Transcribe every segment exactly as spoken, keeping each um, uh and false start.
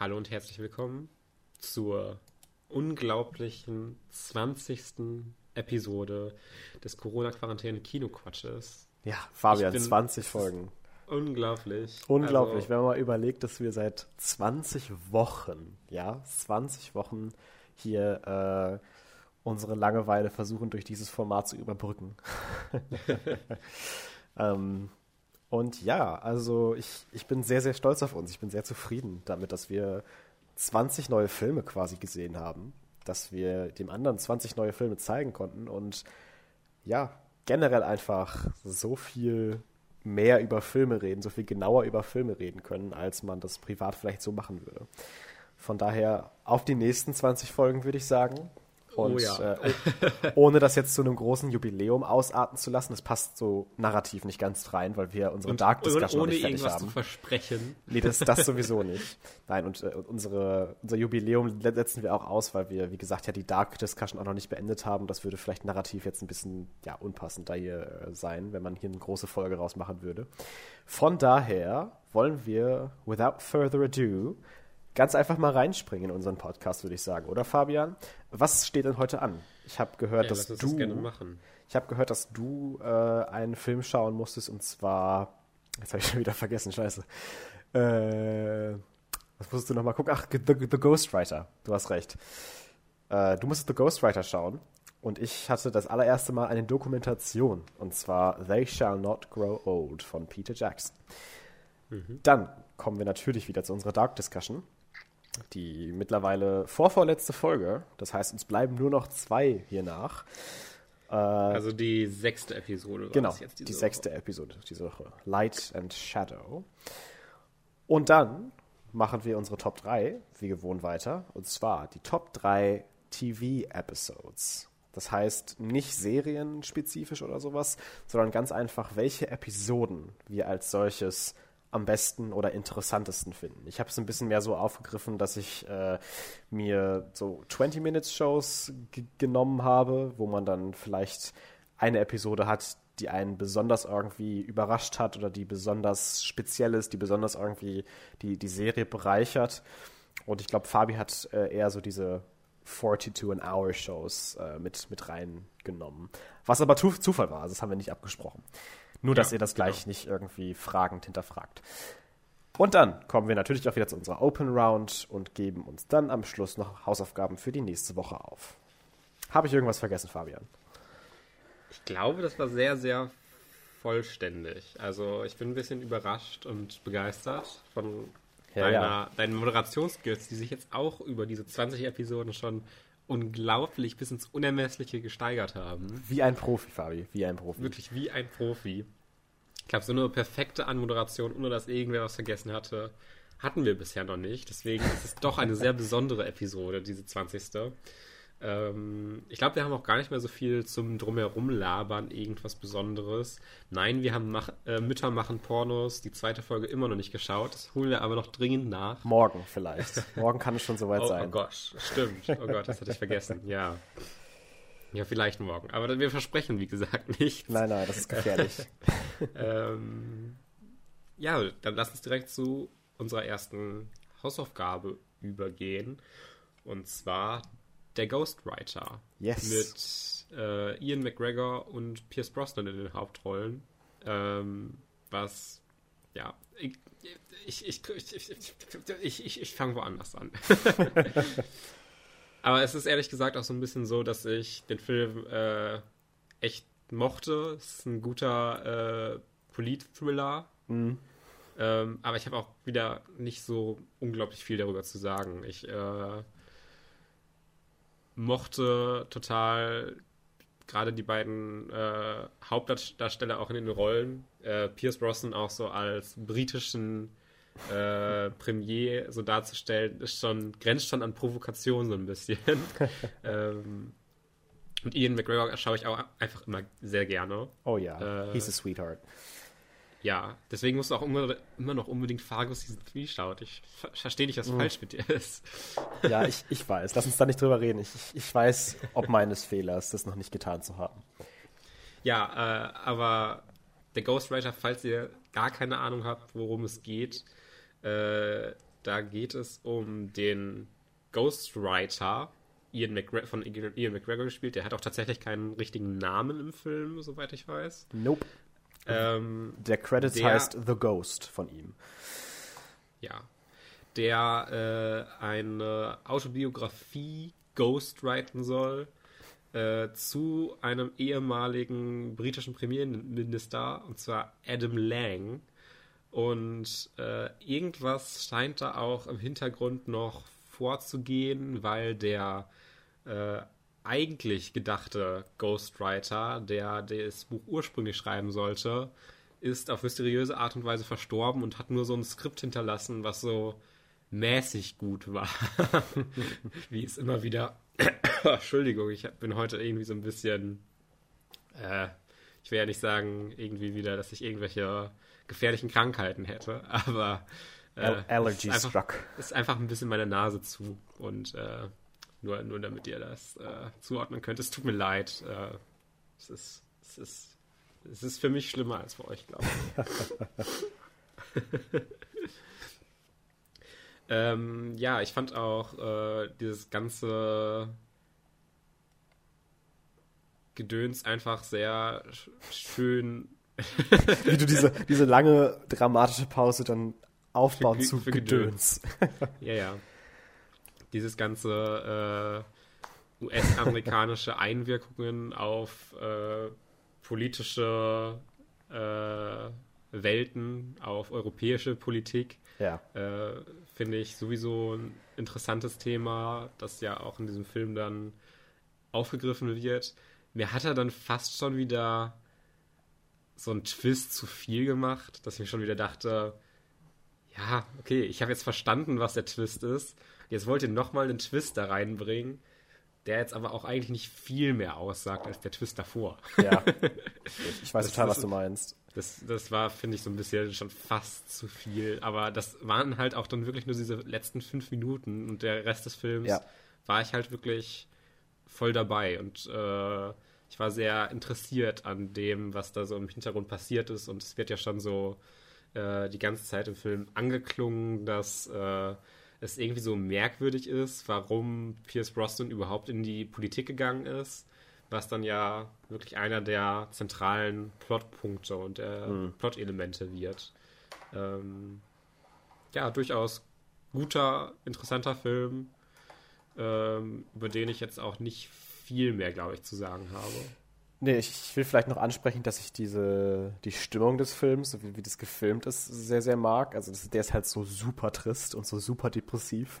Hallo und herzlich willkommen zur unglaublichen zwanzigsten Episode des Corona-Quarantäne-Kino-Quatsches. Ja, Fabian, bin, zwanzig Folgen. Unglaublich. Unglaublich, also, wenn man mal überlegt, dass wir seit zwanzig Wochen, ja, zwanzig Wochen hier äh, unsere Langeweile versuchen, durch dieses Format zu überbrücken. ähm, und ja, also ich, ich bin sehr, sehr stolz auf uns. Ich bin sehr zufrieden damit, dass wir zwanzig neue Filme quasi gesehen haben, dass wir dem anderen zwanzig neue Filme zeigen konnten und ja, generell einfach so viel mehr über Filme reden, so viel genauer über Filme reden können, als man das privat vielleicht so machen würde. Von daher auf die nächsten zwanzig Folgen, würde ich sagen. Und oh ja. äh, ohne das jetzt zu einem großen Jubiläum ausarten zu lassen, das passt so narrativ nicht ganz rein, weil wir unsere und, Dark Discussion noch nicht fertig haben. Ohne irgendwas zu versprechen. Nee, das, das sowieso nicht. Nein, und äh, unsere, unser Jubiläum setzen wir auch aus, weil wir, wie gesagt, ja die Dark Discussion auch noch nicht beendet haben. Das würde vielleicht narrativ jetzt ein bisschen ja, unpassend da hier äh, sein, wenn man hier eine große Folge rausmachen würde. Von daher wollen wir, without further ado, ganz einfach mal reinspringen in unseren Podcast, würde ich sagen, oder Fabian? Was steht denn heute an? Ich habe gehört, ja, dass du, gerne machen. Ich habe gehört, dass du äh, einen Film schauen musstest, und zwar, jetzt habe ich schon wieder vergessen, scheiße. Äh, was musstest du nochmal gucken? Ach, The, The Ghostwriter. Du hast recht. Äh, du musstest The Ghostwriter schauen, und ich hatte das allererste Mal eine Dokumentation, und zwar They Shall Not Grow Old von Peter Jackson. Mhm. Dann kommen wir natürlich wieder zu unserer Dark Discussion. Die mittlerweile vorvorletzte Folge. Das heißt, uns bleiben nur noch zwei hier nach. Äh, also die sechste Episode. War genau, jetzt diese die sechste Woche. Episode diese Woche. Light and Shadow. Und dann machen wir unsere Top drei, wie gewohnt, weiter. Und zwar die Top drei T V-Episodes. Das heißt, nicht serienspezifisch oder sowas, sondern ganz einfach, welche Episoden wir als solches am besten oder interessantesten finden. Ich habe es ein bisschen mehr so aufgegriffen, dass ich äh, mir so zwanzig-Minute-Shows g- genommen habe, wo man dann vielleicht eine Episode hat, die einen besonders irgendwie überrascht hat oder die besonders speziell ist, die besonders irgendwie die, die Serie bereichert. Und ich glaube, Fabi hat äh, eher so diese zweiundvierzig-Hour-Shows äh, mit, mit reingenommen. Was aber tu- Zufall war, also das haben wir nicht abgesprochen. Nur, dass ja, ihr das gleich genau. nicht irgendwie fragend hinterfragt. Und dann kommen wir natürlich auch wieder zu unserer Open Round und geben uns dann am Schluss noch Hausaufgaben für die nächste Woche auf. Habe ich irgendwas vergessen, Fabian? Ich glaube, das war sehr, sehr vollständig. Also ich bin ein bisschen überrascht und begeistert von ja, deiner, ja. deinen Moderationsskills, die sich jetzt auch über diese zwanzig Episoden schon unglaublich bis ins Unermessliche gesteigert haben. Wie ein Profi, Fabi, wie ein Profi. Wirklich wie ein Profi. Ich glaube, so eine perfekte Anmoderation, ohne dass irgendwer was vergessen hatte, hatten wir bisher noch nicht. Deswegen ist es doch eine sehr besondere Episode, diese zwanzigste. Ähm, ich glaube, wir haben auch gar nicht mehr so viel zum Drumherumlabern, irgendwas Besonderes. Nein, wir haben Mach- äh, Mütter machen Pornos, die zweite Folge immer noch nicht geschaut. Das holen wir aber noch dringend nach. Morgen vielleicht. Morgen kann es schon soweit oh, sein. Oh Gott, stimmt. Oh Gott, das hatte ich vergessen. Ja, ja, vielleicht morgen. Aber wir versprechen, wie gesagt, nichts. Nein, nein, das ist gefährlich. ähm, ja, dann lass uns direkt zu unserer ersten Hausaufgabe übergehen. Und zwar Der Ghostwriter. Yes. Mit äh, Ian McGregor und Pierce Brosnan in den Hauptrollen. Ähm, was, ja, ich, ich, ich, ich, ich, ich, ich fange woanders an. Aber es ist ehrlich gesagt auch so ein bisschen so, dass ich den Film äh, echt mochte. Es ist ein guter äh, Polit-Thriller. Mhm. Ähm, aber ich habe auch wieder nicht so unglaublich viel darüber zu sagen. Ich, äh, mochte total gerade die beiden äh, Hauptdarsteller auch in den Rollen. Äh, Pierce Brosnan auch so als britischen äh, Premier so darzustellen, ist schon, grenzt schon an Provokation so ein bisschen. ähm, und Ian McGregor schaue ich auch einfach immer sehr gerne. Oh ja, yeah. äh, he's a sweetheart. Ja, deswegen musst du auch immer, immer noch unbedingt Fargus Season drei schaut. Ich ver- verstehe nicht, was mm. falsch mit dir ist. Ja, ich, ich weiß. Lass uns da nicht drüber reden. Ich, ich weiß, ob meines Fehlers, das noch nicht getan zu haben. Ja, äh, aber der Ghostwriter, falls ihr gar keine Ahnung habt, worum es geht, äh, Da geht es um den Ghostwriter Ian McGregor, von Ian McGregor gespielt. Der hat auch tatsächlich keinen richtigen Namen im Film, soweit ich weiß. Nope. Ähm, der Credits der, heißt The Ghost von ihm. Ja. Der äh, eine Autobiografie ghostwriten soll äh, zu einem ehemaligen britischen Premierminister, und zwar Adam Lang. Und äh, irgendwas scheint da auch im Hintergrund noch vorzugehen, weil der äh, eigentlich gedachte Ghostwriter, der, der das Buch ursprünglich schreiben sollte, ist auf mysteriöse Art und Weise verstorben und hat nur so ein Skript hinterlassen, was so mäßig gut war. Wie es immer wieder... Entschuldigung, ich bin heute irgendwie so ein bisschen... Äh, ich will ja nicht sagen, irgendwie wieder, dass ich irgendwelche gefährlichen Krankheiten hätte, aber... Äh, Allergy ist struck. Einfach, ist einfach ein bisschen meine Nase zu und... Äh, Nur, nur damit ihr das äh, zuordnen könnt. Es tut mir leid. Äh, es, ist, es, ist, es ist für mich schlimmer als für euch, glaube ich. ähm, ja, ich fand auch äh, dieses ganze Gedöns einfach sehr schön. Wie du diese, diese lange dramatische Pause dann aufbauen zu für Gedöns. Gedöns. Ja, ja. Dieses ganze äh, U S-amerikanische Einwirkungen auf äh, politische äh, Welten, auf europäische Politik, ja. äh, finde ich sowieso ein interessantes Thema, das ja auch in diesem Film dann aufgegriffen wird. Mir hat er dann fast schon wieder so einen Twist zu viel gemacht, dass ich mir schon wieder dachte, ja, okay, ich habe jetzt verstanden, was der Twist ist. Jetzt wollt ihr nochmal einen Twist da reinbringen, der jetzt aber auch eigentlich nicht viel mehr aussagt als der Twist davor. Ja, ich weiß das, total, was das, du meinst. Das, das war, finde ich, so ein bisschen schon fast zu viel. Aber das waren halt auch dann wirklich nur diese letzten fünf Minuten. Und der Rest des Films ja. war ich halt wirklich voll dabei. Und äh, ich war sehr interessiert an dem, was da so im Hintergrund passiert ist. Und es wird ja schon so äh, die ganze Zeit im Film angeklungen, dass... Äh, es irgendwie so merkwürdig ist, warum Pierce Brosnan überhaupt in die Politik gegangen ist, was dann ja wirklich einer der zentralen Plotpunkte und äh, hm. Plotelemente wird. Ähm, ja, durchaus guter, interessanter Film, ähm, über den ich jetzt auch nicht viel mehr, glaube ich, zu sagen habe. Nee, ich, ich will vielleicht noch ansprechen, dass ich diese die Stimmung des Films, wie, wie das gefilmt ist, sehr, sehr mag. Also das, der ist halt so super trist und so super depressiv.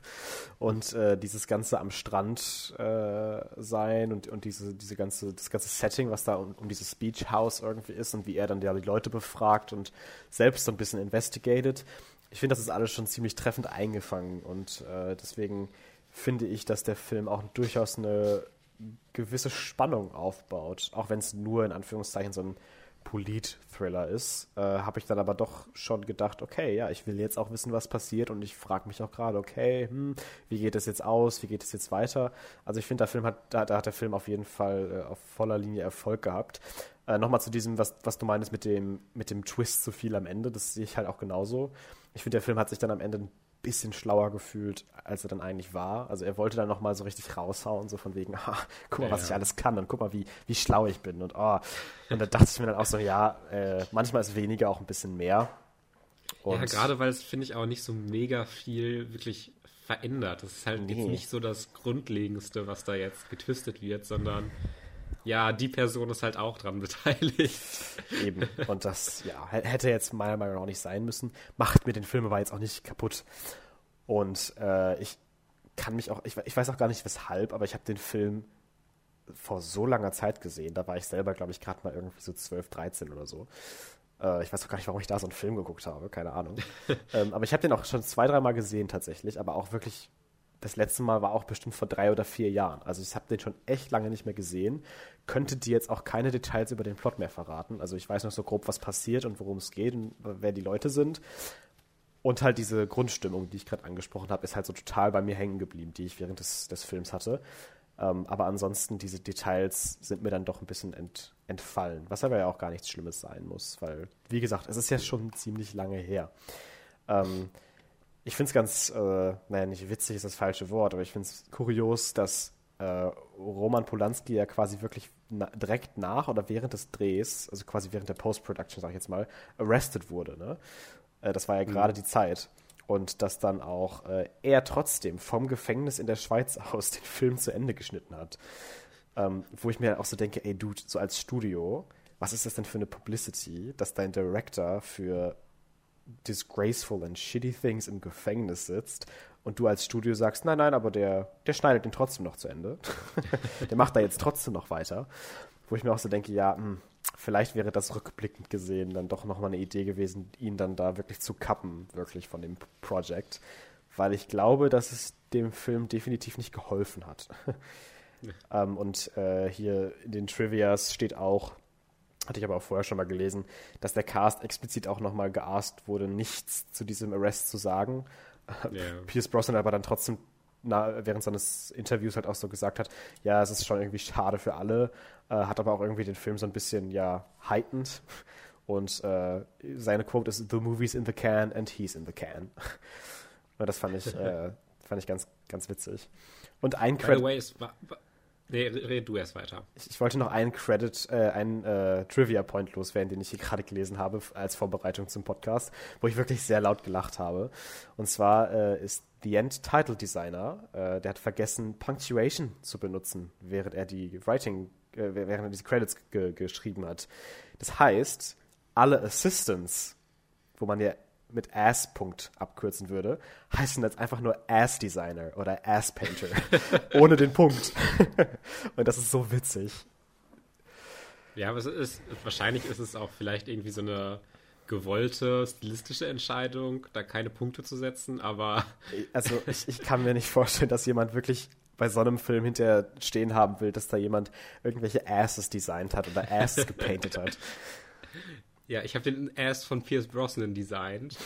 Und äh, dieses ganze am Strand äh, sein und, und diese, diese ganze, das ganze Setting, was da um, um dieses Beach House irgendwie ist und wie er dann ja die Leute befragt und selbst so ein bisschen investigated. Ich finde, das ist alles schon ziemlich treffend eingefangen. Und äh, deswegen finde ich, dass der Film auch durchaus eine gewisse Spannung aufbaut, auch wenn es nur in Anführungszeichen so ein Polit-Thriller ist, äh, habe ich dann aber doch schon gedacht, okay, ja, ich will jetzt auch wissen, was passiert, und ich frage mich auch gerade, okay, hm, wie geht es jetzt aus, wie geht es jetzt weiter? Also ich finde, der Film hat, da, da hat der Film auf jeden Fall äh, auf voller Linie Erfolg gehabt. Äh, nochmal zu diesem, was, was du meinst mit dem, mit dem Twist zu viel am Ende, das sehe ich halt auch genauso. Ich finde, der Film hat sich dann am Ende ein bisschen schlauer gefühlt, als er dann eigentlich war. Also er wollte dann nochmal so richtig raushauen, so von wegen, ah, guck mal, ja, was ich alles kann und guck mal, wie, wie schlau ich bin. Und, oh. und da dachte ich mir dann auch so, ja, äh, manchmal ist weniger auch ein bisschen mehr. Und ja, gerade weil es, finde ich, auch nicht so mega viel wirklich verändert. Das ist halt nee. jetzt nicht so das Grundlegendste, was da jetzt getwistet wird, sondern ja, die Person ist halt auch dran beteiligt. Eben. Und das, ja, hätte jetzt meiner Meinung nach auch nicht sein müssen. Macht mir den Film aber jetzt auch nicht kaputt. Und äh, ich kann mich auch, ich, ich weiß auch gar nicht weshalb, aber ich habe den Film vor so langer Zeit gesehen. Da war ich selber, glaube ich, gerade mal irgendwie so zwölf, dreizehn oder so. Äh, ich weiß auch gar nicht, warum ich da so einen Film geguckt habe. Keine Ahnung. ähm, aber ich habe den auch schon zwei, dreimal gesehen tatsächlich, aber auch wirklich... Das letzte Mal war auch bestimmt vor drei oder vier Jahren. Also ich habe den schon echt lange nicht mehr gesehen. Könnte dir jetzt auch keine Details über den Plot mehr verraten. Also ich weiß noch so grob, was passiert und worum es geht und wer die Leute sind. Und halt diese Grundstimmung, die ich gerade angesprochen habe, ist halt so total bei mir hängen geblieben, die ich während des, des Films hatte. Ähm, aber ansonsten, diese Details sind mir dann doch ein bisschen ent, entfallen. Was aber ja auch gar nichts Schlimmes sein muss. Weil, wie gesagt, es ist ja schon ziemlich lange her. Ähm, ich finde es ganz, äh, naja, nicht witzig ist das falsche Wort, aber ich finde es kurios, dass äh, Roman Polanski ja quasi wirklich na, direkt nach oder während des Drehs, also quasi während der Post-Production, sag ich jetzt mal, arrested wurde, ne? Äh, das war ja gerade mhm. die Zeit. Und dass dann auch äh, er trotzdem vom Gefängnis in der Schweiz aus den Film zu Ende geschnitten hat. Ähm, wo ich mir auch so denke, ey Dude, so als Studio, was ist das denn für eine Publicity, dass dein Director für disgraceful and shitty things im Gefängnis sitzt und du als Studio sagst, nein, nein, aber der, der schneidet den trotzdem noch zu Ende. Der macht da jetzt trotzdem noch weiter. Wo ich mir auch so denke, ja, mh, vielleicht wäre das rückblickend gesehen dann doch nochmal eine Idee gewesen, ihn dann da wirklich zu kappen, wirklich von dem Projekt. Weil ich glaube, dass es dem Film definitiv nicht geholfen hat. Ja. ähm, und äh, hier in den Trivias steht auch, hatte ich aber auch vorher schon mal gelesen, dass der Cast explizit auch nochmal geasked wurde, nichts zu diesem Arrest zu sagen. Yeah. Pierce Brosnan aber dann trotzdem na, während seines Interviews halt auch so gesagt hat, ja, es ist schon irgendwie schade für alle, äh, hat aber auch irgendwie den Film so ein bisschen, ja, heightened. Und äh, seine Quote ist, "The movie's in the can and he's in the can." Das fand ich, äh, fand ich ganz, ganz witzig. Und ein Credit... Nee, red du erst weiter. Ich, ich wollte noch einen Credit, äh, einen äh, Trivia-Point loswerden, den ich hier gerade gelesen habe, als Vorbereitung zum Podcast, wo ich wirklich sehr laut gelacht habe. Und zwar äh, ist The End Title Designer, äh, der hat vergessen, Punctuation zu benutzen, während er die Writing, äh, während er diese Credits ge- geschrieben hat. Das heißt, alle Assistants, wo man ja mit Ass-Punkt abkürzen würde, heißen jetzt einfach nur Ass-Designer oder Ass-Painter. Ohne den Punkt. Und das ist so witzig. Ja, aber es ist, wahrscheinlich ist es auch vielleicht irgendwie so eine gewollte stilistische Entscheidung, da keine Punkte zu setzen, aber... Also ich, ich kann mir nicht vorstellen, dass jemand wirklich bei so einem Film hinterher stehen haben will, dass da jemand irgendwelche Asses designt hat oder Asses gepainted hat. Ja, ich habe den Ass von Pierce Brosnan designt.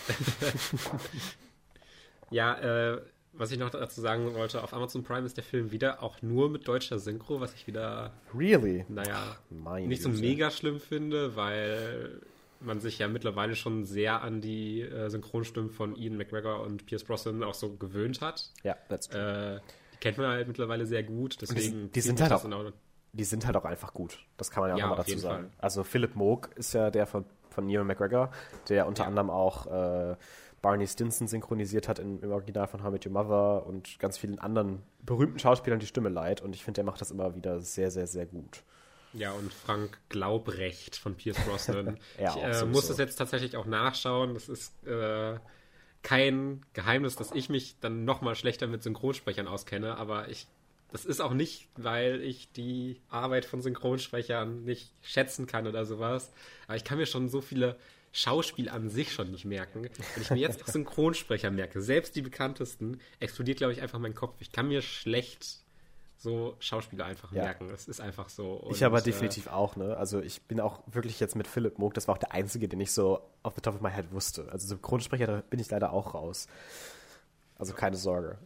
Ja, äh, was ich noch dazu sagen wollte, auf Amazon Prime ist der Film wieder auch nur mit deutscher Synchro, was ich wieder... Really? Naja, Meine nicht so Güte. mega schlimm finde, weil man sich ja mittlerweile schon sehr an die äh, Synchronstimmen von Ian McGregor und Pierce Brosnan auch so gewöhnt hat. Ja, that's true. Äh, die kennt man halt mittlerweile sehr gut, deswegen... Die, die sind halt auch... Die sind halt auch einfach gut. Das kann man ja auch ja, nochmal dazu sagen. Fall. Also Philipp Moog ist ja der von, von Ian McGregor, der unter ja. anderem auch äh, Barney Stinson synchronisiert hat in, im Original von How I Met Your Mother und ganz vielen anderen berühmten Schauspielern die Stimme leiht. Und ich finde, der macht das immer wieder sehr, sehr, sehr gut. Ja, und Frank Glaubrecht von Pierce Brosnan. ja, ich äh, muss das jetzt tatsächlich auch nachschauen. Das ist... Äh, kein Geheimnis, dass ich mich dann nochmal schlechter mit Synchronsprechern auskenne, aber ich... Das ist auch nicht, weil ich die Arbeit von Synchronsprechern nicht schätzen kann oder sowas. Aber ich kann mir schon so viele Schauspiel an sich schon nicht merken. Wenn ich mir jetzt auch Synchronsprecher merke, selbst die bekanntesten, explodiert, glaube ich, einfach mein Kopf. Ich kann mir schlecht so Schauspieler einfach ja. merken. Das ist einfach so. Und ich aber äh, definitiv auch, ne? Also ich bin auch wirklich jetzt mit Philipp Moog, das war auch der Einzige, den ich so off the top of my head wusste. Also Synchronsprecher, da bin ich leider auch raus. Also keine Sorge.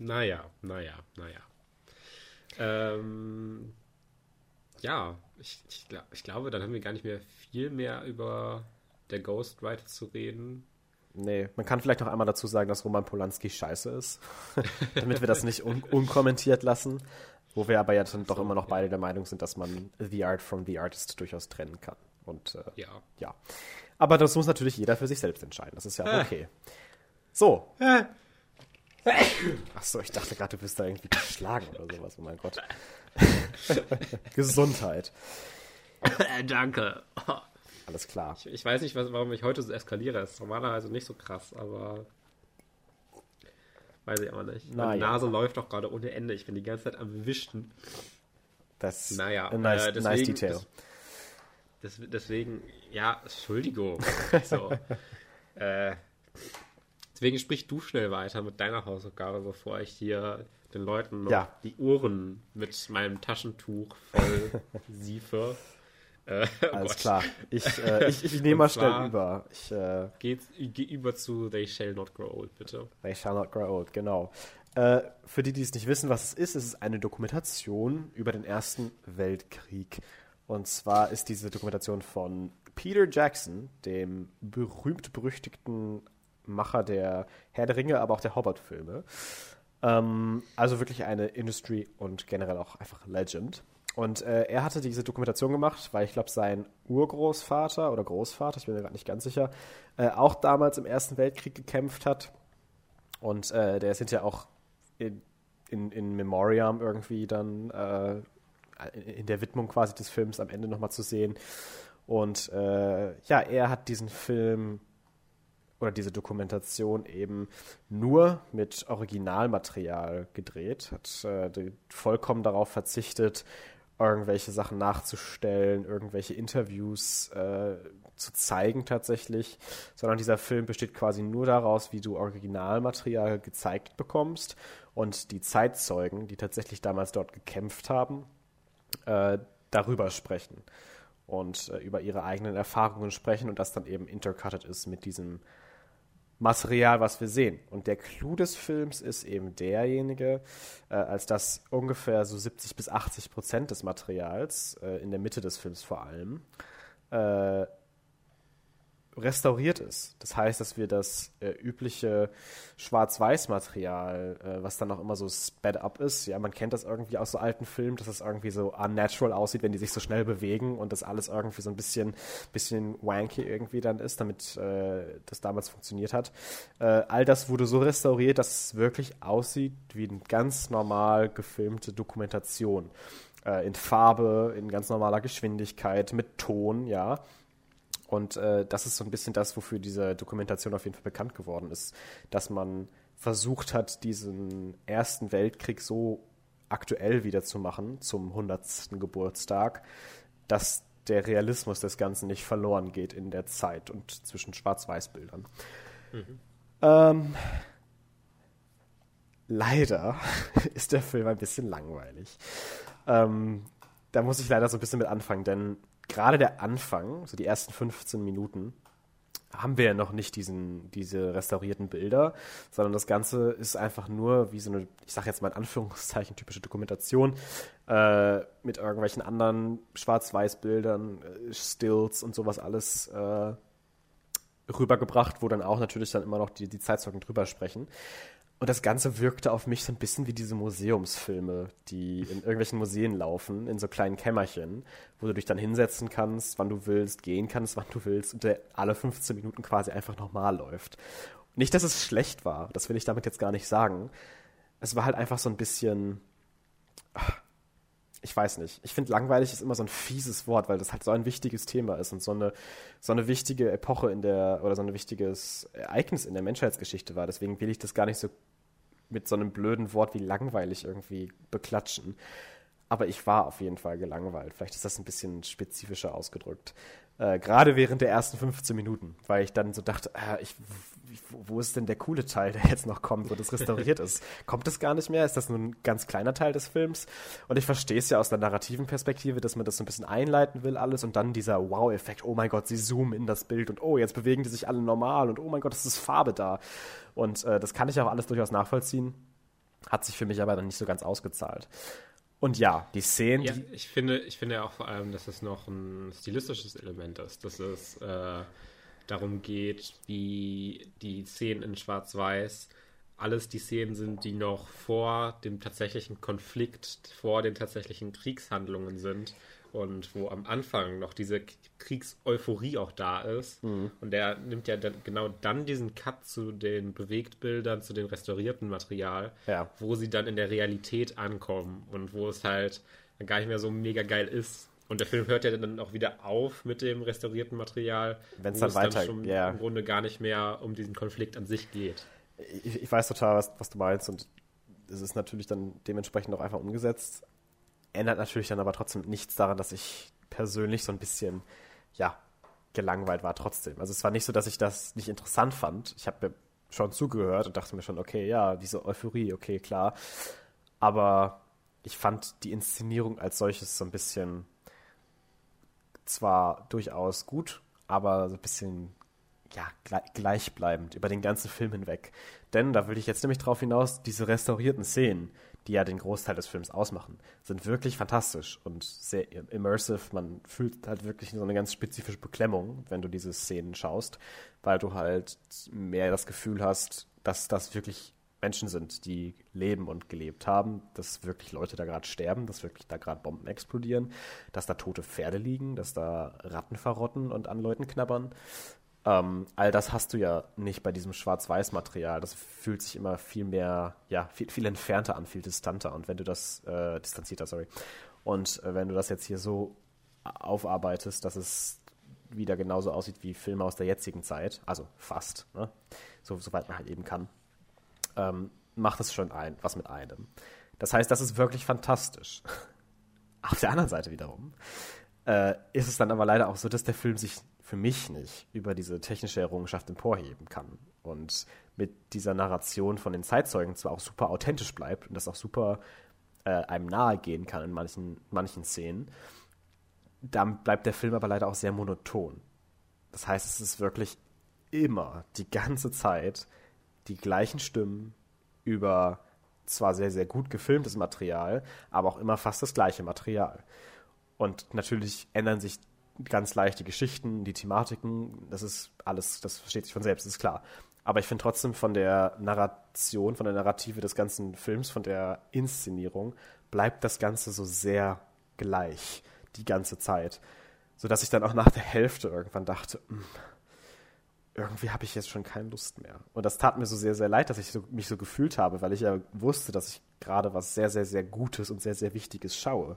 Naja, naja, naja. Ähm, ja, ich, ich, glaub, ich glaube, dann haben wir gar nicht mehr viel mehr über der Ghostwriter zu reden. Nee, man kann vielleicht noch einmal dazu sagen, dass Roman Polanski scheiße ist, damit wir das nicht un- unkommentiert lassen, wo wir aber ja dann doch so, immer noch ja. beide der Meinung sind, dass man The Art from the Artist durchaus trennen kann. Und äh, ja. ja. Aber das muss natürlich jeder für sich selbst entscheiden, das ist ja ah. okay. So. Ah. Achso, ich dachte gerade, du bist da irgendwie geschlagen oder sowas. Oh mein Gott. Gesundheit. Danke. Alles klar. Ich, ich weiß nicht, was, warum ich heute so eskaliere. Das ist normalerweise nicht so krass, aber weiß ich aber nicht. Na, Meine ja. Nase läuft doch gerade ohne Ende. Ich bin die ganze Zeit am Wischen. Das ist naja, ein nice, äh, deswegen, nice Detail. Das, das, deswegen, ja, Entschuldigung. So. äh... Deswegen sprich du schnell weiter mit deiner Hausaufgabe, bevor ich hier den Leuten noch ja. die Ohren mit meinem Taschentuch voll siefe. Äh, oh Alles Gott. klar. Ich, äh, ich, ich nehme mal schnell über. Ich äh, gehe über zu They Shall Not Grow Old, bitte. They Shall Not Grow Old, genau. Äh, für die, die es nicht wissen, was es ist, es ist eine Dokumentation über den Ersten Weltkrieg. Und zwar ist diese Dokumentation von Peter Jackson, dem berühmt-berüchtigten Macher der Herr der Ringe, aber auch der Hobbit-Filme. Ähm, also wirklich eine Industry und generell auch einfach Legend. Und äh, er hatte diese Dokumentation gemacht, weil ich glaube, sein Urgroßvater oder Großvater, ich bin mir gerade nicht ganz sicher, äh, auch damals im Ersten Weltkrieg gekämpft hat. Und äh, der ist hinterher auch in, in, in Memoriam irgendwie dann äh, in der Widmung quasi des Films am Ende nochmal zu sehen. Und äh, ja, er hat diesen Film oder diese Dokumentation eben nur mit Originalmaterial gedreht, hat äh, vollkommen darauf verzichtet, irgendwelche Sachen nachzustellen, irgendwelche Interviews äh, zu zeigen tatsächlich, sondern dieser Film besteht quasi nur daraus, wie du Originalmaterial gezeigt bekommst und die Zeitzeugen, die tatsächlich damals dort gekämpft haben, äh, darüber sprechen und äh, über ihre eigenen Erfahrungen sprechen und das dann eben intercutted ist mit diesem Material, was wir sehen. Und der Clou des Films ist eben derjenige, äh, als dass ungefähr so siebzig bis achtzig Prozent des Materials, äh, in der Mitte des Films vor allem, äh, restauriert ist. Das heißt, dass wir das äh, übliche Schwarz-Weiß-Material, äh, was dann auch immer so sped up ist, ja, man kennt das irgendwie aus so alten Filmen, dass das irgendwie so unnatural aussieht, wenn die sich so schnell bewegen und das alles irgendwie so ein bisschen, bisschen wanky irgendwie dann ist, damit äh, das damals funktioniert hat. Äh, all das wurde so restauriert, dass es wirklich aussieht wie eine ganz normal gefilmte Dokumentation. Äh, in Farbe, in ganz normaler Geschwindigkeit, mit Ton, ja. Und äh, das ist so ein bisschen das, wofür diese Dokumentation auf jeden Fall bekannt geworden ist, dass man versucht hat, diesen Ersten Weltkrieg so aktuell wieder zu machen, zum hundertsten Geburtstag, dass der Realismus des Ganzen nicht verloren geht in der Zeit und zwischen Schwarz-Weiß-Bildern. Mhm. Ähm, leider ist der Film ein bisschen langweilig. Ähm, da muss ich leider so ein bisschen mit anfangen, denn gerade der Anfang, so die ersten fünfzehn Minuten, haben wir ja noch nicht diesen, diese restaurierten Bilder, sondern das Ganze ist einfach nur wie so eine, ich sage jetzt mal in Anführungszeichen, typische Dokumentation äh, mit irgendwelchen anderen Schwarz-Weiß-Bildern, Stills und sowas alles äh, rübergebracht, wo dann auch natürlich dann immer noch die, die Zeitzeugen drüber sprechen. Und das Ganze wirkte auf mich so ein bisschen wie diese Museumsfilme, die in irgendwelchen Museen laufen, in so kleinen Kämmerchen, wo du dich dann hinsetzen kannst, wann du willst, gehen kannst, wann du willst und der alle fünfzehn Minuten quasi einfach nochmal läuft. Nicht, dass es schlecht war, das will ich damit jetzt gar nicht sagen. Es war halt einfach so ein bisschen, ich weiß nicht, ich finde langweilig ist immer so ein fieses Wort, weil das halt so ein wichtiges Thema ist und so eine, so eine wichtige Epoche in der, oder so ein wichtiges Ereignis in der Menschheitsgeschichte war. Deswegen will ich das gar nicht so mit so einem blöden Wort wie langweilig irgendwie beklatschen. Aber ich war auf jeden Fall gelangweilt. Vielleicht ist das ein bisschen spezifischer ausgedrückt. Äh, gerade während der ersten fünfzehn Minuten, weil ich dann so dachte, äh, ich, wo ist denn der coole Teil, der jetzt noch kommt, wo das restauriert ist? Kommt das gar nicht mehr? Ist das nur ein ganz kleiner Teil des Films? Und ich verstehe es ja aus der narrativen Perspektive, dass man das so ein bisschen einleiten will alles und dann dieser Wow-Effekt, oh mein Gott, sie zoomen in das Bild und oh, jetzt bewegen die sich alle normal und oh mein Gott, es ist Farbe da. Und äh, das kann ich auch alles durchaus nachvollziehen. Hat sich für mich aber dann nicht so ganz ausgezahlt. Und ja, die Szenen... Ja, ich finde ich finde ja auch vor allem, dass es noch ein stilistisches Element ist, dass es äh, darum geht, wie die Szenen in Schwarz-Weiß alles die Szenen sind, die noch vor dem tatsächlichen Konflikt, vor den tatsächlichen Kriegshandlungen sind und wo am Anfang noch diese Kriegseuphorie auch da ist. Mhm. Und der nimmt ja dann genau dann diesen Cut zu den Bewegtbildern, zu dem restaurierten Material, ja, wo sie dann in der Realität ankommen und wo es halt dann gar nicht mehr so mega geil ist. Und der Film hört ja dann auch wieder auf mit dem restaurierten Material, wenn es dann weiter schon yeah. im Grunde gar nicht mehr um diesen Konflikt an sich geht. Ich, ich weiß total, was, was du meinst und es ist natürlich dann dementsprechend auch einfach umgesetzt. Ändert natürlich dann aber trotzdem nichts daran, dass ich persönlich so ein bisschen, ja, gelangweilt war trotzdem. Also es war nicht so, dass ich das nicht interessant fand. Ich habe mir schon zugehört und dachte mir schon, okay, ja, diese Euphorie, okay, klar. Aber ich fand die Inszenierung als solches so ein bisschen zwar durchaus gut, aber so ein bisschen ja, gleichbleibend über den ganzen Film hinweg. Denn, da würde ich jetzt nämlich drauf hinaus, diese restaurierten Szenen, die ja den Großteil des Films ausmachen, sind wirklich fantastisch und sehr immersive. Man fühlt halt wirklich so eine ganz spezifische Beklemmung, wenn du diese Szenen schaust, weil du halt mehr das Gefühl hast, dass das wirklich Menschen sind, die leben und gelebt haben, dass wirklich Leute da gerade sterben, dass wirklich da gerade Bomben explodieren, dass da tote Pferde liegen, dass da Ratten verrotten und an Leuten knabbern. Ähm, all das hast du ja nicht bei diesem Schwarz-Weiß-Material. Das fühlt sich immer viel mehr, ja, viel, viel entfernter an, viel distanter. Und wenn du das, äh, distanzierter, sorry. Und äh, wenn du das jetzt hier so aufarbeitest, dass es wieder genauso aussieht wie Filme aus der jetzigen Zeit, also fast, ne? So, soweit man halt eben kann, ähm, macht es schon ein, was mit einem. Das heißt, das ist wirklich fantastisch. Auf der anderen Seite wiederum äh, ist es dann aber leider auch so, dass der Film sich für mich nicht über diese technische Errungenschaft emporheben kann und mit dieser Narration von den Zeitzeugen zwar auch super authentisch bleibt und das auch super äh, einem nahe gehen kann in manchen, manchen Szenen, dann bleibt der Film aber leider auch sehr monoton. Das heißt, es ist wirklich immer die ganze Zeit die gleichen Stimmen über zwar sehr, sehr gut gefilmtes Material, aber auch immer fast das gleiche Material. Und natürlich ändern sich ganz leicht die Geschichten, die Thematiken, das ist alles, das versteht sich von selbst, ist klar. Aber ich finde trotzdem von der Narration, von der Narrative des ganzen Films, von der Inszenierung, bleibt das Ganze so sehr gleich, die ganze Zeit. Sodass ich dann auch nach der Hälfte irgendwann dachte, irgendwie habe ich jetzt schon keine Lust mehr. Und das tat mir so sehr, sehr leid, dass ich so, mich so gefühlt habe, weil ich ja wusste, dass ich gerade was sehr, sehr, sehr Gutes und sehr, sehr Wichtiges schaue.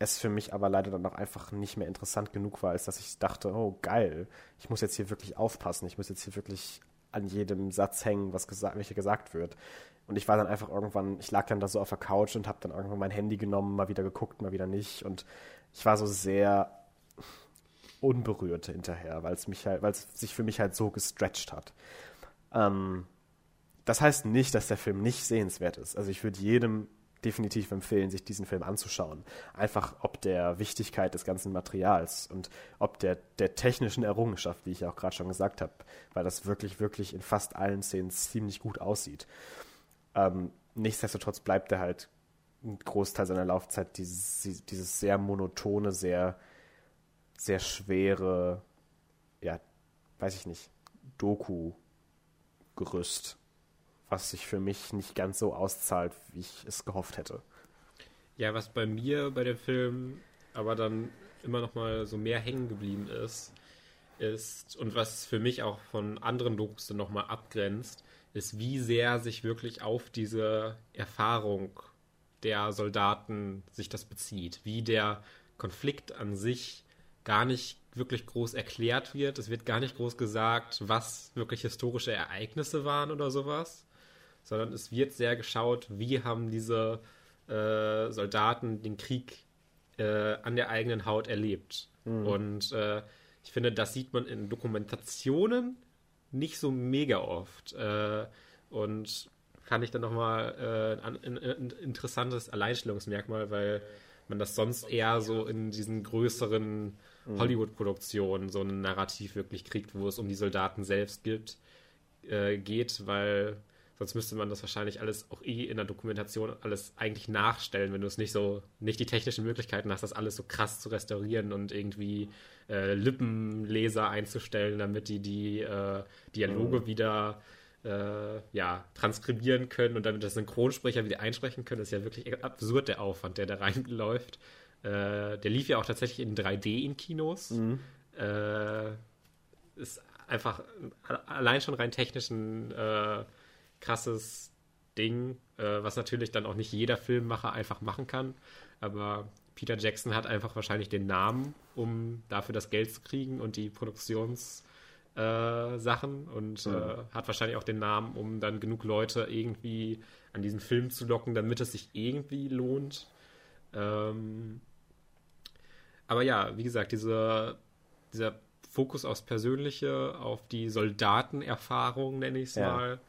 Es für mich aber leider dann auch einfach nicht mehr interessant genug war, als dass ich dachte, oh geil, ich muss jetzt hier wirklich aufpassen, ich muss jetzt hier wirklich an jedem Satz hängen, was gesagt, welcher gesagt wird. Und ich war dann einfach irgendwann, ich lag dann da so auf der Couch und habe dann irgendwann mein Handy genommen, mal wieder geguckt, mal wieder nicht. Und ich war so sehr unberührt hinterher, weil es mich halt, weil es sich für mich halt so gestretched hat. Ähm, das heißt nicht, dass der Film nicht sehenswert ist. Also ich würde jedem definitiv empfehlen, sich diesen Film anzuschauen. Einfach ob der Wichtigkeit des ganzen Materials und ob der, der technischen Errungenschaft, wie ich ja auch gerade schon gesagt habe, weil das wirklich, wirklich in fast allen Szenen ziemlich gut aussieht. Ähm, nichtsdestotrotz bleibt er halt ein Großteil seiner Laufzeit dieses, dieses sehr monotone, sehr, sehr schwere, ja, weiß ich nicht, Doku-Gerüst, was sich für mich nicht ganz so auszahlt, wie ich es gehofft hätte. Ja, was bei mir bei dem Film aber dann immer noch mal so mehr hängen geblieben ist, ist und was für mich auch von anderen Dokus dann noch mal abgrenzt, ist, wie sehr sich wirklich auf diese Erfahrung der Soldaten sich das bezieht. Wie der Konflikt an sich gar nicht wirklich groß erklärt wird. Es wird gar nicht groß gesagt, was wirklich historische Ereignisse waren oder sowas, sondern es wird sehr geschaut, wie haben diese äh, Soldaten den Krieg äh, an der eigenen Haut erlebt. Mhm. Und äh, ich finde, das sieht man in Dokumentationen nicht so mega oft. Äh, und fand ich dann nochmal äh, ein, ein interessantes Alleinstellungsmerkmal, weil man das sonst eher so in diesen größeren mhm. Hollywood-Produktionen so ein Narrativ wirklich kriegt, wo es um die Soldaten selbst gibt, äh, geht, weil sonst müsste man das wahrscheinlich alles auch eh in der Dokumentation alles eigentlich nachstellen, wenn du es nicht so, nicht die technischen Möglichkeiten hast, das alles so krass zu restaurieren und irgendwie äh, Lippenleser einzustellen, damit die die äh, Dialoge mhm. wieder äh, ja, transkribieren können und damit das Synchronsprecher wieder einsprechen können. Das ist ja wirklich absurd, der Aufwand, der da reinläuft. Äh, der lief ja auch tatsächlich in drei D in Kinos. Mhm. Äh, ist einfach allein schon rein technischen äh, krasses Ding, äh, was natürlich dann auch nicht jeder Filmemacher einfach machen kann, aber Peter Jackson hat einfach wahrscheinlich den Namen, um dafür das Geld zu kriegen und die Produktionssachen äh, und mhm. äh, hat wahrscheinlich auch den Namen, um dann genug Leute irgendwie an diesen Film zu locken, damit es sich irgendwie lohnt. Ähm, aber ja, wie gesagt, diese, dieser Fokus aufs Persönliche, auf die Soldatenerfahrung, nenne ich es ja. mal,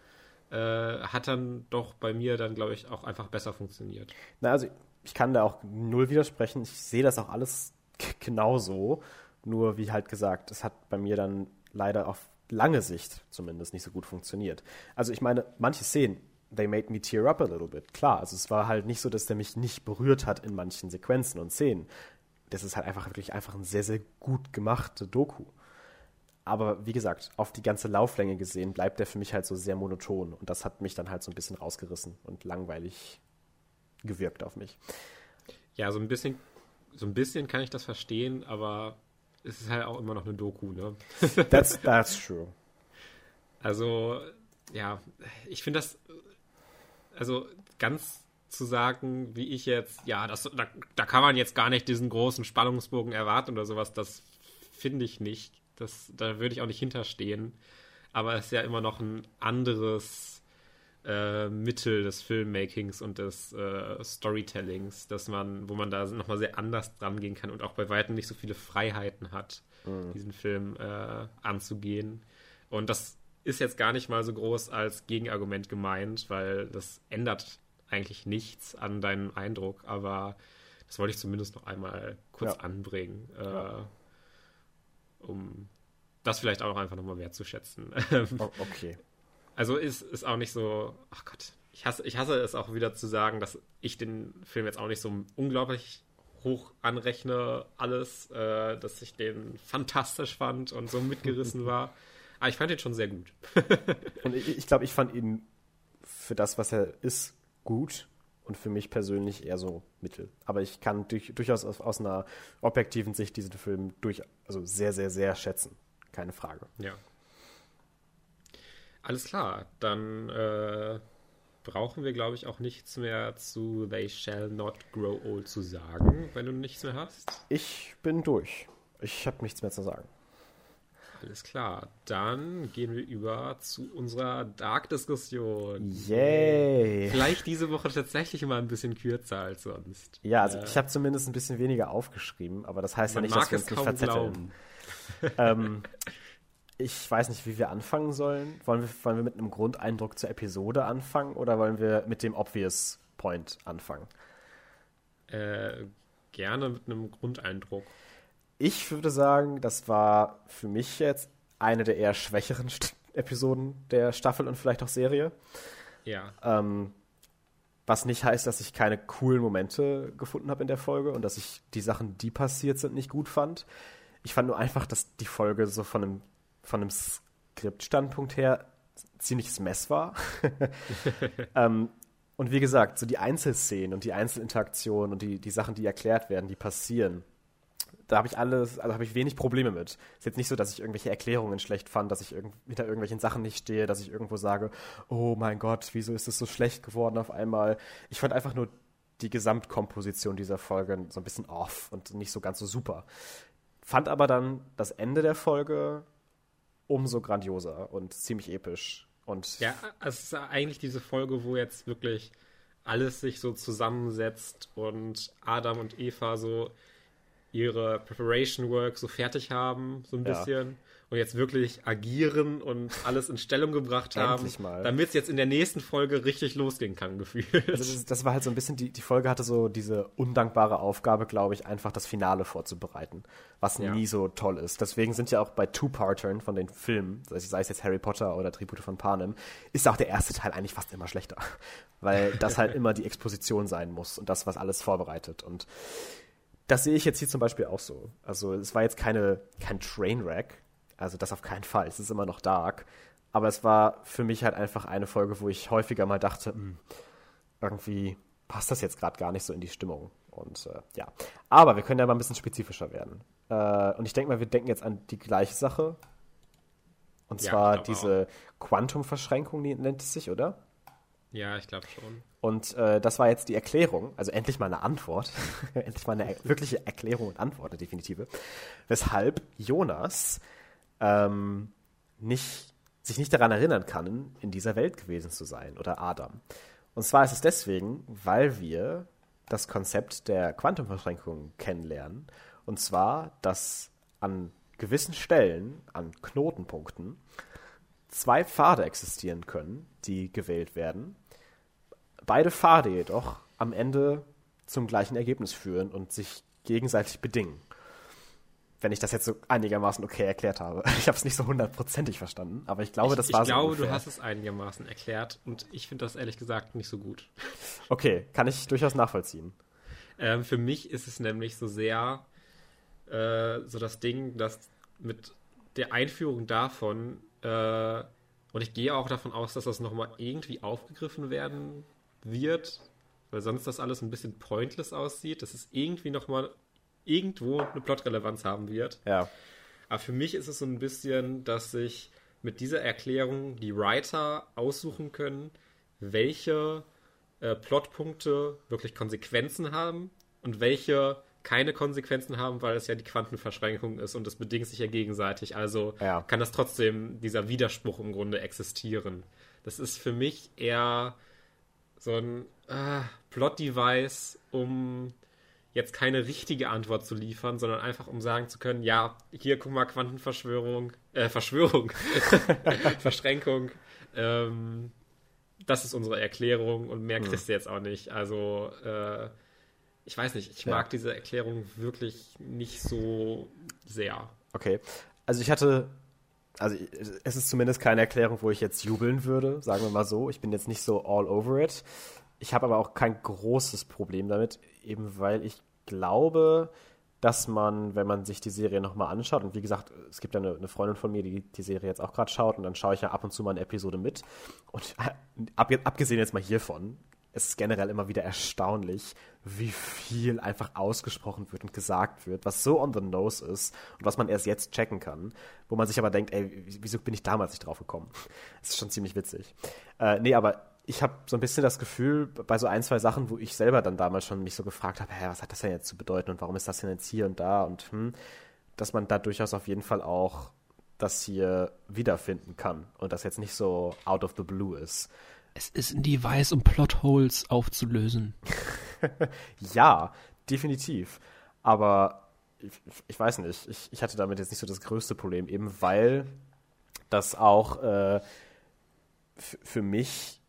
Äh, hat dann doch bei mir dann, glaube ich, auch einfach besser funktioniert. Na, also ich kann da auch null widersprechen. Ich sehe das auch alles k- genauso. Nur wie halt gesagt, es hat bei mir dann leider auf lange Sicht zumindest nicht so gut funktioniert. Also ich meine, manche Szenen, they made me tear up a little bit, klar. Also es war halt nicht so, dass der mich nicht berührt hat in manchen Sequenzen und Szenen. Das ist halt einfach wirklich einfach ein sehr, sehr gut gemachte Doku. Aber wie gesagt, auf die ganze Lauflänge gesehen bleibt der für mich halt so sehr monoton. Und das hat mich dann halt so ein bisschen rausgerissen und langweilig gewirkt auf mich. Ja, so ein bisschen, so ein bisschen kann ich das verstehen, aber es ist halt auch immer noch eine Doku, ne? That's, that's true. Also, ja, ich finde das, also ganz zu sagen, wie ich jetzt, ja, das, da, da kann man jetzt gar nicht diesen großen Spannungsbogen erwarten oder sowas, das finde ich nicht. Das, da würde ich auch nicht hinterstehen. Aber es ist ja immer noch ein anderes äh, Mittel des Filmmakings und des äh, Storytellings, dass man, wo man da nochmal sehr anders dran gehen kann und auch bei weitem nicht so viele Freiheiten hat, mhm. diesen Film äh, anzugehen. Und das ist jetzt gar nicht mal so groß als Gegenargument gemeint, weil das ändert eigentlich nichts an deinem Eindruck. Aber das wollte ich zumindest noch einmal kurz ja. anbringen. Äh, ja. um das vielleicht auch einfach nochmal wertzuschätzen. Oh, okay. Also ist, ist auch nicht so, ach Gott, ich hasse, ich hasse es auch wieder zu sagen, dass ich den Film jetzt auch nicht so unglaublich hoch anrechne, alles, äh, dass ich den fantastisch fand und so mitgerissen war. Aber ich fand ihn schon sehr gut. Und ich, ich glaube, ich fand ihn für das, was er ist, gut und für mich persönlich eher so mittel. Aber ich kann durch, durchaus aus, aus einer objektiven Sicht diesen Film durch, also sehr, sehr, sehr schätzen. Keine Frage. Ja. Alles klar. Dann äh, brauchen wir, glaube ich, auch nichts mehr zu They Shall Not Grow Old zu sagen, wenn du nichts mehr hast. Ich bin durch. Ich habe nichts mehr zu sagen. Alles klar. Dann gehen wir über zu unserer Dark-Diskussion. Yay! Vielleicht diese Woche tatsächlich mal ein bisschen kürzer als sonst. Ja, also äh, ich habe zumindest ein bisschen weniger aufgeschrieben, aber das heißt ja nicht, dass wir uns nicht verzetteln. ähm, ich weiß nicht, wie wir anfangen sollen. Wollen wir, wollen wir mit einem Grundeindruck zur Episode anfangen oder wollen wir mit dem Obvious Point anfangen? Äh, gerne mit einem Grundeindruck. Ich würde sagen, das war für mich jetzt eine der eher schwächeren St- Episoden der Staffel und vielleicht auch Serie. Ja. Ähm, was nicht heißt, dass ich keine coolen Momente gefunden habe in der Folge und dass ich die Sachen, die passiert sind, nicht gut fand. Ich fand nur einfach, dass die Folge so von einem, von einem Skriptstandpunkt her ziemliches Mess war. ähm, und wie gesagt, so die Einzelszenen und die Einzelinteraktionen und die, die Sachen, die erklärt werden, die passieren, da habe ich alles, also habe ich wenig Probleme mit. Ist jetzt nicht so, dass ich irgendwelche Erklärungen schlecht fand, dass ich irg- hinter irgendwelchen Sachen nicht stehe, dass ich irgendwo sage, oh mein Gott, wieso ist es so schlecht geworden auf einmal? Ich fand einfach nur die Gesamtkomposition dieser Folge so ein bisschen off und nicht so ganz so super. Fand aber dann das Ende der Folge umso grandioser und ziemlich episch. Und ja, es ist eigentlich diese Folge, wo jetzt wirklich alles sich so zusammensetzt und Adam und Eva so ihre Preparation Work so fertig haben, so ein ja. bisschen, und jetzt wirklich agieren und alles in Stellung gebracht haben, damit es jetzt in der nächsten Folge richtig losgehen kann, gefühlt. Also das, das war halt so ein bisschen, die, die Folge hatte so diese undankbare Aufgabe, glaube ich, einfach das Finale vorzubereiten, was ja. nie so toll ist. Deswegen sind ja auch bei Two-Partern von den Filmen, sei es jetzt Harry Potter oder Tribute von Panem, ist auch der erste Teil eigentlich fast immer schlechter, weil das halt immer die Exposition sein muss und das, was alles vorbereitet, und das sehe ich jetzt hier zum Beispiel auch so. Also es war jetzt keine, kein Trainwreck, also das auf keinen Fall, es ist immer noch Dark, aber es war für mich halt einfach eine Folge, wo ich häufiger mal dachte, mh, irgendwie passt das jetzt gerade gar nicht so in die Stimmung. Und äh, ja, aber wir können ja mal ein bisschen spezifischer werden. Äh, und ich denke mal, wir denken jetzt an die gleiche Sache, und ja, zwar diese auch. Quantumverschränkung, die nennt es sich, oder? Ja, ich glaube schon. Und äh, das war jetzt die Erklärung, also endlich mal eine Antwort, endlich mal eine er- wirkliche Erklärung und Antwort, eine definitive, weshalb Jonas ähm, nicht, sich nicht daran erinnern kann, in dieser Welt gewesen zu sein, oder Adam. Und zwar ist es deswegen, weil wir das Konzept der Quantumverschränkung kennenlernen, und zwar, dass an gewissen Stellen, an Knotenpunkten, zwei Pfade existieren können, die gewählt werden. Beide Pfade jedoch am Ende zum gleichen Ergebnis führen und sich gegenseitig bedingen. Wenn ich das jetzt so einigermaßen okay erklärt habe. Ich habe es nicht so hundertprozentig verstanden, aber ich glaube, ich, das war ich so Ich glaube, ungefähr. Du hast es einigermaßen erklärt und ich finde das ehrlich gesagt nicht so gut. Okay, kann ich durchaus nachvollziehen. Ähm, für mich ist es nämlich so sehr äh, so das Ding, dass mit der Einführung davon äh, und ich gehe auch davon aus, dass das nochmal irgendwie aufgegriffen werden wird, weil sonst das alles ein bisschen pointless aussieht. Das ist irgendwie nochmal irgendwo eine Plotrelevanz haben wird. Ja. Aber für mich ist es so ein bisschen, dass sich mit dieser Erklärung die Writer aussuchen können, welche äh, Plotpunkte wirklich Konsequenzen haben und welche keine Konsequenzen haben, weil es ja die Quantenverschränkung ist und es bedingt sich ja gegenseitig. Also ja. kann das trotzdem, dieser Widerspruch im Grunde existieren. Das ist für mich eher so ein äh, Plot-Device, um jetzt keine richtige Antwort zu liefern, sondern einfach um sagen zu können, ja, hier, guck mal, Quantenverschwörung, äh, Verschwörung, Verschränkung, ähm, das ist unsere Erklärung und mehr kriegst du jetzt auch nicht. Also, äh, ich weiß nicht, ich ja. mag diese Erklärung wirklich nicht so sehr. Okay, also ich hatte, also es ist zumindest keine Erklärung, wo ich jetzt jubeln würde, sagen wir mal so, ich bin jetzt nicht so all over it. Ich habe aber auch kein großes Problem damit, eben weil ich glaube, dass man, wenn man sich die Serie nochmal anschaut, und wie gesagt, es gibt ja eine, eine Freundin von mir, die die Serie jetzt auch gerade schaut, und dann schaue ich ja ab und zu mal eine Episode mit. Und ab, abgesehen jetzt mal hiervon, es ist generell immer wieder erstaunlich, wie viel einfach ausgesprochen wird und gesagt wird, was so on the nose ist und was man erst jetzt checken kann, wo man sich aber denkt, ey, wieso bin ich damals nicht drauf gekommen? Das ist schon ziemlich witzig. Äh, nee, aber ich habe so ein bisschen das Gefühl, bei so ein, zwei Sachen, wo ich selber dann damals schon mich so gefragt habe, hä, was hat das denn jetzt zu bedeuten und warum ist das denn jetzt hier und da und hm, dass man da durchaus auf jeden Fall auch das hier wiederfinden kann und das jetzt nicht so out of the blue ist. Es ist ein Device, um Plotholes aufzulösen. Ja, definitiv. Aber ich, ich weiß nicht, ich, ich hatte damit jetzt nicht so das größte Problem, eben weil das auch äh, f- für mich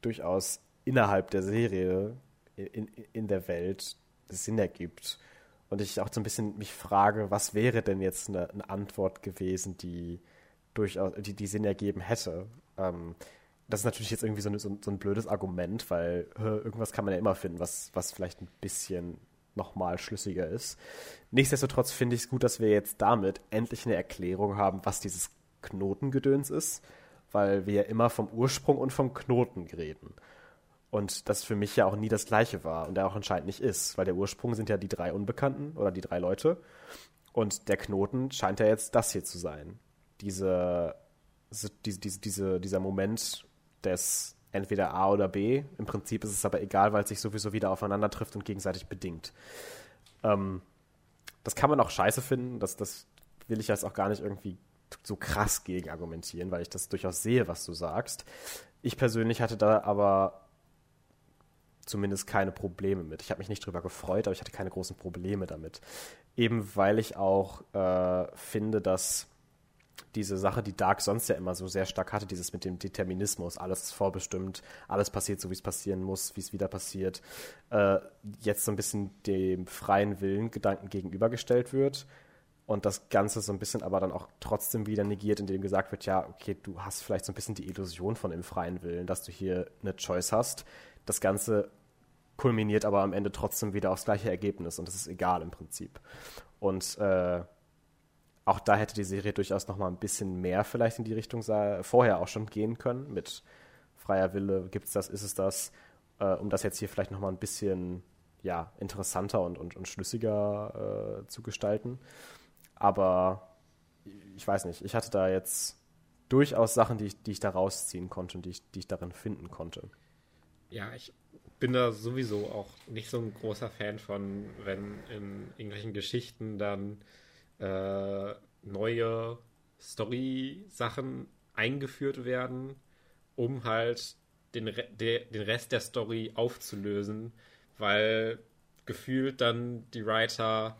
durchaus innerhalb der Serie, in, in der Welt, Sinn ergibt. Und ich auch so ein bisschen mich frage, was wäre denn jetzt eine, eine Antwort gewesen, die durchaus, die, die Sinn ergeben hätte. Ähm, das ist natürlich jetzt irgendwie so, eine, so, so ein blödes Argument, weil hö, irgendwas kann man ja immer finden, was, was vielleicht ein bisschen nochmal schlüssiger ist. Nichtsdestotrotz finde ich es gut, dass wir jetzt damit endlich eine Erklärung haben, was dieses Knotengedöns ist, weil wir ja immer vom Ursprung und vom Knoten reden. Und das für mich ja auch nie das Gleiche war und der auch anscheinend nicht ist, weil der Ursprung sind ja die drei Unbekannten oder die drei Leute und der Knoten scheint ja jetzt das hier zu sein. Diese, diese, diese, diese, dieser Moment des entweder A oder B, im Prinzip ist es aber egal, weil es sich sowieso wieder aufeinander trifft und gegenseitig bedingt. Ähm, das kann man auch scheiße finden, das, das will ich jetzt auch gar nicht irgendwie so krass gegen argumentieren, weil ich das durchaus sehe, was du sagst. Ich persönlich hatte da aber zumindest keine Probleme mit. Ich habe mich nicht drüber gefreut, aber ich hatte keine großen Probleme damit. Eben weil ich auch äh, finde, dass diese Sache, die Dark sonst ja immer so sehr stark hatte, dieses mit dem Determinismus, alles ist vorbestimmt, alles passiert so, wie es passieren muss, wie es wieder passiert, äh, jetzt so ein bisschen dem freien Willen Gedanken gegenübergestellt wird. Und das Ganze so ein bisschen aber dann auch trotzdem wieder negiert, indem gesagt wird, ja, okay, du hast vielleicht so ein bisschen die Illusion von dem freien Willen, dass du hier eine Choice hast. Das Ganze kulminiert aber am Ende trotzdem wieder aufs gleiche Ergebnis und das ist egal im Prinzip. Und äh, auch da hätte die Serie durchaus nochmal ein bisschen mehr vielleicht in die Richtung sah, vorher auch schon gehen können mit freier Wille, gibt's das, ist es das, äh, um das jetzt hier vielleicht nochmal ein bisschen ja, interessanter und, und, und schlüssiger äh, zu gestalten. Aber ich weiß nicht, ich hatte da jetzt durchaus Sachen, die ich, die ich da rausziehen konnte und die ich, die ich darin finden konnte. Ja, ich bin da sowieso auch nicht so ein großer Fan von, wenn in irgendwelchen Geschichten dann äh, neue Story-Sachen eingeführt werden, um halt den, Re- de- den Rest der Story aufzulösen, weil gefühlt dann die Writer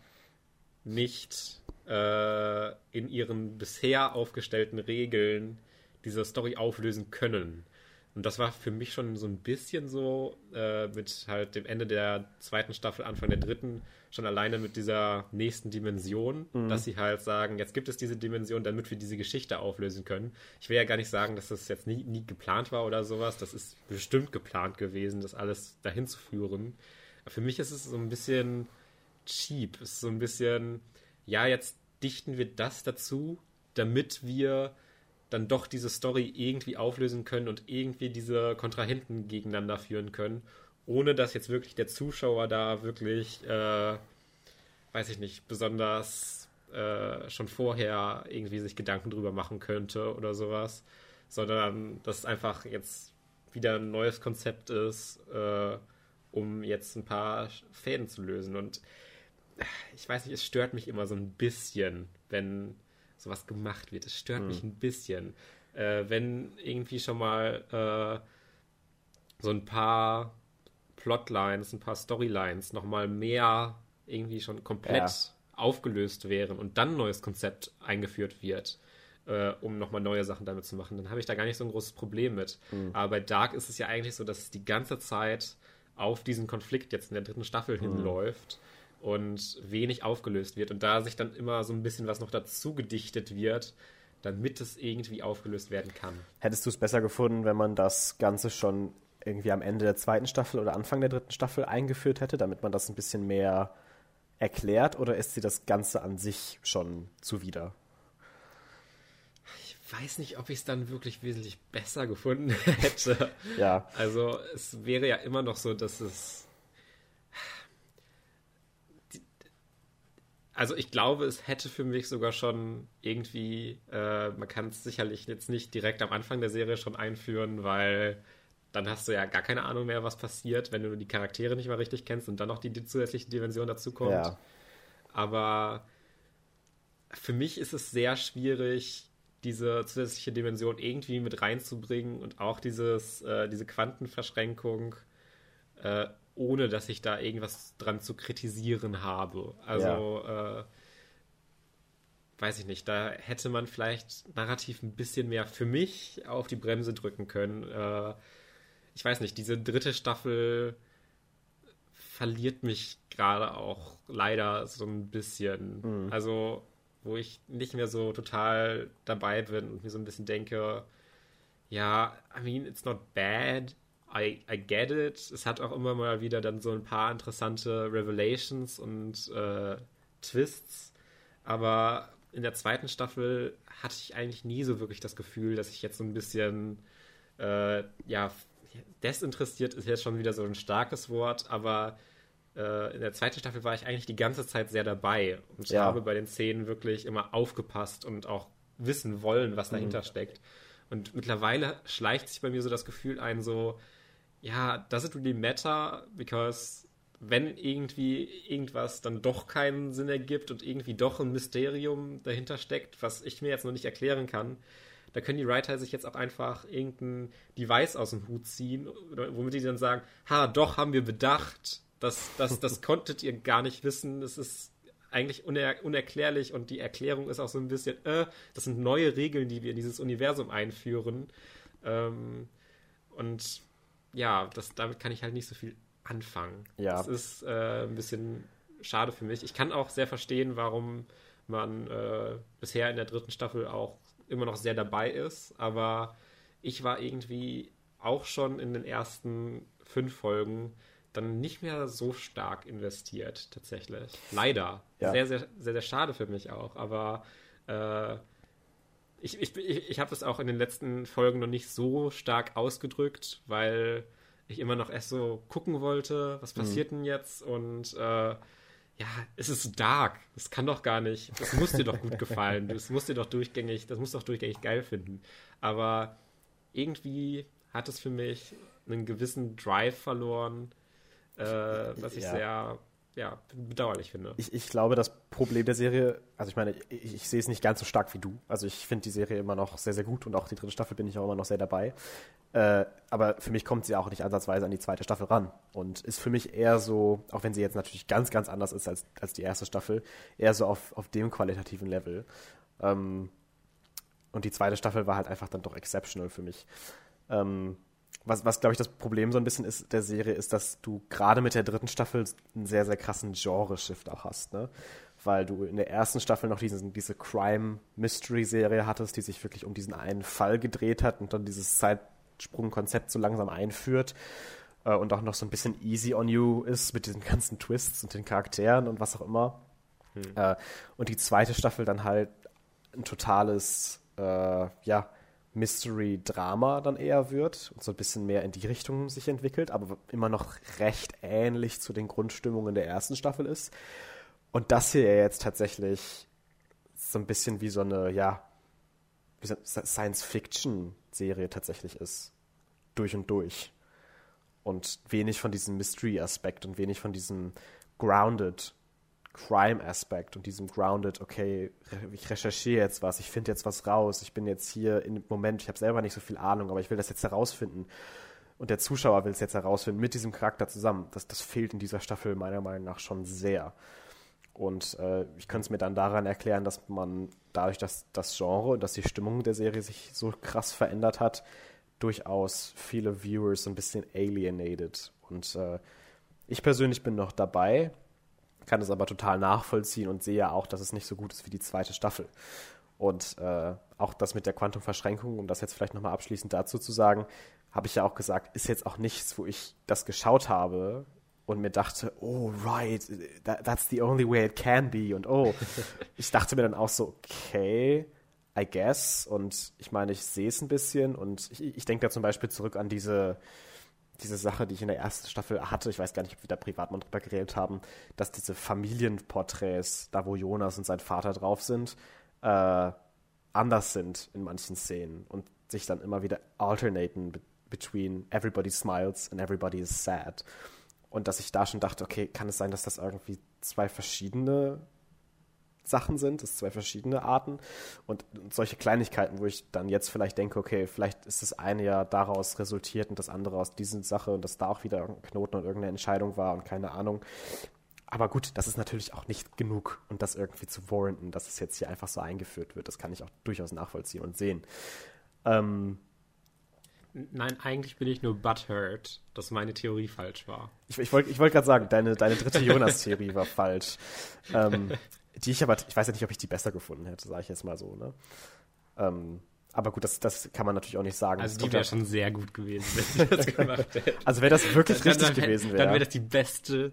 nicht in ihren bisher aufgestellten Regeln diese Story auflösen können. Und das war für mich schon so ein bisschen so äh, mit halt dem Ende der zweiten Staffel, Anfang der dritten, schon alleine mit dieser nächsten Dimension, mhm. dass sie halt sagen, jetzt gibt es diese Dimension, damit wir diese Geschichte auflösen können. Ich will ja gar nicht sagen, dass das jetzt nie, nie geplant war oder sowas. Das ist bestimmt geplant gewesen, das alles dahin zu führen. Aber für mich ist es so ein bisschen cheap. Es ist so ein bisschen, ja, jetzt dichten wir das dazu, damit wir dann doch diese Story irgendwie auflösen können und irgendwie diese Kontrahenten gegeneinander führen können, ohne dass jetzt wirklich der Zuschauer da wirklich, äh, weiß ich nicht, besonders äh, schon vorher irgendwie sich Gedanken drüber machen könnte oder sowas, sondern dass es einfach jetzt wieder ein neues Konzept ist, äh, um jetzt ein paar Fäden zu lösen. Und ich weiß nicht, es stört mich immer so ein bisschen, wenn sowas gemacht wird. Das stört hm. mich ein bisschen. Äh, wenn irgendwie schon mal äh, so ein paar Plotlines, ein paar Storylines nochmal mehr irgendwie schon komplett ja. aufgelöst wären und dann ein neues Konzept eingeführt wird, äh, um nochmal neue Sachen damit zu machen, dann habe ich da gar nicht so ein großes Problem mit. Hm. Aber bei Dark ist es ja eigentlich so, dass es die ganze Zeit auf diesen Konflikt jetzt in der dritten Staffel hm. hinläuft und wenig aufgelöst wird und da sich dann immer so ein bisschen was noch dazu gedichtet wird, damit es irgendwie aufgelöst werden kann. Hättest du es besser gefunden, wenn man das Ganze schon irgendwie am Ende der zweiten Staffel oder Anfang der dritten Staffel eingeführt hätte, damit man das ein bisschen mehr erklärt, oder ist dir das Ganze an sich schon zuwider? Ich weiß nicht, ob ich es dann wirklich wesentlich besser gefunden hätte. Ja. Also es wäre ja immer noch so, dass es Also ich glaube, es hätte für mich sogar schon irgendwie, äh, man kann es sicherlich jetzt nicht direkt am Anfang der Serie schon einführen, weil dann hast du ja gar keine Ahnung mehr, was passiert, wenn du die Charaktere nicht mal richtig kennst und dann noch die zusätzliche Dimension dazu kommt. Ja. Aber für mich ist es sehr schwierig, diese zusätzliche Dimension irgendwie mit reinzubringen und auch dieses, äh, diese Quantenverschränkung äh, ohne dass ich da irgendwas dran zu kritisieren habe. Also, ja. äh, weiß ich nicht, da hätte man vielleicht narrativ ein bisschen mehr für mich auf die Bremse drücken können. Äh, ich weiß nicht, diese dritte Staffel verliert mich gerade auch leider so ein bisschen. Mhm. Also, wo ich nicht mehr so total dabei bin und mir so ein bisschen denke, ja, I mean, it's not bad, I, I get it. Es hat auch immer mal wieder dann so ein paar interessante Revelations und äh, Twists. Aber in der zweiten Staffel hatte ich eigentlich nie so wirklich das Gefühl, dass ich jetzt so ein bisschen, äh, ja, desinteressiert ist jetzt schon wieder so ein starkes Wort, aber äh, in der zweiten Staffel war ich eigentlich die ganze Zeit sehr dabei und ja. habe bei den Szenen wirklich immer aufgepasst und auch wissen wollen, was dahinter mhm. steckt. Und mittlerweile schleicht sich bei mir so das Gefühl ein, so, ja, does it really matter, because wenn irgendwie irgendwas dann doch keinen Sinn ergibt und irgendwie doch ein Mysterium dahinter steckt, was ich mir jetzt noch nicht erklären kann, da können die Writer sich jetzt auch einfach irgendein Device aus dem Hut ziehen, womit die dann sagen, ha, doch, haben wir bedacht, das, das, das konntet ihr gar nicht wissen, das ist eigentlich uner- unerklärlich und die Erklärung ist auch so ein bisschen, äh, das sind neue Regeln, die wir in dieses Universum einführen. Ähm, und ja, das, damit kann ich halt nicht so viel anfangen. Ja. Das ist äh, ein bisschen schade für mich. Ich kann auch sehr verstehen, warum man äh, bisher in der dritten Staffel auch immer noch sehr dabei ist, aber ich war irgendwie auch schon in den ersten fünf Folgen dann nicht mehr so stark investiert, tatsächlich. Leider. Ja. Sehr, sehr, sehr, sehr schade für mich auch. Aber äh, ich, ich, ich, ich habe das auch in den letzten Folgen noch nicht so stark ausgedrückt, weil ich immer noch erst so gucken wollte, was passiert mhm. denn jetzt? Und äh, ja, es ist dark. Das kann doch gar nicht. Das muss dir doch gut gefallen. Das muss dir doch durchgängig, das musst du doch durchgängig geil finden. Aber irgendwie hat es für mich einen gewissen Drive verloren, Äh, was ich ja. sehr ja, bedauerlich finde. Ich, ich glaube, das Problem der Serie, also ich meine, ich, ich sehe es nicht ganz so stark wie du. Also ich finde die Serie immer noch sehr, sehr gut und auch die dritte Staffel bin ich auch immer noch sehr dabei. Äh, aber für mich kommt sie auch nicht ansatzweise an die zweite Staffel ran und ist für mich eher so, auch wenn sie jetzt natürlich ganz, ganz anders ist als, als die erste Staffel, eher so auf, auf dem qualitativen Level. Ähm, und die zweite Staffel war halt einfach dann doch exceptional für mich. Ähm, was, was glaube ich das Problem so ein bisschen ist der Serie, ist, dass du gerade mit der dritten Staffel einen sehr, sehr krassen Genre-Shift auch hast, ne? Weil du in der ersten Staffel noch diesen, diese Crime-Mystery-Serie hattest, die sich wirklich um diesen einen Fall gedreht hat und dann dieses Zeitsprung-Konzept so langsam einführt äh, und auch noch so ein bisschen easy on you ist mit diesen ganzen Twists und den Charakteren und was auch immer. Hm. Äh, und die zweite Staffel dann halt ein totales äh, ja, Mystery-Drama dann eher wird und so ein bisschen mehr in die Richtung sich entwickelt, aber immer noch recht ähnlich zu den Grundstimmungen der ersten Staffel ist. Und das hier jetzt tatsächlich so ein bisschen wie so eine, ja, wie so eine Science-Fiction-Serie tatsächlich ist. Durch und durch. Und wenig von diesem Mystery-Aspekt und wenig von diesem grounded Crime-Aspekt und diesem grounded, okay, ich recherchiere jetzt was, ich finde jetzt was raus, ich bin jetzt hier im Moment, ich habe selber nicht so viel Ahnung, aber ich will das jetzt herausfinden. Und der Zuschauer will es jetzt herausfinden, mit diesem Charakter zusammen. Das, das fehlt in dieser Staffel meiner Meinung nach schon sehr. Und äh, ich könnte es mir dann daran erklären, dass man dadurch, dass das Genre und dass die Stimmung der Serie sich so krass verändert hat, durchaus viele Viewers so ein bisschen alienated. Und äh, ich persönlich bin noch dabei, kann es aber total nachvollziehen und sehe ja auch, dass es nicht so gut ist wie die zweite Staffel. Und äh, auch das mit der Quantumverschränkung, um das jetzt vielleicht nochmal abschließend dazu zu sagen, habe ich ja auch gesagt, ist jetzt auch nichts, wo ich das geschaut habe, und mir dachte, oh, right, that, that's the only way it can be. Und oh, ich dachte mir dann auch so, okay, I guess. Und ich meine, ich sehe es ein bisschen. Und ich, ich denke da zum Beispiel zurück an diese, diese Sache, die ich in der ersten Staffel hatte. Ich weiß gar nicht, ob wir da privat mal drüber geredet haben, dass diese Familienporträts, da wo Jonas und sein Vater drauf sind, äh, anders sind in manchen Szenen und sich dann immer wieder alternaten between everybody smiles and everybody is sad. Und dass ich da schon dachte, okay, kann es sein, dass das irgendwie zwei verschiedene Sachen sind, dass zwei verschiedene Arten und solche Kleinigkeiten, wo ich dann jetzt vielleicht denke, okay, vielleicht ist das eine ja daraus resultiert und das andere aus dieser Sache und dass da auch wieder irgendein Knoten und irgendeine Entscheidung war und keine Ahnung. Aber gut, das ist natürlich auch nicht genug, um das irgendwie zu warranten, dass es jetzt hier einfach so eingeführt wird. Das kann ich auch durchaus nachvollziehen und sehen. Ähm... Nein, eigentlich bin ich nur butthurt, dass meine Theorie falsch war. Ich, ich wollte ich wollt gerade sagen, deine, deine dritte Jonas-Theorie war falsch. Ähm, die ich aber, ich weiß ja nicht, ob ich die besser gefunden hätte, sage ich jetzt mal so. Ne? Ähm, aber gut, das, das kann man natürlich auch nicht sagen. Also das die wäre schon sehr gut gewesen, wenn sie das gemacht hätte. Also wäre das wirklich das richtig dann, gewesen wäre. Dann wäre das die beste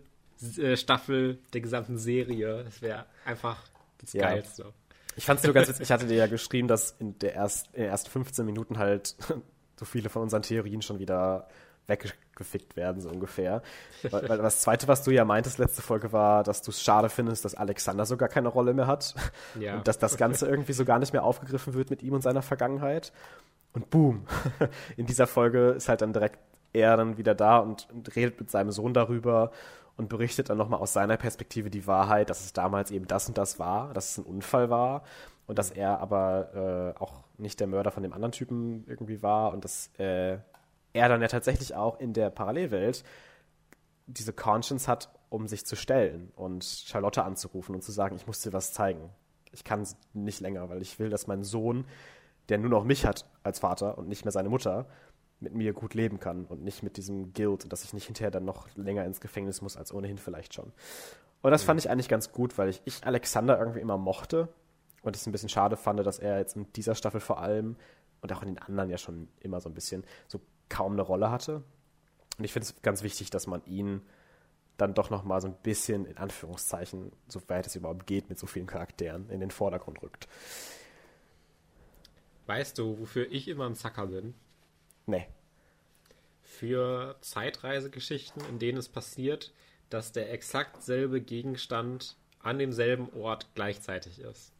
äh, Staffel der gesamten Serie. Das wäre einfach das ja. Geilste. Ich fand es nur ganz witzig, ich hatte dir ja geschrieben, dass in, der erst, in den ersten fünfzehn Minuten halt so viele von unseren Theorien schon wieder weggefickt werden, so ungefähr. Weil, weil das Zweite, was du ja meintest, letzte Folge war, dass du es schade findest, dass Alexander sogar keine Rolle mehr hat. Ja. Und dass das Ganze irgendwie so gar nicht mehr aufgegriffen wird mit ihm und seiner Vergangenheit. Und boom, in dieser Folge ist halt dann direkt er dann wieder da und, und redet mit seinem Sohn darüber und berichtet dann nochmal aus seiner Perspektive die Wahrheit, dass es damals eben das und das war, dass es ein Unfall war. Und dass er aber äh, auch nicht der Mörder von dem anderen Typen irgendwie war und dass äh, er dann ja tatsächlich auch in der Parallelwelt diese Conscience hat, um sich zu stellen und Charlotte anzurufen und zu sagen, ich muss dir was zeigen. Ich kann nicht länger, weil ich will, dass mein Sohn, der nur noch mich hat als Vater und nicht mehr seine Mutter, mit mir gut leben kann und nicht mit diesem Guilt und dass ich nicht hinterher dann noch länger ins Gefängnis muss als ohnehin vielleicht schon. Und das mhm. fand ich eigentlich ganz gut, weil ich, ich Alexander irgendwie immer mochte. Und ich es ein bisschen schade fand, dass er jetzt in dieser Staffel vor allem und auch in den anderen ja schon immer so ein bisschen so kaum eine Rolle hatte. Und ich finde es ganz wichtig, dass man ihn dann doch nochmal so ein bisschen, in Anführungszeichen, soweit es überhaupt geht, mit so vielen Charakteren in den Vordergrund rückt. Weißt du, wofür ich immer ein Zacker bin? Nee. Für Zeitreisegeschichten, in denen es passiert, dass der exakt selbe Gegenstand an demselben Ort gleichzeitig ist.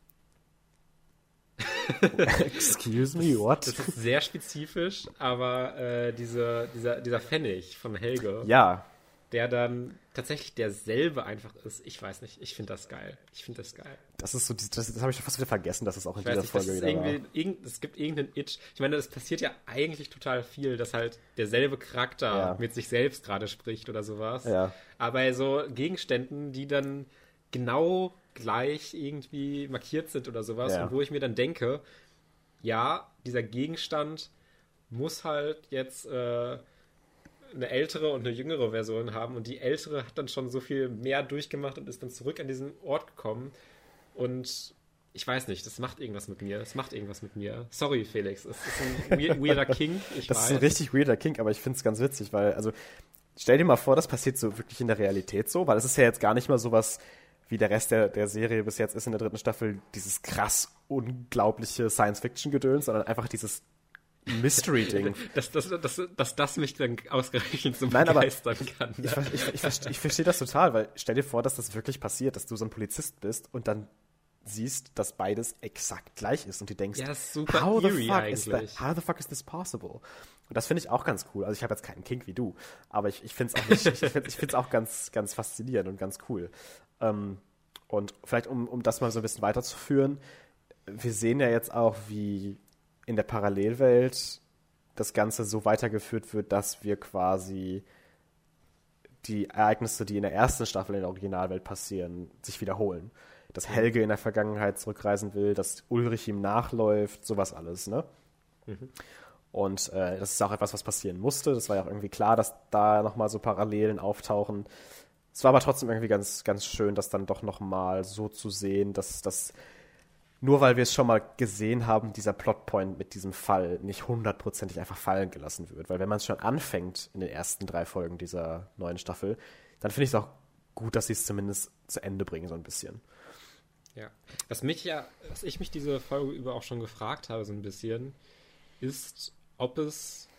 Excuse me, what? Das ist sehr spezifisch, aber äh, diese, dieser, dieser Pfennig von Helge, ja, der dann tatsächlich derselbe einfach ist, ich weiß nicht, ich finde das geil. Ich finde das geil. Das ist so, das, das habe ich fast wieder vergessen, dass es auch in ich dieser nicht, Folge wieder irgendwie, war. Irgend, es gibt irgendeinen Itch. Ich meine, das passiert ja eigentlich total viel, dass halt derselbe Charakter ja. mit sich selbst gerade spricht oder sowas. Ja. Aber bei so Gegenständen, die dann genau gleich irgendwie markiert sind oder sowas, ja. und wo ich mir dann denke, ja, dieser Gegenstand muss halt jetzt äh, eine ältere und eine jüngere Version haben. Und die ältere hat dann schon so viel mehr durchgemacht und ist dann zurück an diesen Ort gekommen. Und ich weiß nicht, das macht irgendwas mit mir. Das macht irgendwas mit mir. Sorry, Felix. Es ist ein weir- weirder Kink. Ich das weiß. Ist ein richtig weirder Kink, aber ich finde es ganz witzig, weil, also, stell dir mal vor, das passiert so wirklich in der Realität so, weil es ist ja jetzt gar nicht mal sowas, wie der Rest der, der Serie bis jetzt ist in der dritten Staffel, dieses krass unglaubliche Science-Fiction-Gedöns, sondern einfach dieses Mystery-Ding. dass, dass, dass, dass das mich dann ausgerechnet so Nein, begeistern kann. Ich, ich, ich, ich, verstehe, ich verstehe das total, weil stell dir vor, dass das wirklich passiert, dass du so ein Polizist bist und dann siehst, dass beides exakt gleich ist und du denkst, ja, super how, the fuck is that, how the fuck is this possible? Und das finde ich auch ganz cool. Also ich habe jetzt keinen Kink wie du, aber ich, ich finde es auch, nicht, ich find's, ich find's auch ganz, ganz faszinierend und ganz cool. Ähm, und vielleicht, um, um das mal so ein bisschen weiterzuführen, wir sehen ja jetzt auch, wie in der Parallelwelt das Ganze so weitergeführt wird, dass wir quasi die Ereignisse, die in der ersten Staffel in der Originalwelt passieren, sich wiederholen. Dass Helge in der Vergangenheit zurückreisen will, dass Ulrich ihm nachläuft, sowas alles, ne? Mhm. Und äh, das ist auch etwas, was passieren musste. Das war ja auch irgendwie klar, dass da nochmal so Parallelen auftauchen. Es war aber trotzdem irgendwie ganz, ganz schön, das dann doch nochmal so zu sehen, dass das, nur weil wir es schon mal gesehen haben, dieser Plotpoint mit diesem Fall nicht hundertprozentig einfach fallen gelassen wird. Weil wenn man es schon anfängt in den ersten drei Folgen dieser neuen Staffel, dann finde ich es auch gut, dass sie es zumindest zu Ende bringen, so ein bisschen. Ja. Was mich ja, was ich mich diese Folge über auch schon gefragt habe, so ein bisschen, ist, ob es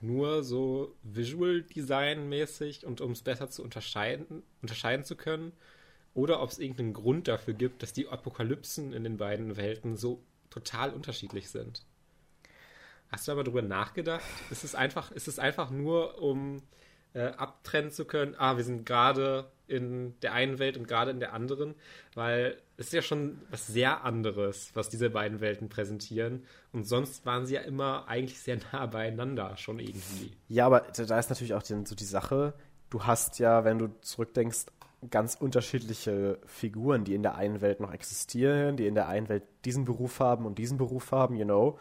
nur so Visual Design-mäßig und um es besser zu unterscheiden, unterscheiden zu können, oder ob es irgendeinen Grund dafür gibt, dass die Apokalypsen in den beiden Welten so total unterschiedlich sind. Hast du aber darüber nachgedacht? Ist es einfach, ist es einfach nur, um äh, abtrennen zu können, ah, wir sind gerade in der einen Welt und gerade in der anderen, weil es ist ja schon was sehr anderes, was diese beiden Welten präsentieren, und sonst waren sie ja immer eigentlich sehr nah beieinander, schon irgendwie. Ja, aber da ist natürlich auch die, so die Sache, du hast ja, wenn du zurückdenkst, ganz unterschiedliche Figuren, die in der einen Welt noch existieren, die in der einen Welt diesen Beruf haben und diesen Beruf haben, you know,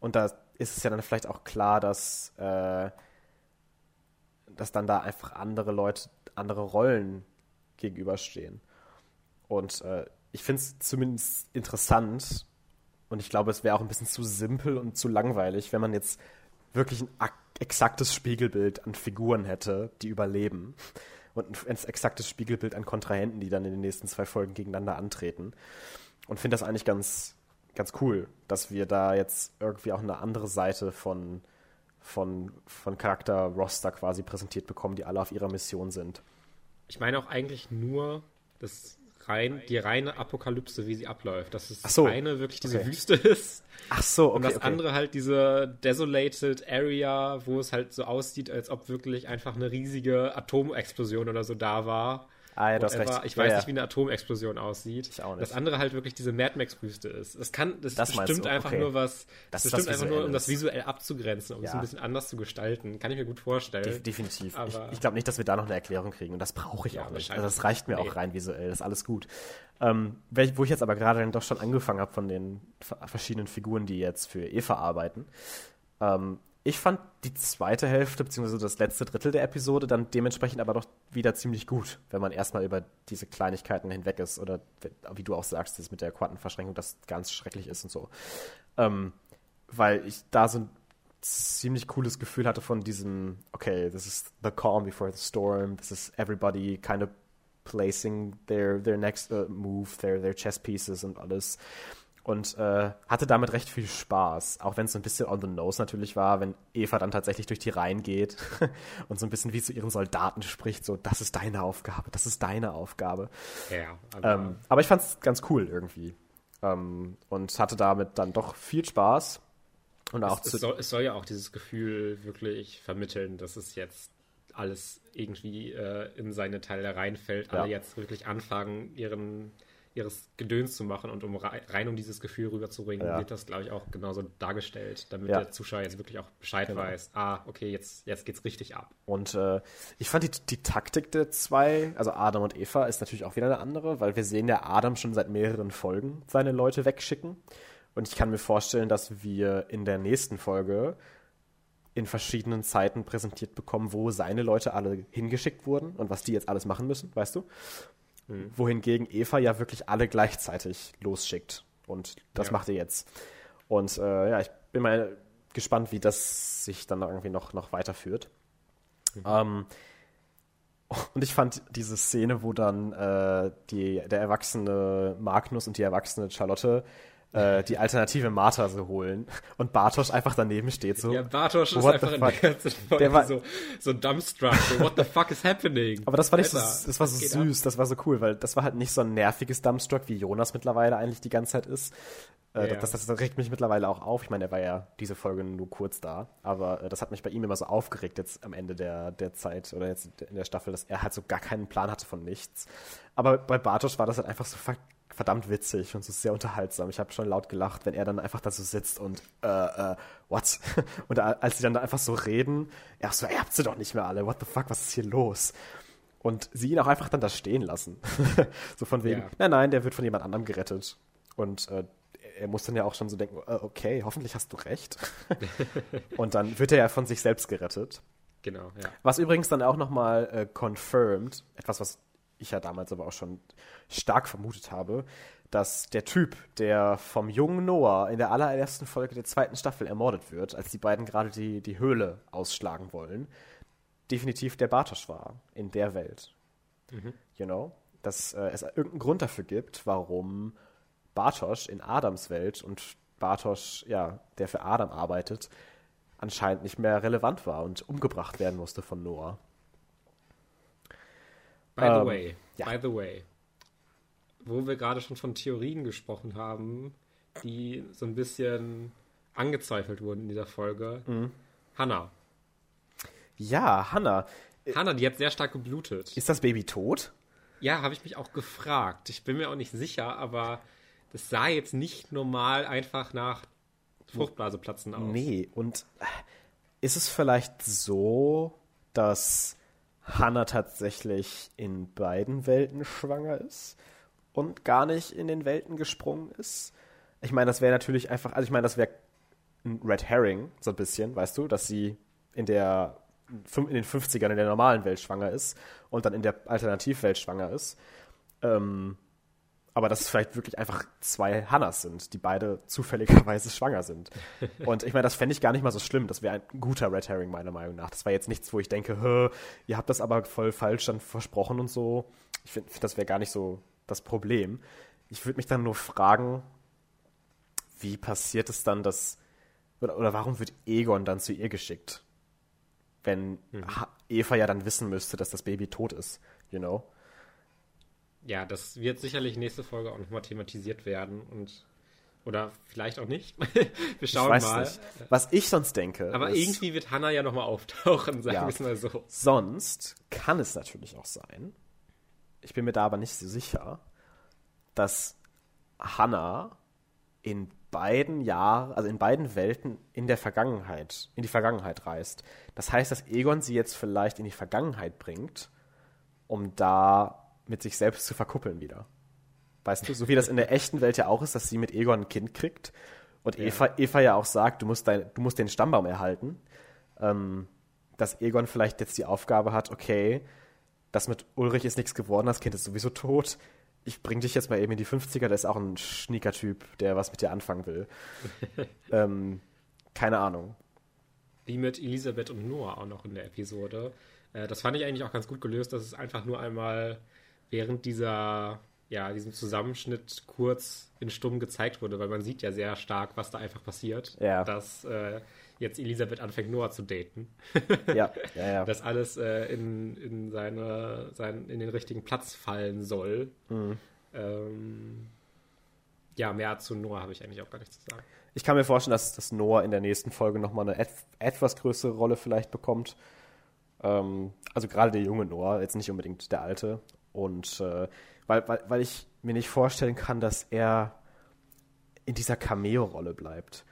und da ist es ja dann vielleicht auch klar, dass äh, dass dann da einfach andere Leute andere Rollen gegenüberstehen. Und äh, ich finde es zumindest interessant, und ich glaube, es wäre auch ein bisschen zu simpel und zu langweilig, wenn man jetzt wirklich ein ak- exaktes Spiegelbild an Figuren hätte, die überleben, und ein exaktes Spiegelbild an Kontrahenten, die dann in den nächsten zwei Folgen gegeneinander antreten. Und finde das eigentlich ganz, ganz cool, dass wir da jetzt irgendwie auch eine andere Seite von von, von Charakter-Roster quasi präsentiert bekommen, die alle auf ihrer Mission sind. Ich meine auch eigentlich nur das rein, die reine Apokalypse, wie sie abläuft. Dass es so. Eine wirklich diese okay. Wüste ist. Ach so, okay. Und das okay. andere halt diese desolated Area, wo es halt so aussieht, als ob wirklich einfach eine riesige Atomexplosion oder so da war. Ah ja, du hast recht. Ich weiß ja, nicht, wie eine Atomexplosion aussieht. Ich auch nicht. Das andere halt wirklich diese Mad Max-Wüste ist. Es kann, das, das bestimmt einfach okay. nur was, das, das bestimmt einfach nur, um das visuell abzugrenzen, um ja. es ein bisschen anders zu gestalten. Kann ich mir gut vorstellen. De- definitiv. Aber ich ich glaube nicht, dass wir da noch eine Erklärung kriegen, und das brauche ich ja, auch nicht. Also das reicht mir nee. auch rein visuell, das ist alles gut. Ähm, wo ich jetzt aber gerade dann doch schon angefangen habe von den verschiedenen Figuren, die jetzt für Eva arbeiten, ähm, ich fand die zweite Hälfte, beziehungsweise das letzte Drittel der Episode dann dementsprechend aber doch wieder ziemlich gut, wenn man erstmal über diese Kleinigkeiten hinweg ist, oder wie du auch sagst, das mit der Quantenverschränkung, das ganz schrecklich ist und so. Ähm, weil ich da so ein ziemlich cooles Gefühl hatte von diesem, okay, this is the calm before the storm, this is everybody kind of placing their, their next uh, move, their, their chess pieces und alles. Und äh, hatte damit recht viel Spaß, auch wenn es so ein bisschen on the nose natürlich war, wenn Eva dann tatsächlich durch die Reihen geht und so ein bisschen wie zu ihren Soldaten spricht, so, das ist deine Aufgabe, das ist deine Aufgabe. Ja, aber, ähm, aber ich fand es ganz cool irgendwie, ähm, und hatte damit dann doch viel Spaß. Und auch es, zu- es, soll, es soll ja auch dieses Gefühl wirklich vermitteln, dass es jetzt alles irgendwie äh, in seine Teile reinfällt, ja. alle jetzt wirklich anfangen, ihren... ihres Gedöns zu machen, und um rein um dieses Gefühl rüberzubringen, ja. wird das, glaube ich, auch genauso dargestellt, damit ja. der Zuschauer jetzt wirklich auch Bescheid genau. weiß, ah, okay, jetzt, jetzt geht's richtig ab. Und äh, ich fand die, die Taktik der zwei, also Adam und Eva, ist natürlich auch wieder eine andere, weil wir sehen ja Adam schon seit mehreren Folgen seine Leute wegschicken, und ich kann mir vorstellen, dass wir in der nächsten Folge in verschiedenen Zeiten präsentiert bekommen, wo seine Leute alle hingeschickt wurden und was die jetzt alles machen müssen, weißt du? Mhm. Wohingegen Eva ja wirklich alle gleichzeitig losschickt. Und das ja. macht ihr jetzt. Und äh, ja, ich bin mal gespannt, wie das sich dann irgendwie noch, noch weiterführt. Mhm. Ähm, und ich fand diese Szene, wo dann äh, die, der erwachsene Magnus und die erwachsene Charlotte die alternative Martha so holen und Bartosch einfach daneben steht so. Ja, Bartosch ist einfach in der ganzen Folge war, so, so dumbstruck, so what the fuck is happening? Aber das war nicht so, das war so süß, ab. Das war so cool, weil das war halt nicht so ein nerviges dumbstruck, wie Jonas mittlerweile eigentlich die ganze Zeit ist. Äh, ja. das, das, das regt mich mittlerweile auch auf. Ich meine, er war ja diese Folge nur kurz da, aber äh, das hat mich bei ihm immer so aufgeregt jetzt am Ende der, der Zeit oder jetzt in der Staffel, dass er halt so gar keinen Plan hatte von nichts. Aber bei Bartosch war das halt einfach so fuck verdammt witzig und so sehr unterhaltsam. Ich habe schon laut gelacht, wenn er dann einfach da so sitzt und äh, äh, what? Und als sie dann da einfach so reden, er so, ihr habt sie doch nicht mehr alle, what the fuck, was ist hier los? Und sie ihn auch einfach dann da stehen lassen. So von wegen, yeah. nein, nein, der wird von jemand anderem gerettet. Und äh, er muss dann ja auch schon so denken, äh, okay, hoffentlich hast du recht. Und dann wird er ja von sich selbst gerettet. Genau, ja. Was übrigens dann auch nochmal äh, confirmed, etwas, was ich ja damals aber auch schon stark vermutet habe, dass der Typ, der vom jungen Noah in der allerersten Folge der zweiten Staffel ermordet wird, als die beiden gerade die, die Höhle ausschlagen wollen, definitiv der Bartosch war in der Welt. Mhm. You know? Dass äh, es irgendeinen Grund dafür gibt, warum Bartosch in Adams Welt und Bartosch, ja, der für Adam arbeitet, anscheinend nicht mehr relevant war und umgebracht werden musste von Noah. By the way, um, ja. by the way, wo wir gerade schon von Theorien gesprochen haben, die so ein bisschen angezweifelt wurden in dieser Folge. Mhm. Hannah. Ja, Hannah. Hannah, die hat sehr stark geblutet. Ist das Baby tot? Ja, habe ich mich auch gefragt. Ich bin mir auch nicht sicher, aber das sah jetzt nicht normal einfach nach Fruchtblaseplatzen aus. Nee, und ist es vielleicht so, dass Hannah tatsächlich in beiden Welten schwanger ist und gar nicht in den Welten gesprungen ist? Ich meine, das wäre natürlich einfach, also ich meine, das wäre ein Red Herring, so ein bisschen, weißt du, dass sie in der in den fünfzigern in der normalen Welt schwanger ist und dann in der Alternativwelt schwanger ist. Ähm, aber dass es vielleicht wirklich einfach zwei Hannahs sind, die beide zufälligerweise schwanger sind. Und ich meine, das fände ich gar nicht mal so schlimm. Das wäre ein guter Red Herring, meiner Meinung nach. Das war jetzt nichts, wo ich denke, ihr habt das aber voll falsch dann versprochen und so. Ich finde, das wäre gar nicht so das Problem. Ich würde mich dann nur fragen, wie passiert es dann, dass oder, oder warum wird Egon dann zu ihr geschickt? Wenn mhm. Eva ja dann wissen müsste, dass das Baby tot ist, you know? Ja, das wird sicherlich nächste Folge auch nochmal thematisiert werden und oder vielleicht auch nicht. Wir schauen ich weiß mal. Nicht. Was ich sonst denke. Aber ist, irgendwie wird Hannah ja nochmal auftauchen, sagen ja, wir es mal so. Sonst kann es natürlich auch sein, ich bin mir da aber nicht so sicher, dass Hannah in beiden Jahren, also in beiden Welten in der Vergangenheit, in die Vergangenheit reist. Das heißt, dass Egon sie jetzt vielleicht in die Vergangenheit bringt, um da mit sich selbst zu verkuppeln wieder. Weißt du, so wie das in der echten Welt ja auch ist, dass sie mit Egon ein Kind kriegt und ja. Eva, Eva ja auch sagt, du musst, dein, du musst den Stammbaum erhalten, ähm, dass Egon vielleicht jetzt die Aufgabe hat, okay, das mit Ulrich ist nichts geworden, das Kind ist sowieso tot, ich bring dich jetzt mal eben in die fünfziger, da ist auch ein Schnieker-Typ, der was mit dir anfangen will. ähm, keine Ahnung. Wie mit Elisabeth und Noah auch noch in der Episode. Äh, das fand ich eigentlich auch ganz gut gelöst, dass es einfach nur einmal während dieser, ja, diesem Zusammenschnitt kurz in Stumm gezeigt wurde, weil man sieht ja sehr stark, was da einfach passiert, ja. dass äh, jetzt Elisabeth anfängt, Noah zu daten. Ja, ja, ja. Dass alles äh, in, in, seine, sein, in den richtigen Platz fallen soll. Mhm. Ähm, ja, mehr zu Noah habe ich eigentlich auch gar nichts zu sagen. Ich kann mir vorstellen, dass, dass Noah in der nächsten Folge nochmal eine et- etwas größere Rolle vielleicht bekommt. Ähm, also gerade der junge Noah, jetzt nicht unbedingt der alte. Und äh, weil, weil, weil ich mir nicht vorstellen kann, dass er in dieser Cameo-Rolle bleibt.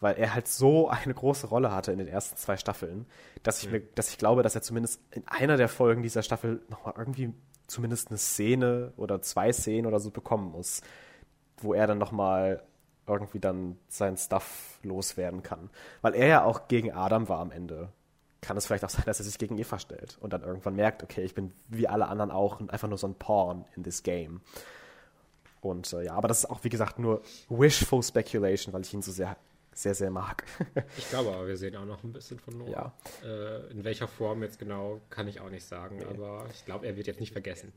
Weil er halt so eine große Rolle hatte in den ersten zwei Staffeln, dass ich mhm. mir, dass ich glaube, dass er zumindest in einer der Folgen dieser Staffel nochmal irgendwie zumindest eine Szene oder zwei Szenen oder so bekommen muss, wo er dann nochmal irgendwie dann sein Stuff loswerden kann. Weil er ja auch gegen Adam war am Ende. Kann es vielleicht auch sein, dass er sich gegen Eva stellt und dann irgendwann merkt, okay, ich bin wie alle anderen auch einfach nur so ein Pawn in this game. Und äh, ja, aber das ist auch, wie gesagt, nur wishful speculation, weil ich ihn so sehr, sehr, sehr mag. Ich glaube aber, wir sehen auch noch ein bisschen von Noah. Ja. Äh, in welcher Form jetzt genau, kann ich auch nicht sagen, nee. Aber ich glaube, er wird jetzt nicht vergessen.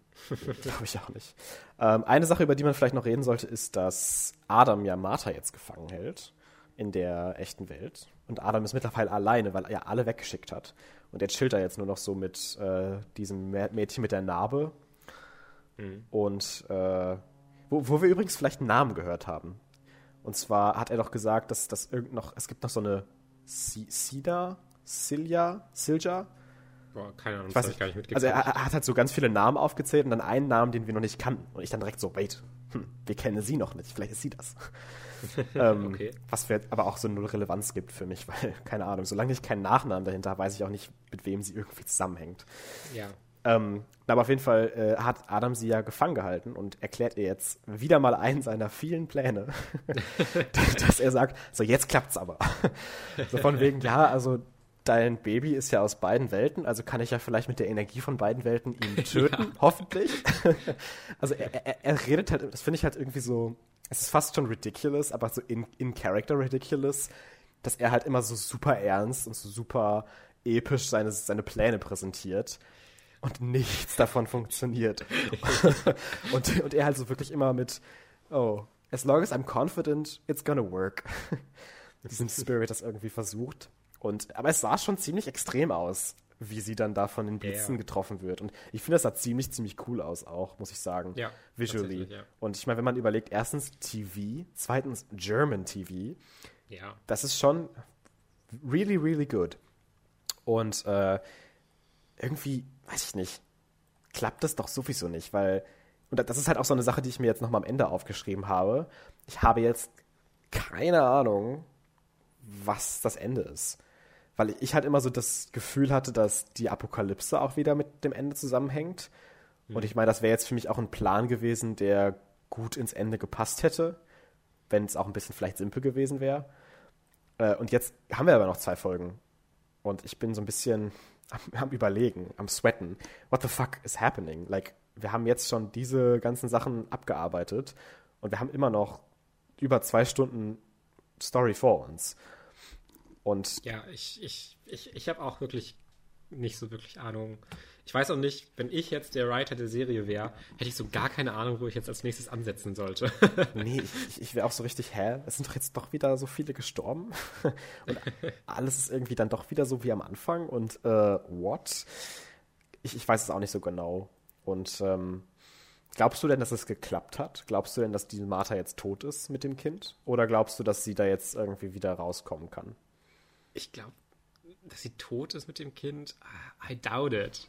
Glaube ich auch nicht. Ähm, eine Sache, über die man vielleicht noch reden sollte, ist, dass Adam ja Martha jetzt gefangen hält in der echten Welt. Und Adam ist mittlerweile alleine, weil er ja alle weggeschickt hat. Und er chillt da jetzt nur noch so mit äh, diesem Mädchen mit der Narbe. Mhm. Und äh, wo, wo wir übrigens vielleicht einen Namen gehört haben. Und zwar hat er doch gesagt, dass das irgend noch, es gibt noch so eine Sida, Silja, Silja. Boah, keine Ahnung, das habe ich gar nicht mitgekriegt. Also er, er hat halt so ganz viele Namen aufgezählt und dann einen Namen, den wir noch nicht kannten. Und ich dann direkt so, wait, hm, wir kennen sie noch nicht, vielleicht ist sie das. ähm, okay. Was für, aber auch so eine Relevanz gibt für mich, weil, keine Ahnung, solange ich keinen Nachnamen dahinter habe, weiß ich auch nicht, mit wem sie irgendwie zusammenhängt. Ja. Ähm, aber auf jeden Fall äh, hat Adam sie ja gefangen gehalten und erklärt ihr jetzt wieder mal einen seiner vielen Pläne, dass er sagt, so jetzt klappt's aber. So von wegen, ja, also dein Baby ist ja aus beiden Welten, also kann ich ja vielleicht mit der Energie von beiden Welten ihn töten, ja. Hoffentlich. Also er, er, er redet halt, das finde ich halt irgendwie so, es ist fast schon ridiculous, aber so in, in character ridiculous, dass er halt immer so super ernst und so super episch seine, seine Pläne präsentiert. Und nichts davon funktioniert. und, und er halt so wirklich immer mit, oh, as long as I'm confident, it's gonna work. Diesen Spirit das irgendwie versucht. Und, aber es sah schon ziemlich extrem aus, wie sie dann da von den Blitzen yeah. getroffen wird. Und ich finde, das sah ziemlich, ziemlich cool aus auch, muss ich sagen. Ja, visually. Ja. Und ich meine, wenn man überlegt, erstens T V, zweitens German T V. Ja. Das ist schon really, really good. Und äh, irgendwie weiß ich nicht, klappt das doch sowieso nicht, weil, und das ist halt auch so eine Sache, die ich mir jetzt nochmal am Ende aufgeschrieben habe, ich habe jetzt keine Ahnung, was das Ende ist. Weil ich halt immer so das Gefühl hatte, dass die Apokalypse auch wieder mit dem Ende zusammenhängt. Mhm. Und ich meine, das wäre jetzt für mich auch ein Plan gewesen, der gut ins Ende gepasst hätte, wenn es auch ein bisschen vielleicht simpel gewesen wäre. Und jetzt haben wir aber noch zwei Folgen. Und ich bin so ein bisschen Am, am Überlegen, am Sweaten. What the fuck is happening? Like, wir haben jetzt schon diese ganzen Sachen abgearbeitet und wir haben immer noch über zwei Stunden Story vor uns. Und ja, ich, ich, ich, ich habe auch wirklich nicht so wirklich Ahnung. Ich weiß auch nicht, wenn ich jetzt der Writer der Serie wäre, hätte ich so gar keine Ahnung, wo ich jetzt als nächstes ansetzen sollte. Nee, ich, ich wäre auch so richtig, hä? Es sind doch jetzt doch wieder so viele gestorben. Und alles ist irgendwie dann doch wieder so wie am Anfang. Und äh, what? Ich, ich weiß es auch nicht so genau. Und ähm, glaubst du denn, dass es geklappt hat? Glaubst du denn, dass die Martha jetzt tot ist mit dem Kind? Oder glaubst du, dass sie da jetzt irgendwie wieder rauskommen kann? Ich glaube, dass sie tot ist mit dem Kind? I doubt it.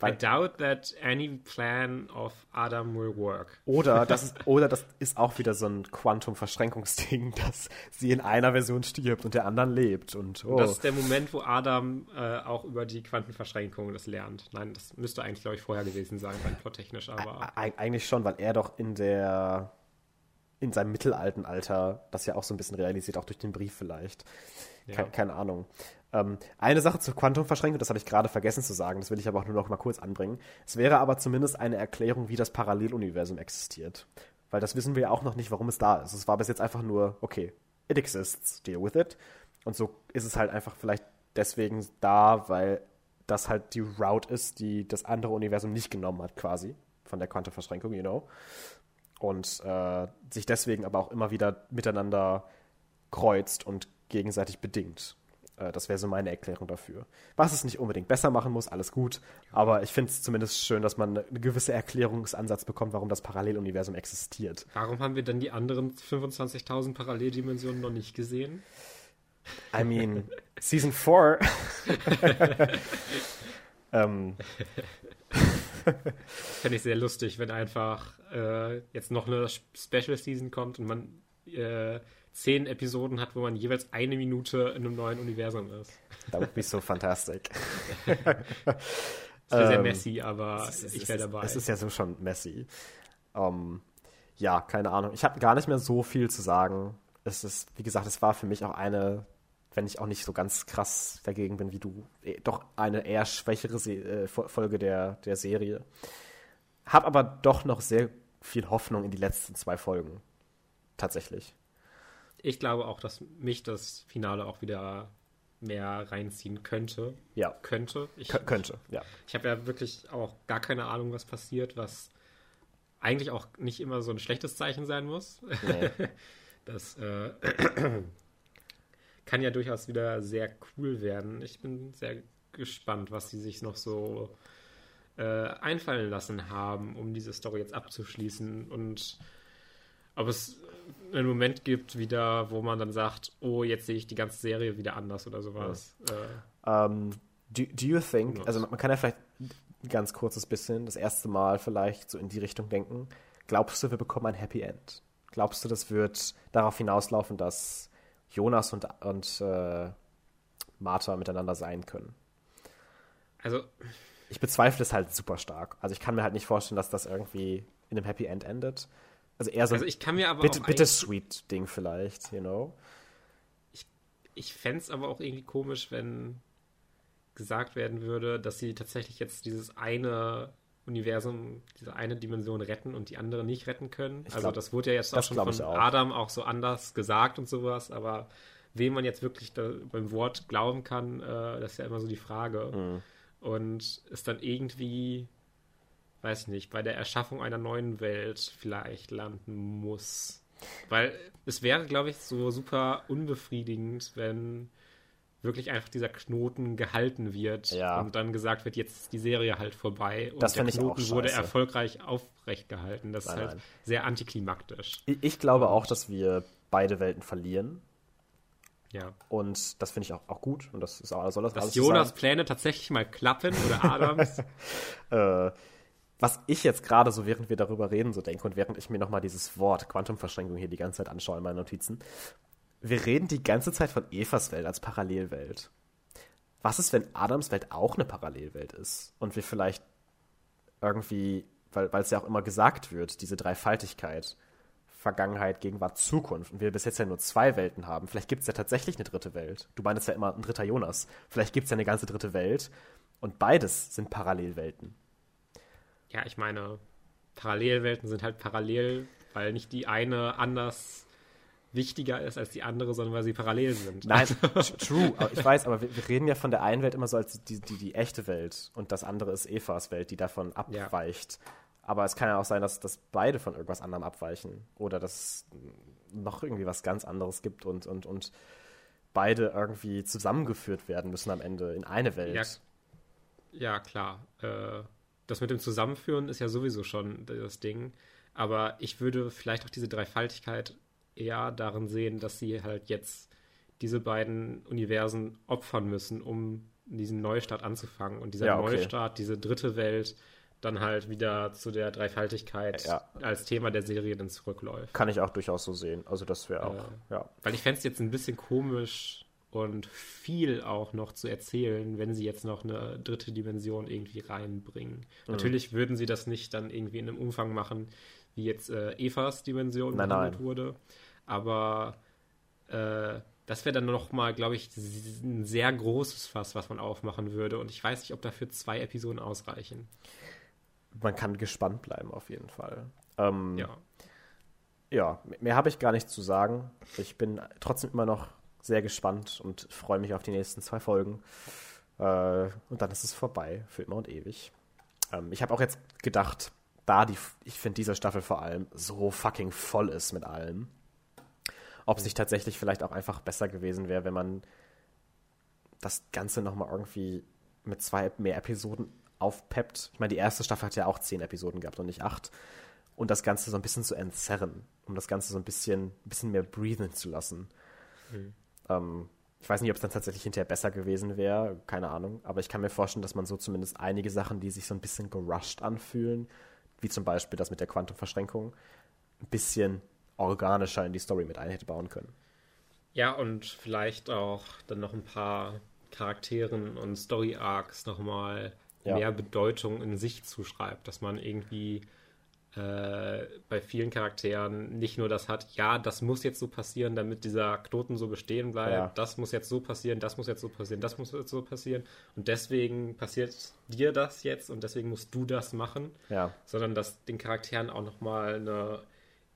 Weil I doubt that any plan of Adam will work. Oder das ist, oder das ist auch wieder so ein Quantum-Verschränkungsding, dass sie in einer Version stirbt und der anderen lebt. Und, oh. und das ist der Moment, wo Adam äh, auch über die Quantenverschränkung das lernt. Nein, das müsste eigentlich, glaube ich, vorher gewesen sein, rein plottechnisch. Aber Eig- eigentlich schon, weil er doch in der in seinem mittelalten Alter das ja auch so ein bisschen realisiert, auch durch den Brief vielleicht. Ja. Keine, keine Ahnung. Ähm, eine Sache zur Quantumverschränkung, das habe ich gerade vergessen zu sagen, das will ich aber auch nur noch mal kurz anbringen. Es wäre aber zumindest eine Erklärung, wie das Paralleluniversum existiert. Weil das wissen wir ja auch noch nicht, warum es da ist. Es war bis jetzt einfach nur, okay, it exists, deal with it. Und so ist es halt einfach vielleicht deswegen da, weil das halt die Route ist, die das andere Universum nicht genommen hat quasi, von der Quantumverschränkung, you know. Und äh, sich deswegen aber auch immer wieder miteinander kreuzt und gegenseitig bedingt. Das wäre so meine Erklärung dafür. Was es nicht unbedingt besser machen muss, alles gut. Aber ich finde es zumindest schön, dass man einen gewissen Erklärungsansatz bekommt, warum das Paralleluniversum existiert. Warum haben wir dann die anderen fünfundzwanzigtausend Paralleldimensionen noch nicht gesehen? I mean, Season vier. ähm... Fände ich sehr lustig, wenn einfach äh, jetzt noch eine Special Season kommt und man äh, zehn Episoden hat, wo man jeweils eine Minute in einem neuen Universum ist. That would be so fantastic. Das wäre ähm, sehr messy, aber ist, ich wäre dabei. Es ist ja so schon messy. Um, ja, keine Ahnung. Ich habe gar nicht mehr so viel zu sagen, es ist, wie gesagt, es war für mich auch eine, wenn ich auch nicht so ganz krass dagegen bin wie du, doch eine eher schwächere Se- äh, Folge der, der Serie. Hab aber doch noch sehr viel Hoffnung in die letzten zwei Folgen. Tatsächlich. Ich glaube auch, dass mich das Finale auch wieder mehr reinziehen könnte. Ja. Könnte. Ich, Kön- könnte, ja. Ich habe ja wirklich auch gar keine Ahnung, was passiert, was eigentlich auch nicht immer so ein schlechtes Zeichen sein muss. Nee. Das äh, kann ja durchaus wieder sehr cool werden. Ich bin sehr gespannt, was sie sich noch so äh, einfallen lassen haben, um diese Story jetzt abzuschließen. Und ob es einen Moment gibt wieder, wo man dann sagt, oh, jetzt sehe ich die ganze Serie wieder anders oder sowas. Ja. Äh, um, do, do you think, also man kann ja vielleicht ein ganz kurzes bisschen, das erste Mal vielleicht so in die Richtung denken, glaubst du, wir bekommen ein Happy End? Glaubst du, das wird darauf hinauslaufen, dass Jonas und, und äh, Martha miteinander sein können? Also ich bezweifle es halt super stark. Also ich kann mir halt nicht vorstellen, dass das irgendwie in einem Happy End endet. Also eher so also ich kann mir aber bitte, auch bitte sweet Ding vielleicht, you know. Ich, ich fände es aber auch irgendwie komisch, wenn gesagt werden würde, dass sie tatsächlich jetzt dieses eine Universum, diese eine Dimension retten und die andere nicht retten können. Ich also glaub, das wurde ja jetzt auch schon von auch. Adam auch so anders gesagt und sowas, aber wem man jetzt wirklich da beim Wort glauben kann, äh, das ist ja immer so die Frage. Mhm. Und ist dann irgendwie, weiß ich nicht, bei der Erschaffung einer neuen Welt vielleicht landen muss. Weil es wäre, glaube ich, so super unbefriedigend, wenn wirklich einfach dieser Knoten gehalten wird ja. und dann gesagt wird, jetzt ist die Serie halt vorbei und das der Knoten wurde erfolgreich aufrecht gehalten. Das nein, ist halt nein. sehr antiklimaktisch. Ich, ich glaube und auch, dass wir beide Welten verlieren. Ja. Und das finde ich auch, auch gut. Und das ist auch, soll das Dass alles Jonas sein. Pläne tatsächlich mal klappen oder Adams. äh, was ich jetzt gerade so, während wir darüber reden, so denke und während ich mir nochmal dieses Wort Quantumverschränkung hier die ganze Zeit anschaue in meinen Notizen, wir reden die ganze Zeit von Evas Welt als Parallelwelt. Was ist, wenn Adams Welt auch eine Parallelwelt ist? Und wir vielleicht irgendwie, weil es ja auch immer gesagt wird, diese Dreifaltigkeit, Vergangenheit, Gegenwart, Zukunft, und wir bis jetzt ja nur zwei Welten haben, vielleicht gibt es ja tatsächlich eine dritte Welt. Du meinst ja immer ein dritter Jonas. Vielleicht gibt es ja eine ganze dritte Welt und beides sind Parallelwelten. Ja, ich meine, Parallelwelten sind halt parallel, weil nicht die eine anders wichtiger ist als die andere, sondern weil sie parallel sind. Nein, true, ich weiß, aber wir, wir reden ja von der einen Welt immer so als die, die, die echte Welt und das andere ist Evas Welt, die davon abweicht. Ja. Aber es kann ja auch sein, dass, dass beide von irgendwas anderem abweichen oder dass noch irgendwie was ganz anderes gibt und, und, und beide irgendwie zusammengeführt werden müssen am Ende in eine Welt. Ja, ja klar. Äh, das mit dem Zusammenführen ist ja sowieso schon das Ding, aber ich würde vielleicht auch diese Dreifaltigkeit eher darin sehen, dass sie halt jetzt diese beiden Universen opfern müssen, um diesen Neustart anzufangen. Und dieser ja, okay. Neustart, diese dritte Welt, dann halt wieder zu der Dreifaltigkeit ja. als Thema der Serie dann zurückläuft. Kann ich auch durchaus so sehen. Also das wäre auch, äh, ja. Weil ich fände es jetzt ein bisschen komisch und viel auch noch zu erzählen, wenn sie jetzt noch eine dritte Dimension irgendwie reinbringen. Mhm. Natürlich würden sie das nicht dann irgendwie in einem Umfang machen, wie jetzt äh, Evas Dimension nein, nein. wurde. Aber äh, das wäre dann nochmal, glaube ich, ein sehr großes Fass, was man aufmachen würde. Und ich weiß nicht, ob dafür zwei Episoden ausreichen. Man kann gespannt bleiben, auf jeden Fall. Ähm, ja. Ja, mehr habe ich gar nicht zu sagen. Ich bin trotzdem immer noch sehr gespannt und freue mich auf die nächsten zwei Folgen. Äh, und dann ist es vorbei, für immer und ewig. Ähm, ich habe auch jetzt gedacht, da die, ich finde, diese Staffel vor allem so fucking voll ist mit allem. Ob es nicht tatsächlich vielleicht auch einfach besser gewesen wäre, wenn man das Ganze nochmal irgendwie mit zwei mehr Episoden aufpeppt. Ich meine, die erste Staffel hat ja auch zehn Episoden gehabt und nicht acht. Und das Ganze so ein bisschen zu entzerren, um das Ganze so ein bisschen, ein bisschen mehr breathen zu lassen. Mhm. Ähm, ich weiß nicht, ob es dann tatsächlich hinterher besser gewesen wäre, keine Ahnung. Aber ich kann mir vorstellen, dass man so zumindest einige Sachen, die sich so ein bisschen gerusht anfühlen, wie zum Beispiel das mit der Quantumverschränkung, ein bisschen organischer in die Story mit ein hätte bauen können. Ja, und vielleicht auch dann noch ein paar Charakteren und Story-Arcs nochmal ja. mehr Bedeutung in sich zuschreibt, dass man irgendwie äh, bei vielen Charakteren nicht nur das hat, ja, das muss jetzt so passieren, damit dieser Knoten so bestehen bleibt, ja. das muss jetzt so passieren, das muss jetzt so passieren, das muss jetzt so passieren und deswegen passiert dir das jetzt und deswegen musst du das machen, ja. sondern dass den Charakteren auch nochmal eine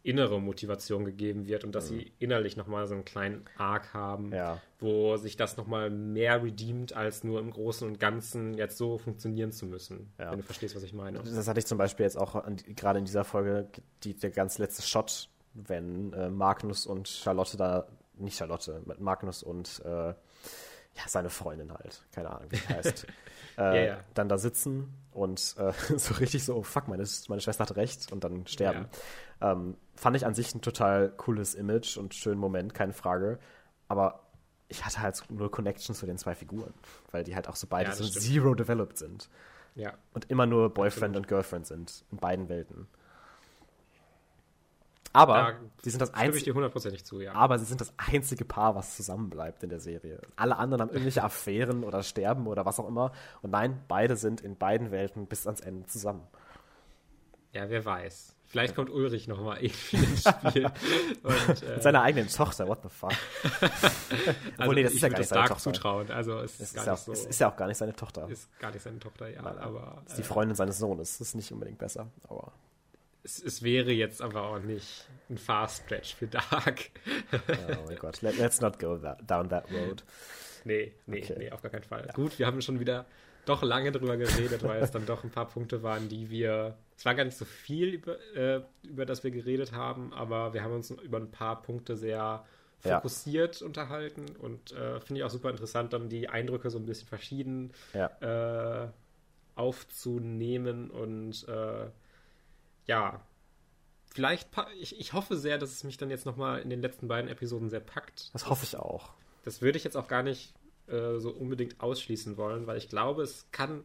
innere Motivation gegeben wird und dass mhm. sie innerlich nochmal so einen kleinen Arc haben, ja. wo sich das nochmal mehr redeemt, als nur im Großen und Ganzen jetzt so funktionieren zu müssen, ja. wenn du verstehst, was ich meine. Das hatte ich zum Beispiel jetzt auch an, gerade in dieser Folge, die, der ganz letzte Shot, wenn äh, Magnus und Charlotte da, nicht Charlotte, Magnus und äh, ja, seine Freundin halt, keine Ahnung, wie die heißt, äh, yeah, yeah. dann da sitzen und äh, so richtig so, oh fuck, meine, meine Schwester hat recht und dann sterben. Yeah. Ähm, fand ich an sich ein total cooles Image und schönen Moment, keine Frage, aber ich hatte halt nur Connection zu den zwei Figuren, weil die halt auch so beide ja, so stimmt. zero developed sind. Ja. Und immer nur Boyfriend und Girlfriend sind, in beiden Welten. Aber da sie sind das einzige, ich dir hundertprozentig zu, ja. aber sie sind das einzige Paar, was zusammenbleibt in der Serie. Alle anderen haben irgendwelche Affären oder sterben oder was auch immer. Und nein, beide sind in beiden Welten bis ans Ende zusammen. Ja, wer weiß. Vielleicht ja. kommt Ulrich nochmal irgendwie ins Spiel. Und, äh, mit seiner eigenen Tochter, what the fuck. Obwohl, also, nee, das ist ja gar nicht seine Dark Tochter. Zutrauen. Also, es, es, ist gar ist nicht auch, so. Es ist ja auch gar nicht seine Tochter. Ist gar nicht seine Tochter, ja. Nein, aber, ist die Freundin äh, seines Sohnes. Das ist nicht unbedingt besser, aber... Es, es wäre jetzt aber auch nicht ein Fast-Stretch für Dark. Oh mein Gott, Let, let's not go that, down that road. Nee, nee, okay. nee, auf gar keinen Fall. Ja. Gut, wir haben schon wieder doch lange drüber geredet, weil es dann doch ein paar Punkte waren, die wir... Es war gar nicht so viel, über, äh, über das wir geredet haben, aber wir haben uns über ein paar Punkte sehr fokussiert ja. unterhalten und äh, finde ich auch super interessant, dann die Eindrücke so ein bisschen verschieden ja. äh, aufzunehmen und... Äh, ja, vielleicht, pa- ich, ich hoffe sehr, dass es mich dann jetzt nochmal in den letzten beiden Episoden sehr packt. Das hoffe ich auch. Das würde ich jetzt auch gar nicht äh, so unbedingt ausschließen wollen, weil ich glaube, es kann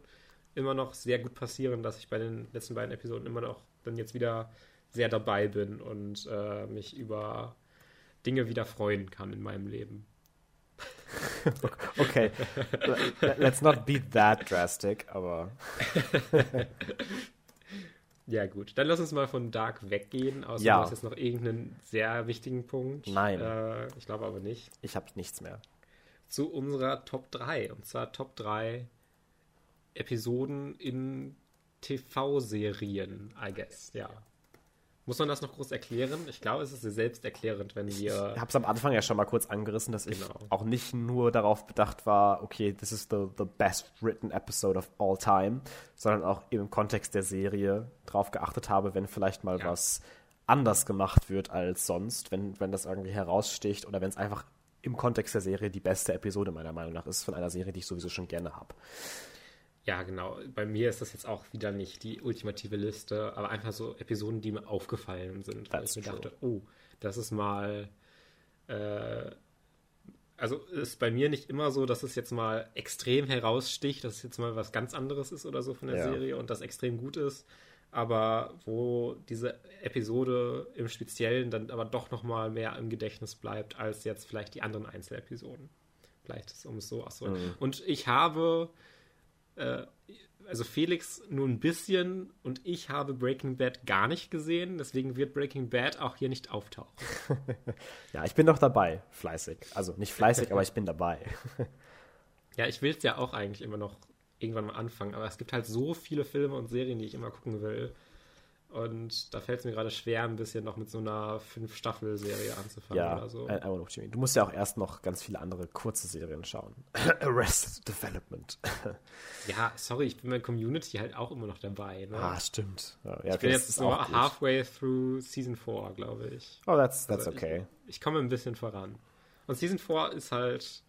immer noch sehr gut passieren, dass ich bei den letzten beiden Episoden immer noch dann jetzt wieder sehr dabei bin und äh, mich über Dinge wieder freuen kann in meinem Leben. Okay, let's not be that drastic, aber... Ja gut, dann lass uns mal von Dark weggehen, außer ja. du hast jetzt noch irgendeinen sehr wichtigen Punkt. Nein. Äh, ich glaube aber nicht. Ich habe nichts mehr. Zu unserer Top drei, und zwar Top drei Episoden in T V-Serien, I guess, ja. Muss man das noch groß erklären? Ich glaube, es ist selbsterklärend, wenn wir... Ich habe es am Anfang ja schon mal kurz angerissen, dass genau. ich auch nicht nur darauf bedacht war, okay, this is the, the best written episode of all time, sondern auch im Kontext der Serie drauf geachtet habe, wenn vielleicht mal ja. was anders gemacht wird als sonst, wenn, wenn das irgendwie heraussticht oder wenn es einfach im Kontext der Serie die beste Episode meiner Meinung nach ist von einer Serie, die ich sowieso schon gerne habe. Ja, genau. Bei mir ist das jetzt auch wieder nicht die ultimative Liste, aber einfach so Episoden, die mir aufgefallen sind. Weil ich mir dachte, oh, das ist mal... Äh, also ist bei mir nicht immer so, dass es jetzt mal extrem heraussticht, dass es jetzt mal was ganz anderes ist oder so von der ja. Serie und das extrem gut ist, aber wo diese Episode im Speziellen dann aber doch nochmal mehr im Gedächtnis bleibt, als jetzt vielleicht die anderen Einzelepisoden. Vielleicht ist es um es so auszuholen. Mhm. Und ich habe... Also Felix nur ein bisschen und ich habe Breaking Bad gar nicht gesehen, deswegen wird Breaking Bad auch hier nicht auftauchen. Ja, ich bin doch dabei, fleißig. Also nicht fleißig, aber ich bin dabei. Ja, ich will es ja auch eigentlich immer noch irgendwann mal anfangen, aber es gibt halt so viele Filme und Serien, die ich immer gucken will und da fällt es mir gerade schwer, ein bisschen noch mit so einer Fünf-Staffel-Serie anzufangen ja, oder so. Ja, du musst ja auch erst noch ganz viele andere kurze Serien schauen. Arrested Development. Ja, sorry, ich bin bei Community halt auch immer noch dabei. Ne? Ah, stimmt. Ja, ich bin jetzt so halfway through Season vier, glaube ich. Oh, that's, that's also okay. Ich, ich komme ein bisschen voran. Und Season vier ist halt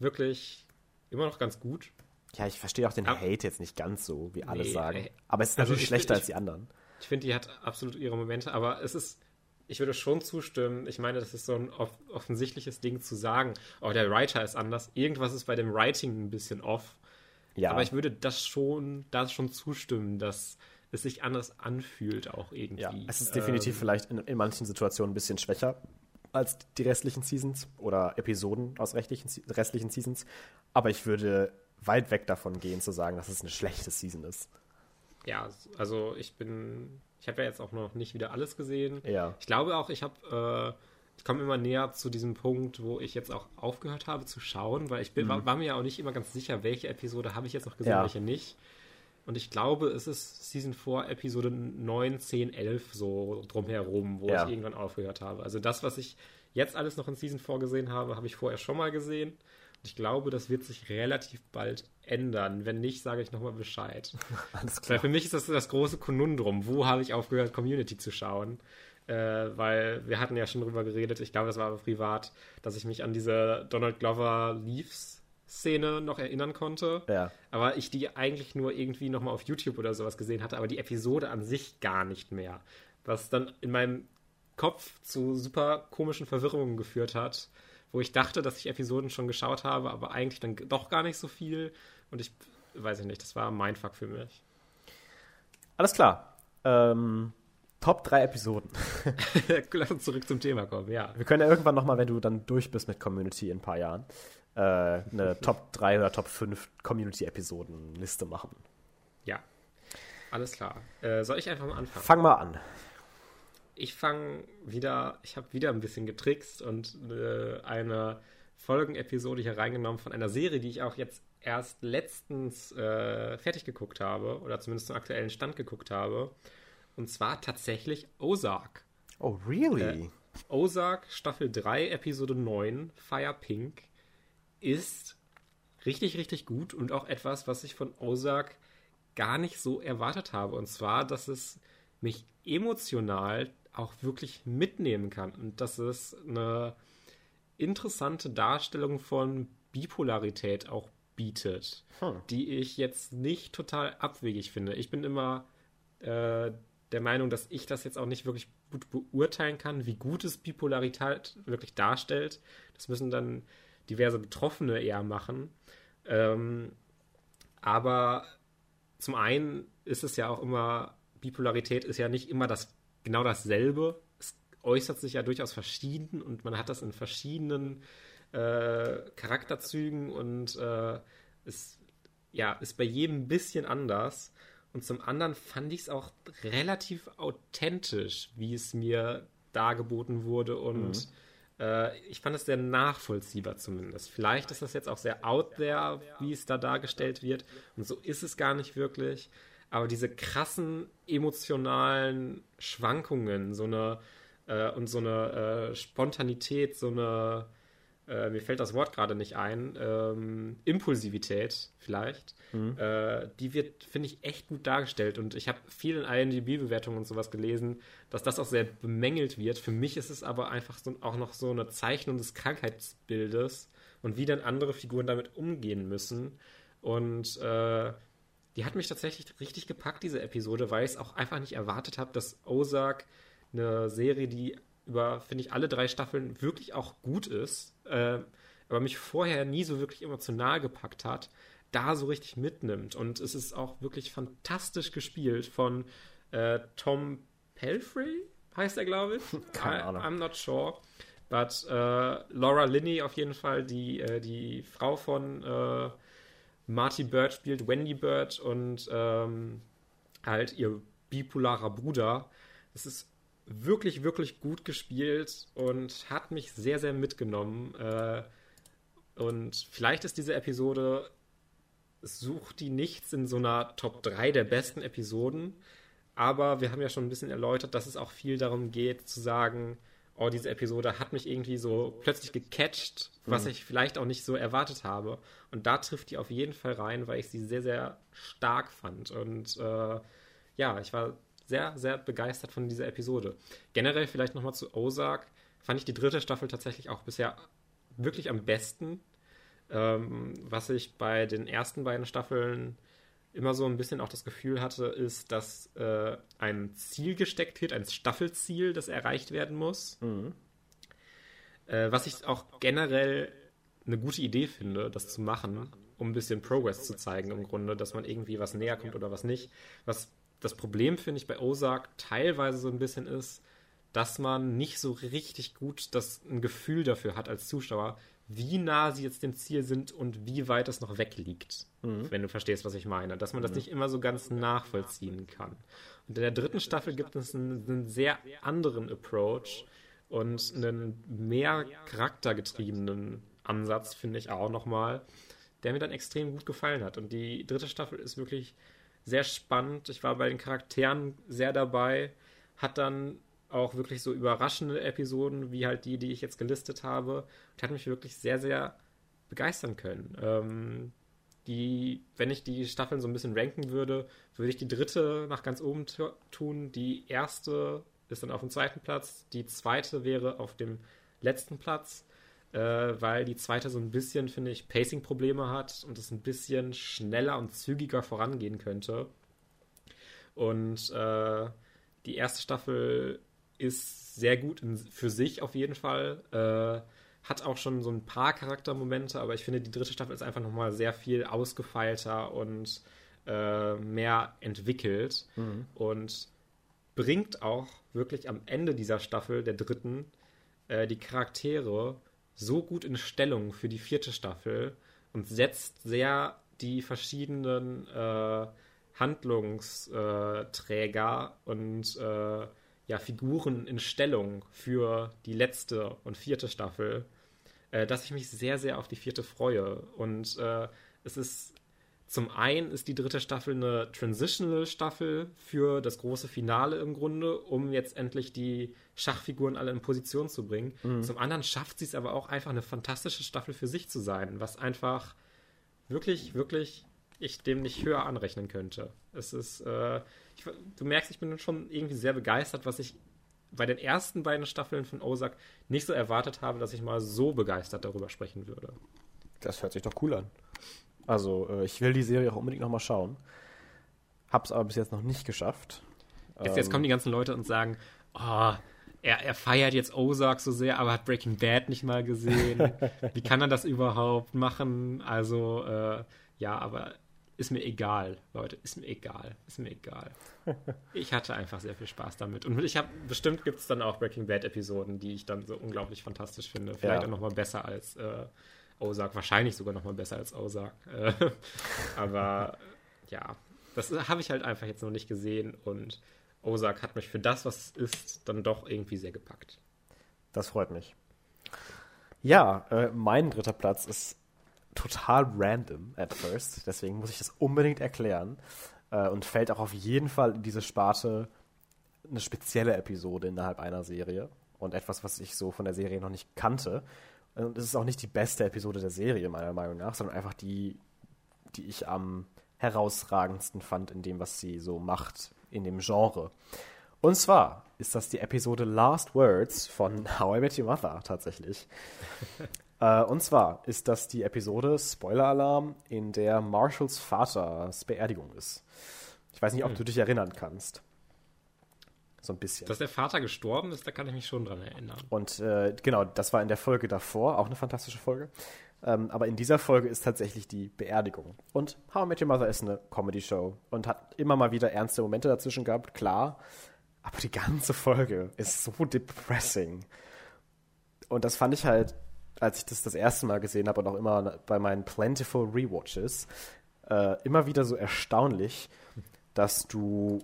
wirklich immer noch ganz gut. Ja, ich verstehe auch den Hate aber, jetzt nicht ganz so, wie alle nee, sagen. Aber es ist natürlich also schlechter ich, als die anderen. Ich finde, die hat absolut ihre Momente, aber es ist, ich würde schon zustimmen, ich meine, das ist so ein off- offensichtliches Ding zu sagen, oh, der Writer ist anders, irgendwas ist bei dem Writing ein bisschen off. Ja. Aber ich würde das schon, das schon zustimmen, dass es sich anders anfühlt auch irgendwie. Ja, es ist definitiv ähm, vielleicht in, in manchen Situationen ein bisschen schwächer als die restlichen Seasons oder Episoden aus restlichen, restlichen Seasons, aber ich würde weit weg davon gehen, zu sagen, dass es eine schlechte Season ist. Ja, also ich bin Ich habe ja jetzt auch noch nicht wieder alles gesehen. Ja. Ich glaube auch, ich habe... Äh, ich komme immer näher zu diesem Punkt, wo ich jetzt auch aufgehört habe zu schauen, weil ich bin, mhm. war, war mir ja auch nicht immer ganz sicher, welche Episode habe ich jetzt noch gesehen, ja. welche nicht. Und ich glaube, es ist Season vier, Episode neun, zehn, elf so drumherum, wo ja. ich irgendwann aufgehört habe. Also das, was ich jetzt alles noch in Season vier gesehen habe, habe ich vorher schon mal gesehen. Und ich glaube, das wird sich relativ bald ändern. Wenn nicht, sage ich nochmal Bescheid. Alles klar. Weil für mich ist das das große Konundrum. Wo habe ich aufgehört, Community zu schauen? Äh, weil wir hatten ja schon drüber geredet, ich glaube, das war aber privat, dass ich mich an diese Donald Glover Leaves-Szene noch erinnern konnte. Ja. Aber ich die eigentlich nur irgendwie nochmal auf YouTube oder sowas gesehen hatte, aber die Episode an sich gar nicht mehr. Was dann in meinem Kopf zu super komischen Verwirrungen geführt hat, wo ich dachte, dass ich Episoden schon geschaut habe, aber eigentlich dann doch gar nicht so viel. Und ich weiß ich nicht, das war Mindfuck für mich. Alles klar. Ähm... Top drei Episoden. Lass uns zurück zum Thema kommen, ja. Wir können ja irgendwann nochmal, wenn du dann durch bist mit Community in ein paar Jahren, äh, eine Top drei oder Top fünf Community-Episoden-Liste machen. Ja, alles klar. Äh, soll ich einfach mal anfangen? Fang mal an. Ich fange wieder, ich habe wieder ein bisschen getrickst und äh, eine Folgenepisode hier reingenommen von einer Serie, die ich auch jetzt erst letztens äh, fertig geguckt habe oder zumindest zum aktuellen Stand geguckt habe. Und zwar tatsächlich Ozark. Oh, really? Äh, Ozark, Staffel drei, Episode neun, Fire Pink, ist richtig, richtig gut und auch etwas, was ich von Ozark gar nicht so erwartet habe. Und zwar, dass es mich emotional auch wirklich mitnehmen kann. Und dass es eine interessante Darstellung von Bipolarität auch bietet, hm. die ich jetzt nicht total abwegig finde. Ich bin immer... Äh, der Meinung, dass ich das jetzt auch nicht wirklich gut beurteilen kann, wie gut es Bipolarität wirklich darstellt. Das müssen dann diverse Betroffene eher machen. Ähm, aber zum einen ist es ja auch immer, Bipolarität ist ja nicht immer das genau dasselbe. Es äußert sich ja durchaus verschieden und man hat das in verschiedenen äh, Charakterzügen und äh, es, ja, ist bei jedem ein bisschen anders. Und zum anderen fand ich es auch relativ authentisch, wie es mir dargeboten wurde. Und mhm. äh, ich fand es sehr nachvollziehbar zumindest. Vielleicht ist das jetzt auch sehr out there, wie es da dargestellt wird. Und so ist es gar nicht wirklich. Aber diese krassen emotionalen Schwankungen, so eine äh, und so eine äh, Spontanität, so eine, äh, mir fällt das Wort gerade nicht ein, ähm, Impulsivität vielleicht, Mhm. Äh, die wird, finde ich, echt gut dargestellt und ich habe viel in I M D B-Bewertungen und sowas gelesen, dass das auch sehr bemängelt wird. Für mich ist es aber einfach so, auch noch so eine Zeichnung des Krankheitsbildes und wie dann andere Figuren damit umgehen müssen und äh, die hat mich tatsächlich richtig gepackt, diese Episode, weil ich es auch einfach nicht erwartet habe, dass Ozark, eine Serie, die über, finde ich, alle drei Staffeln wirklich auch gut ist, äh, aber mich vorher nie so wirklich emotional gepackt hat, da so richtig mitnimmt. Und es ist auch wirklich fantastisch gespielt von äh, Tom Pelfrey, heißt er, glaube ich. Keine Ahnung. I, I'm not sure. But äh, Laura Linney auf jeden Fall, die, äh, die Frau von äh, Marty Bird spielt, Wendy Bird und ähm, halt ihr bipolarer Bruder. Es ist wirklich, wirklich gut gespielt und hat mich sehr, sehr mitgenommen. Äh, und vielleicht ist diese Episode, sucht die nichts in so einer Top drei der besten Episoden, aber wir haben ja schon ein bisschen erläutert, dass es auch viel darum geht, zu sagen, oh, diese Episode hat mich irgendwie so plötzlich gecatcht, was mhm. ich vielleicht auch nicht so erwartet habe. Und da trifft die auf jeden Fall rein, weil ich sie sehr, sehr stark fand. Und äh, ja, ich war sehr, sehr begeistert von dieser Episode. Generell vielleicht nochmal zu Ozark, fand ich die dritte Staffel tatsächlich auch bisher wirklich am besten. Ähm, was ich bei den ersten beiden Staffeln immer so ein bisschen auch das Gefühl hatte, ist, dass äh, ein Ziel gesteckt wird, ein Staffelziel, das erreicht werden muss. Mhm. Äh, was ich auch generell eine gute Idee finde, das zu machen, um ein bisschen Progress zu zeigen im Grunde, dass man irgendwie was näher kommt oder was nicht. Was das Problem, finde ich, bei Ozark teilweise so ein bisschen ist, dass man nicht so richtig gut das ein Gefühl dafür hat als Zuschauer, wie nah sie jetzt dem Ziel sind und wie weit es noch weg liegt. Mhm. Wenn du verstehst, was ich meine. Dass man das mhm. nicht immer so ganz nachvollziehen kann. Und in der dritten Staffel gibt es einen, einen sehr anderen Approach und einen mehr charaktergetriebenen Ansatz, finde ich auch nochmal, der mir dann extrem gut gefallen hat. Und die dritte Staffel ist wirklich sehr spannend. Ich war bei den Charakteren sehr dabei, hat dann auch wirklich so überraschende Episoden, wie halt die, die ich jetzt gelistet habe. Und hat mich wirklich sehr, sehr begeistern können. Ähm, die, wenn ich die Staffeln so ein bisschen ranken würde, würde ich die dritte nach ganz oben t- tun. Die erste ist dann auf dem zweiten Platz. Die zweite wäre auf dem letzten Platz, äh, weil die zweite so ein bisschen, finde ich, Pacing-Probleme hat und es ein bisschen schneller und zügiger vorangehen könnte. Und äh, die erste Staffel ist sehr gut in, für sich auf jeden Fall. Äh, hat auch schon so ein paar Charaktermomente, aber ich finde, die dritte Staffel ist einfach nochmal sehr viel ausgefeilter und äh, mehr entwickelt. Mhm. Und bringt auch wirklich am Ende dieser Staffel, der dritten, äh, die Charaktere so gut in Stellung für die vierte Staffel und setzt sehr die verschiedenen äh, Handlungsträger und äh, ja, Figuren in Stellung für die letzte und vierte Staffel, äh, dass ich mich sehr, sehr auf die vierte freue. Und äh, es ist, zum einen ist die dritte Staffel eine Transitional-Staffel für das große Finale im Grunde, um jetzt endlich die Schachfiguren alle in Position zu bringen. Mhm. Zum anderen schafft sie es aber auch einfach, eine fantastische Staffel für sich zu sein, was einfach wirklich, wirklich ich dem nicht höher anrechnen könnte. Es ist, äh, ich, du merkst, ich bin schon irgendwie sehr begeistert, was ich bei den ersten beiden Staffeln von Ozark nicht so erwartet habe, dass ich mal so begeistert darüber sprechen würde. Das hört sich doch cool an. Also, äh, ich will die Serie auch unbedingt nochmal schauen. Hab's aber bis jetzt noch nicht geschafft. Jetzt, ähm, jetzt kommen die ganzen Leute und sagen, oh, Er, er feiert jetzt Ozark so sehr, aber hat Breaking Bad nicht mal gesehen. Wie kann er das überhaupt machen? Also, äh, ja, aber ist mir egal, Leute. Ist mir egal. Ist mir egal. Ich hatte einfach sehr viel Spaß damit. Und ich habe, bestimmt gibt es dann auch Breaking Bad-Episoden, die ich dann so unglaublich fantastisch finde. Vielleicht ja. auch nochmal besser als äh, Ozark. Wahrscheinlich sogar nochmal besser als Ozark. Aber, ja. Das habe ich halt einfach jetzt noch nicht gesehen und Ozark hat mich für das, was es ist, dann doch irgendwie sehr gepackt. Das freut mich. Ja, äh, mein dritter Platz ist total random at first, deswegen muss ich das unbedingt erklären äh, und fällt auch auf jeden Fall in diese Sparte eine spezielle Episode innerhalb einer Serie und etwas, was ich so von der Serie noch nicht kannte. Und es ist auch nicht die beste Episode der Serie, meiner Meinung nach, sondern einfach die, die ich am herausragendsten fand in dem, was sie so macht in dem Genre. Und zwar ist das die Episode Last Words von How I Met Your Mother tatsächlich. äh, und zwar ist das die Episode, Spoiler-Alarm, in der Marshalls Vaters Beerdigung ist. Ich weiß nicht, ob hm. du dich erinnern kannst. So ein bisschen. Dass der Vater gestorben ist, da kann ich mich schon dran erinnern. Und äh, genau, das war in der Folge davor, auch eine fantastische Folge. Ähm, aber in dieser Folge ist tatsächlich die Beerdigung. Und How I Met Your Mother ist eine Comedy-Show und hat immer mal wieder ernste Momente dazwischen gehabt, klar. Aber die ganze Folge ist so depressing. Und das fand ich halt, als ich das das erste Mal gesehen habe und auch immer bei meinen plentiful Rewatches, äh, immer wieder so erstaunlich, dass du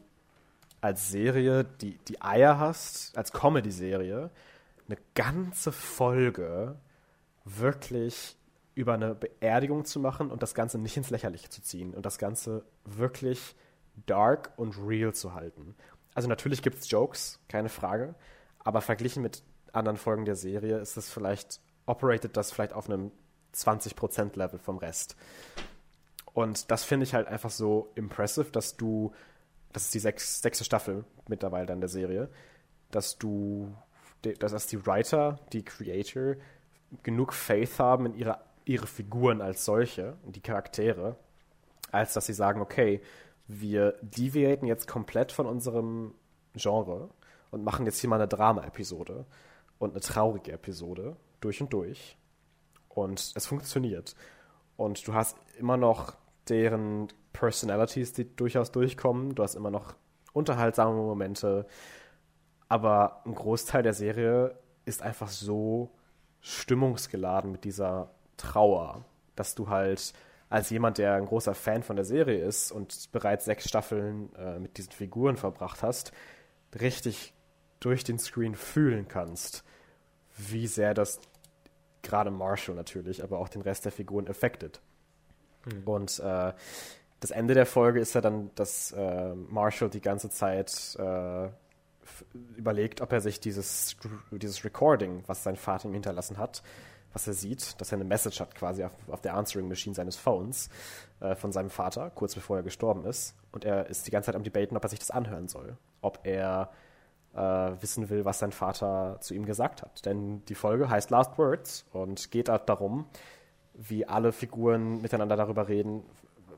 als Serie die, die Eier hast, als Comedy-Serie, eine ganze Folge wirklich über eine Beerdigung zu machen und das Ganze nicht ins Lächerliche zu ziehen und das Ganze wirklich dark und real zu halten. Also natürlich gibt es Jokes, keine Frage, aber verglichen mit anderen Folgen der Serie ist es vielleicht, operated das vielleicht auf einem zwanzig Prozent Level vom Rest. Und das finde ich halt einfach so impressive, dass du, das ist die sechs, sechste Staffel mittlerweile dann der Serie, dass du, dass die Writer, die Creator genug Faith haben in ihre, ihre Figuren als solche, die Charaktere, als dass sie sagen, okay, wir deviaten jetzt komplett von unserem Genre und machen jetzt hier mal eine Drama-Episode und eine traurige Episode durch und durch. Und es funktioniert. Und du hast immer noch deren Personalities, die durchaus durchkommen. Du hast immer noch unterhaltsame Momente. Aber ein Großteil der Serie ist einfach so stimmungsgeladen, mit dieser Trauer, dass du halt als jemand, der ein großer Fan von der Serie ist und bereits sechs Staffeln äh, mit diesen Figuren verbracht hast, richtig durch den Screen fühlen kannst, wie sehr das gerade Marshall natürlich, aber auch den Rest der Figuren affected. Mhm. Und äh, das Ende der Folge ist ja dann, dass äh, Marshall die ganze Zeit äh, f- überlegt, ob er sich dieses, dieses Recording, was sein Vater ihm hinterlassen hat, was er sieht, dass er eine Message hat quasi auf, auf der Answering Machine seines Phones äh, von seinem Vater, kurz bevor er gestorben ist. Und er ist die ganze Zeit am Debaten, ob er sich das anhören soll. Ob er äh, wissen will, was sein Vater zu ihm gesagt hat. Denn die Folge heißt Last Words und geht halt darum, wie alle Figuren miteinander darüber reden,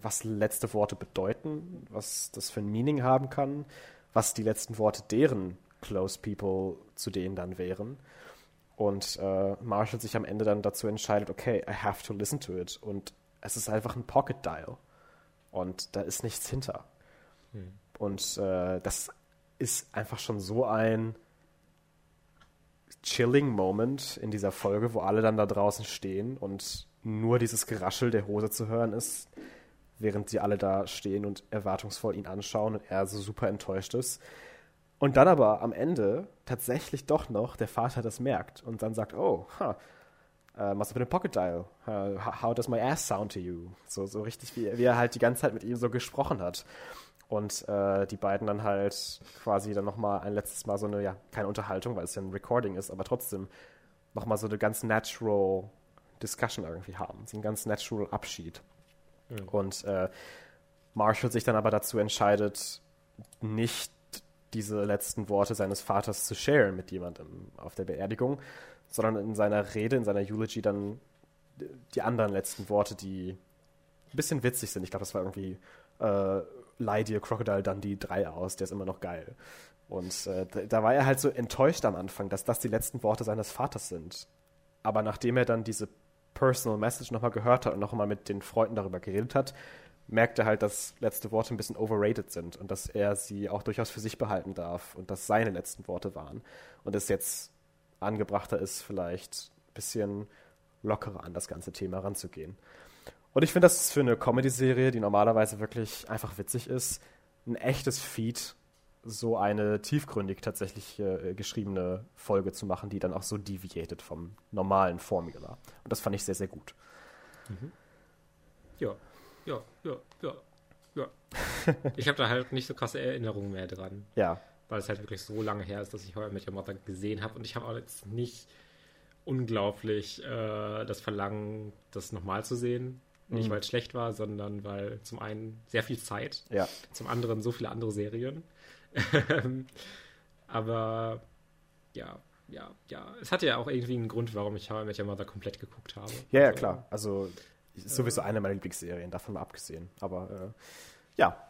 was letzte Worte bedeuten, was das für ein Meaning haben kann, was die letzten Worte deren Close People zu denen dann wären. Und äh, Marshall sich am Ende dann dazu entscheidet, okay, I have to listen to it. Und es ist einfach ein Pocket-Dial. Und da ist nichts hinter. Hm. Und äh, das ist einfach schon so ein chilling Moment in dieser Folge, wo alle dann da draußen stehen und nur dieses Geraschel der Hose zu hören ist, während sie alle da stehen und erwartungsvoll ihn anschauen und er so super enttäuscht ist. Und dann aber am Ende tatsächlich doch noch der Vater das merkt und dann sagt, oh, huh, uh, must have been a pocket dial. Uh, how does my ass sound to you? So, so richtig, wie, wie er halt die ganze Zeit mit ihm so gesprochen hat. Und uh, die beiden dann halt quasi dann nochmal ein letztes Mal so eine, ja, keine Unterhaltung, weil es ja ein Recording ist, aber trotzdem nochmal so eine ganz natural Discussion irgendwie haben. So einen ganz natural Abschied. Mhm. Und uh, Marshall sich dann aber dazu entscheidet, nicht diese letzten Worte seines Vaters zu sharen mit jemandem auf der Beerdigung, sondern in seiner Rede, in seiner Eulogy dann die anderen letzten Worte, die ein bisschen witzig sind. Ich glaube, das war irgendwie äh, leih dir Crocodile Dundee drei aus, der ist immer noch geil. Und äh, da war er halt so enttäuscht am Anfang, dass das die letzten Worte seines Vaters sind. Aber nachdem er dann diese Personal Message nochmal gehört hat und nochmal mit den Freunden darüber geredet hat, merkt er halt, dass letzte Worte ein bisschen overrated sind und dass er sie auch durchaus für sich behalten darf und dass seine letzten Worte waren und es jetzt angebrachter ist, vielleicht ein bisschen lockerer an das ganze Thema ranzugehen. Und ich finde, das ist für eine Comedy-Serie, die normalerweise wirklich einfach witzig ist, ein echtes Feat, so eine tiefgründig tatsächlich äh, geschriebene Folge zu machen, die dann auch so deviated vom normalen Formula. Und das fand ich sehr, sehr gut. Mhm. Ja. Ja, ja, ja, ja. Ich habe da halt nicht so krasse Erinnerungen mehr dran. Ja. Weil es halt wirklich so lange her ist, dass ich How I Met Your Mother gesehen habe. Und ich habe auch jetzt nicht unglaublich äh, das Verlangen, das nochmal zu sehen. Nicht, mhm. weil es schlecht war, sondern weil zum einen sehr viel Zeit, ja. Zum anderen so viele andere Serien. Aber ja, ja, ja. Es hatte ja auch irgendwie einen Grund, warum ich How I Met Your Mother komplett geguckt habe. Ja, also, ja, klar. Also ist sowieso eine meiner Lieblingsserien, davon mal abgesehen. Aber äh, ja.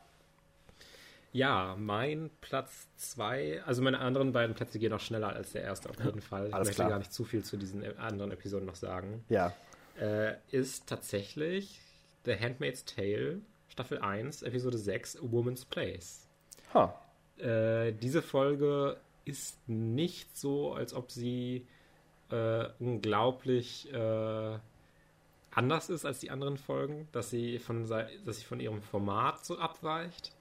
Ja, mein Platz zwei, also meine anderen beiden Plätze gehen noch schneller als der erste auf jeden Fall. Alles ich möchte klar. gar nicht zu viel zu diesen anderen Episoden noch sagen. Ja. Äh, ist tatsächlich The Handmaid's Tale, Staffel eins, Episode sechs, A Woman's Place. Huh. Äh, diese Folge ist nicht so, als ob sie äh, unglaublich äh, anders ist als die anderen Folgen, dass sie von, dass sie von ihrem Format so abweicht.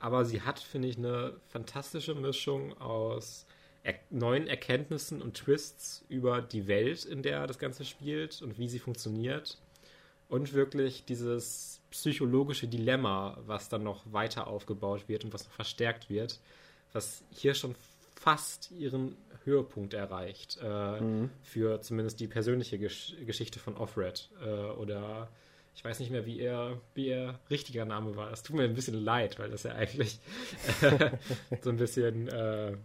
Aber sie hat, finde ich, eine fantastische Mischung aus er- neuen Erkenntnissen und Twists über die Welt, in der das Ganze spielt und wie sie funktioniert. Und wirklich dieses psychologische Dilemma, was dann noch weiter aufgebaut wird und was noch verstärkt wird, was hier schon fast ihren Höhepunkt erreicht, äh, mhm. für zumindest die persönliche Gesch- Geschichte von Offred. Äh, oder ich weiß nicht mehr, wie ihr, wie ihr richtiger Name war. Das tut mir ein bisschen leid, weil das ja eigentlich äh, so ein bisschen äh,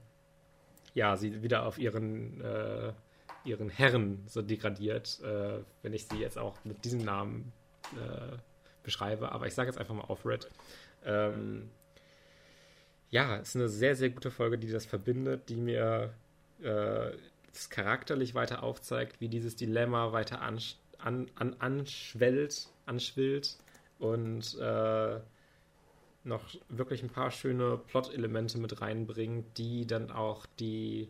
ja, sie wieder auf ihren, äh, ihren Herren so degradiert, äh, wenn ich sie jetzt auch mit diesem Namen äh, beschreibe. Aber ich sage jetzt einfach mal Offred. Ähm, Ja, ist eine sehr, sehr gute Folge, die das verbindet, die mir äh, das charakterlich weiter aufzeigt, wie dieses Dilemma weiter ansch- an, an, anschwellt, anschwillt und äh, noch wirklich ein paar schöne Plot-Elemente mit reinbringt, die dann auch die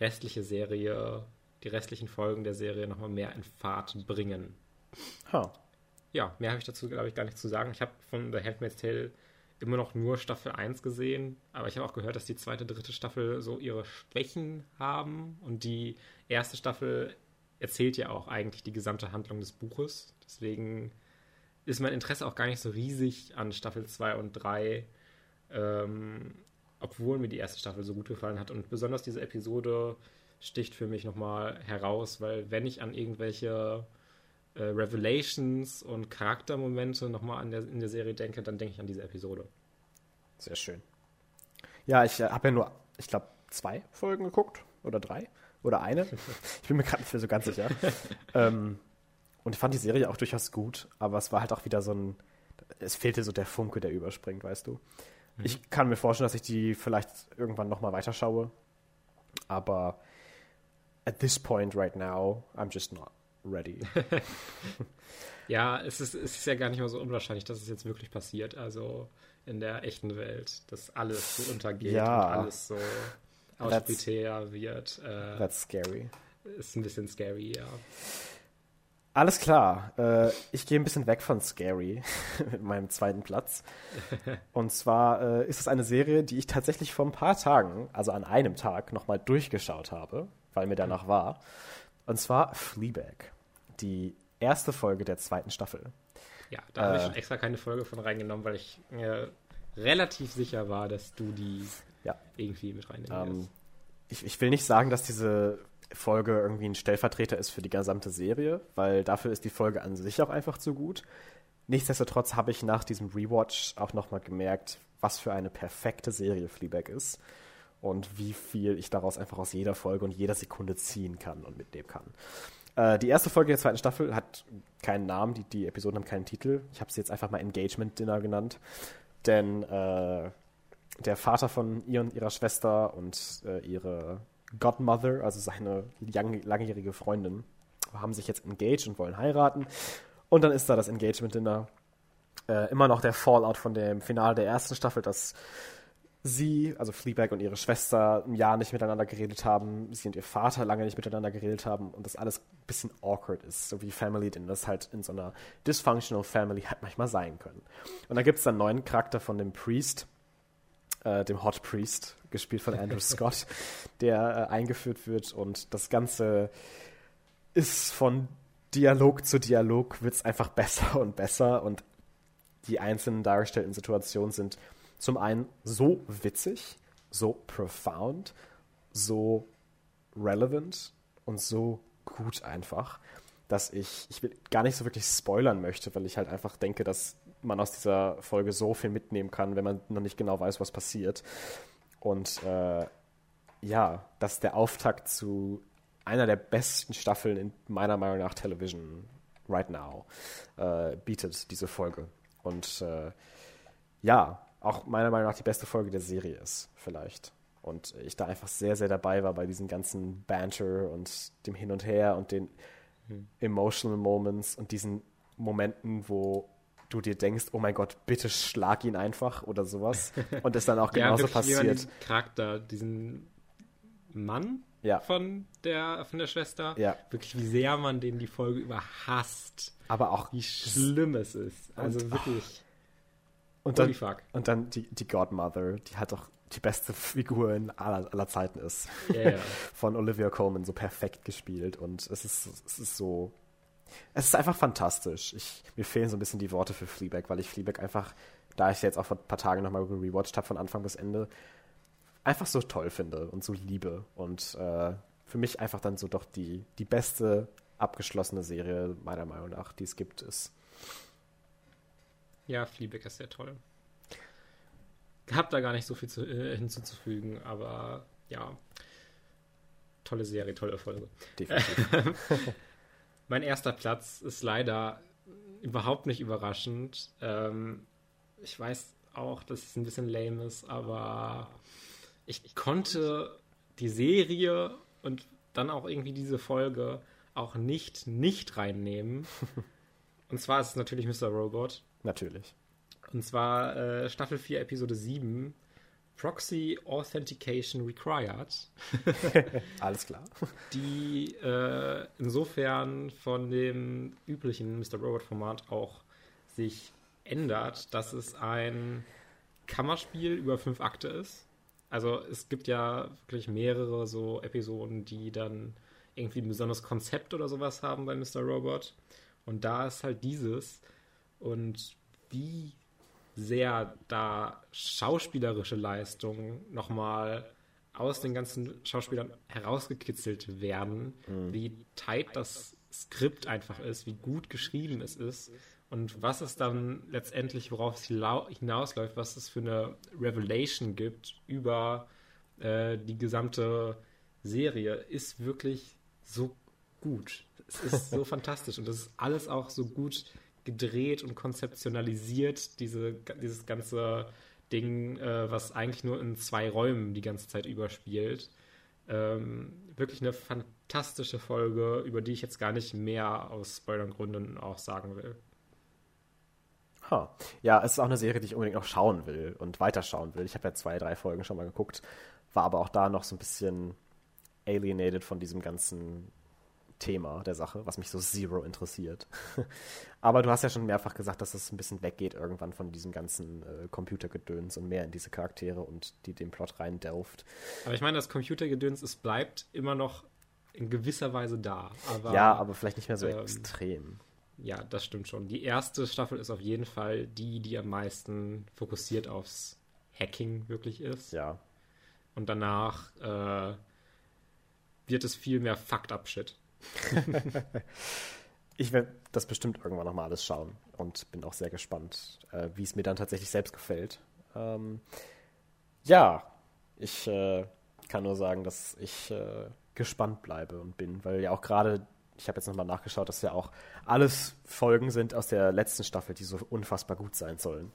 restliche Serie die restlichen Folgen der Serie nochmal mehr in Fahrt bringen. Huh. Ja, mehr habe ich dazu, glaube ich, gar nicht zu sagen. Ich habe von The Handmaid's Tale immer noch nur Staffel eins gesehen, aber ich habe auch gehört, dass die zweite, dritte Staffel so ihre Schwächen haben und die erste Staffel erzählt ja auch eigentlich die gesamte Handlung des Buches. Deswegen ist mein Interesse auch gar nicht so riesig an Staffel zwei und drei, ähm, obwohl mir die erste Staffel so gut gefallen hat. Und besonders diese Episode sticht für mich nochmal heraus, weil wenn ich an irgendwelche äh, Revelations und Charaktermomente nochmal in der, in der Serie denke, dann denke ich an diese Episode. Sehr schön. Ja, ich äh, habe ja nur, ich glaube, zwei Folgen geguckt oder drei oder eine. Ich bin mir gerade nicht mehr so ganz sicher. ähm, und ich fand die Serie auch durchaus gut, aber es war halt auch wieder so ein, es fehlte so der Funke, der überspringt, weißt du. Mhm. Ich kann mir vorstellen, dass ich die vielleicht irgendwann nochmal weiterschaue, aber at this point right now, I'm just not ready. Ja, es ist, es ist ja gar nicht mal so unwahrscheinlich, dass es jetzt wirklich passiert, also in der echten Welt, dass alles so untergeht, ja, und alles so autoritär wird. Äh, that's scary. Ist ein bisschen scary, ja. Alles klar. Äh, ich gehe ein bisschen weg von scary mit meinem zweiten Platz. Und zwar äh, ist es eine Serie, die ich tatsächlich vor ein paar Tagen, also an einem Tag, nochmal durchgeschaut habe, weil mir danach war. Und zwar Fleabag, die erste Folge der zweiten Staffel. Ja, da äh, habe ich schon extra keine Folge von reingenommen, weil ich mir relativ sicher war, dass du die ja. irgendwie mit reinnehmen ähm, wirst. Ich, ich will nicht sagen, dass diese Folge irgendwie ein Stellvertreter ist für die gesamte Serie, weil dafür ist die Folge an sich auch einfach zu gut. Nichtsdestotrotz habe ich nach diesem Rewatch auch nochmal gemerkt, was für eine perfekte Serie Fleabag ist. Und wie viel ich daraus einfach aus jeder Folge und jeder Sekunde ziehen kann und mitnehmen kann. Äh, die erste Folge der zweiten Staffel hat keinen Namen, die, die Episoden haben keinen Titel. Ich habe sie jetzt einfach mal Engagement Dinner genannt. Denn äh, der Vater von ihr und ihrer Schwester und äh, ihre Godmother, also seine lang- langjährige Freundin, haben sich jetzt engaged und wollen heiraten. Und dann ist da das Engagement Dinner. Äh, immer noch der Fallout von dem Finale der ersten Staffel, das sie, also Fleabag und ihre Schwester, ein Jahr nicht miteinander geredet haben, sie und ihr Vater lange nicht miteinander geredet haben und das alles ein bisschen awkward ist, so wie Family, denn das halt in so einer dysfunctional Family halt manchmal sein können. Und da gibt es dann einen neuen Charakter von dem Priest, äh, dem Hot Priest, gespielt von Andrew Scott, der äh, eingeführt wird und das Ganze ist von Dialog zu Dialog, wird es einfach besser und besser und die einzelnen dargestellten Situationen sind zum einen so witzig, so profound, so relevant und so gut einfach, dass ich, ich will gar nicht so wirklich spoilern möchte, weil ich halt einfach denke, dass man aus dieser Folge so viel mitnehmen kann, wenn man noch nicht genau weiß, was passiert. Und äh, ja, das ist der Auftakt zu einer der besten Staffeln in meiner Meinung nach Television right now, äh, bietet diese Folge. Und äh, ja, auch meiner Meinung nach die beste Folge der Serie ist, vielleicht. Und ich da einfach sehr, sehr dabei war bei diesem ganzen Banter und dem Hin und Her und den mhm. emotional Moments und diesen Momenten, wo du dir denkst, oh mein Gott, bitte schlag ihn einfach oder sowas. Und es dann auch genauso ja, passiert. Ja, diesen Charakter, diesen Mann ja. von, der, von der Schwester. Ja. Wirklich, wie sehr man den die Folge überhasst. Aber auch wie schlimm es ist. Also und, wirklich... Oh. Und dann, und dann die, die Godmother, die halt auch die beste Figur in aller, aller Zeiten ist. Yeah. Von Olivia Colman, so perfekt gespielt. Und es ist, es ist so, es ist einfach fantastisch. Ich, mir fehlen so ein bisschen die Worte für Fleabag, weil ich Fleabag einfach, da ich jetzt auch vor ein paar Tagen nochmal rewatcht habe, von Anfang bis Ende, einfach so toll finde und so liebe. Und äh, für mich einfach dann so doch die, die beste abgeschlossene Serie, meiner Meinung nach, die es gibt, ist. Ja, Fleabag ist sehr toll. Hab da gar nicht so viel zu, äh, hinzuzufügen, aber ja, tolle Serie, tolle Folge. Definitiv. Mein erster Platz ist leider überhaupt nicht überraschend. Ähm, ich weiß auch, dass es ein bisschen lame ist, aber ich, ich konnte die Serie und dann auch irgendwie diese Folge auch nicht nicht reinnehmen. Und zwar ist es natürlich Mister Robot. Natürlich. Und zwar äh, Staffel vier, Episode sieben, Proxy Authentication Required. Alles klar. Die äh, insofern von dem üblichen Mister Robot-Format auch sich ändert, dass es ein Kammerspiel über fünf Akte ist. Also es gibt ja wirklich mehrere so Episoden, die dann irgendwie ein besonderes Konzept oder sowas haben bei Mister Robot. Und da ist halt dieses. Und wie sehr da schauspielerische Leistungen nochmal aus den ganzen Schauspielern herausgekitzelt werden, mhm. wie tight das Skript einfach ist, wie gut geschrieben es ist und was es dann letztendlich, worauf es hinausläuft, was es für eine Revelation gibt über äh, die gesamte Serie, ist wirklich so gut. Es ist so fantastisch und das ist alles auch so gut gedreht und konzeptionalisiert, diese, dieses ganze Ding, äh, was eigentlich nur in zwei Räumen die ganze Zeit überspielt. Ähm, wirklich eine fantastische Folge, über die ich jetzt gar nicht mehr aus Spoilergründen auch sagen will. Huh. Ja, es ist auch eine Serie, die ich unbedingt noch schauen will und weiterschauen will. Ich habe ja zwei, drei Folgen schon mal geguckt, war aber auch da noch so ein bisschen alienated von diesem ganzen Thema der Sache, was mich so zero interessiert. Aber du hast ja schon mehrfach gesagt, dass es ein bisschen weggeht irgendwann von diesem ganzen äh, Computergedöns und mehr in diese Charaktere und die den Plot rein delft. Aber ich meine, das Computergedöns, es bleibt immer noch in gewisser Weise da. Aber, ja, aber vielleicht nicht mehr so ähm, extrem. Ja, das stimmt schon. Die erste Staffel ist auf jeden Fall die, die am meisten fokussiert aufs Hacking wirklich ist. Ja. Und danach äh, wird es viel mehr Fucked-Up-Shit. Ich werde das bestimmt irgendwann nochmal alles schauen und bin auch sehr gespannt, äh, wie es mir dann tatsächlich selbst gefällt. Ähm, ja, ich äh, kann nur sagen, dass ich äh, gespannt bleibe und bin, weil ja auch gerade, ich habe jetzt nochmal nachgeschaut, dass ja auch alles Folgen sind aus der letzten Staffel, die so unfassbar gut sein sollen.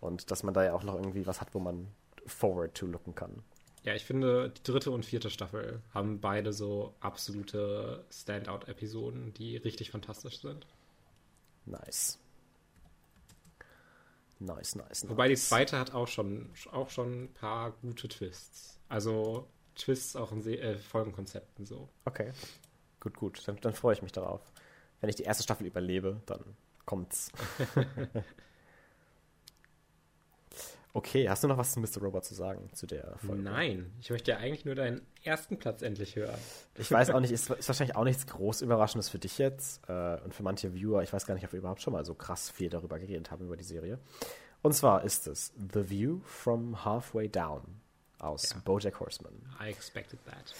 Und dass man da ja auch noch irgendwie was hat, wo man forward to looken kann. Ja, ich finde, die dritte und vierte Staffel haben beide so absolute Standout-Episoden, die richtig fantastisch sind. Nice. Nice, nice, nice. Wobei die zweite hat auch schon, auch schon ein paar gute Twists. Also Twists auch in Se- äh, Folgenkonzepten so. Okay, gut, gut. Dann, dann freue ich mich darauf. Wenn ich die erste Staffel überlebe, dann kommt's. Okay, hast du noch was zu Mister Robot zu sagen, zu der Folge? Nein, ich möchte ja eigentlich nur deinen ersten Platz endlich hören. Ich weiß auch nicht, ist, ist wahrscheinlich auch nichts groß Überraschendes für dich jetzt äh, und für manche Viewer. Ich weiß gar nicht, ob wir überhaupt schon mal so krass viel darüber geredet haben, über die Serie. Und zwar ist es The View from Halfway Down aus ja. BoJack Horseman. I expected that.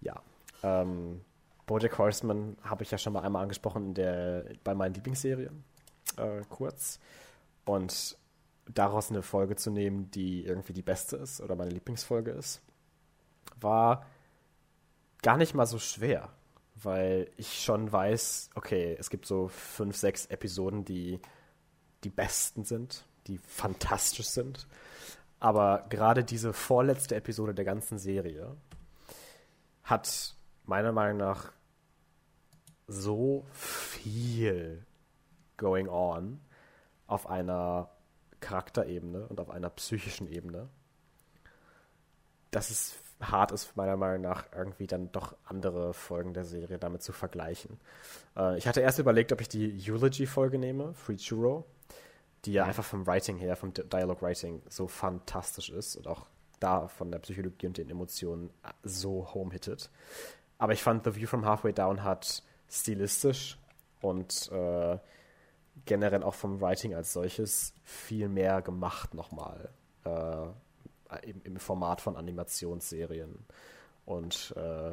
Ja, ähm, BoJack Horseman habe ich ja schon mal einmal angesprochen in der, bei meinen Lieblingsserien, äh, kurz. Und daraus eine Folge zu nehmen, die irgendwie die beste ist oder meine Lieblingsfolge ist, war gar nicht mal so schwer, weil ich schon weiß, okay, es gibt so fünf, sechs Episoden, die die besten sind, die fantastisch sind, aber gerade diese vorletzte Episode der ganzen Serie hat meiner Meinung nach so viel going on auf einer Charakterebene und auf einer psychischen Ebene, dass es hart ist, meiner Meinung nach, irgendwie dann doch andere Folgen der Serie damit zu vergleichen. Äh, ich hatte erst überlegt, ob ich die Eulogy-Folge nehme, Free Churro, die ja einfach vom Writing her, vom Dialogue-Writing so fantastisch ist und auch da von der Psychologie und den Emotionen so home-hittet. Aber ich fand, The View from Halfway Down hat stilistisch und äh, generell auch vom Writing als solches viel mehr gemacht nochmal äh, im, im Format von Animationsserien und äh,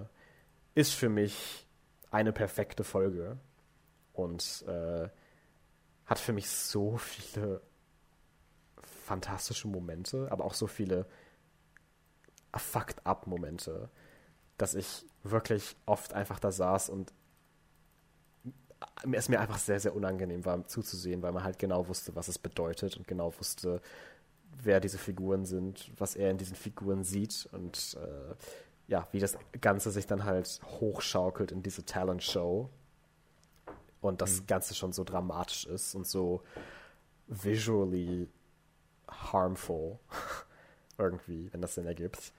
ist für mich eine perfekte Folge und äh, hat für mich so viele fantastische Momente, aber auch so viele Fucked-Up-Momente, dass ich wirklich oft einfach da saß und es mir einfach sehr, sehr unangenehm war, zuzusehen, weil man halt genau wusste, was es bedeutet und genau wusste, wer diese Figuren sind, was er in diesen Figuren sieht und äh, ja, wie das Ganze sich dann halt hochschaukelt in diese Talent-Show und das mhm. Ganze schon so dramatisch ist und so visually harmful irgendwie, wenn das Sinn ergibt.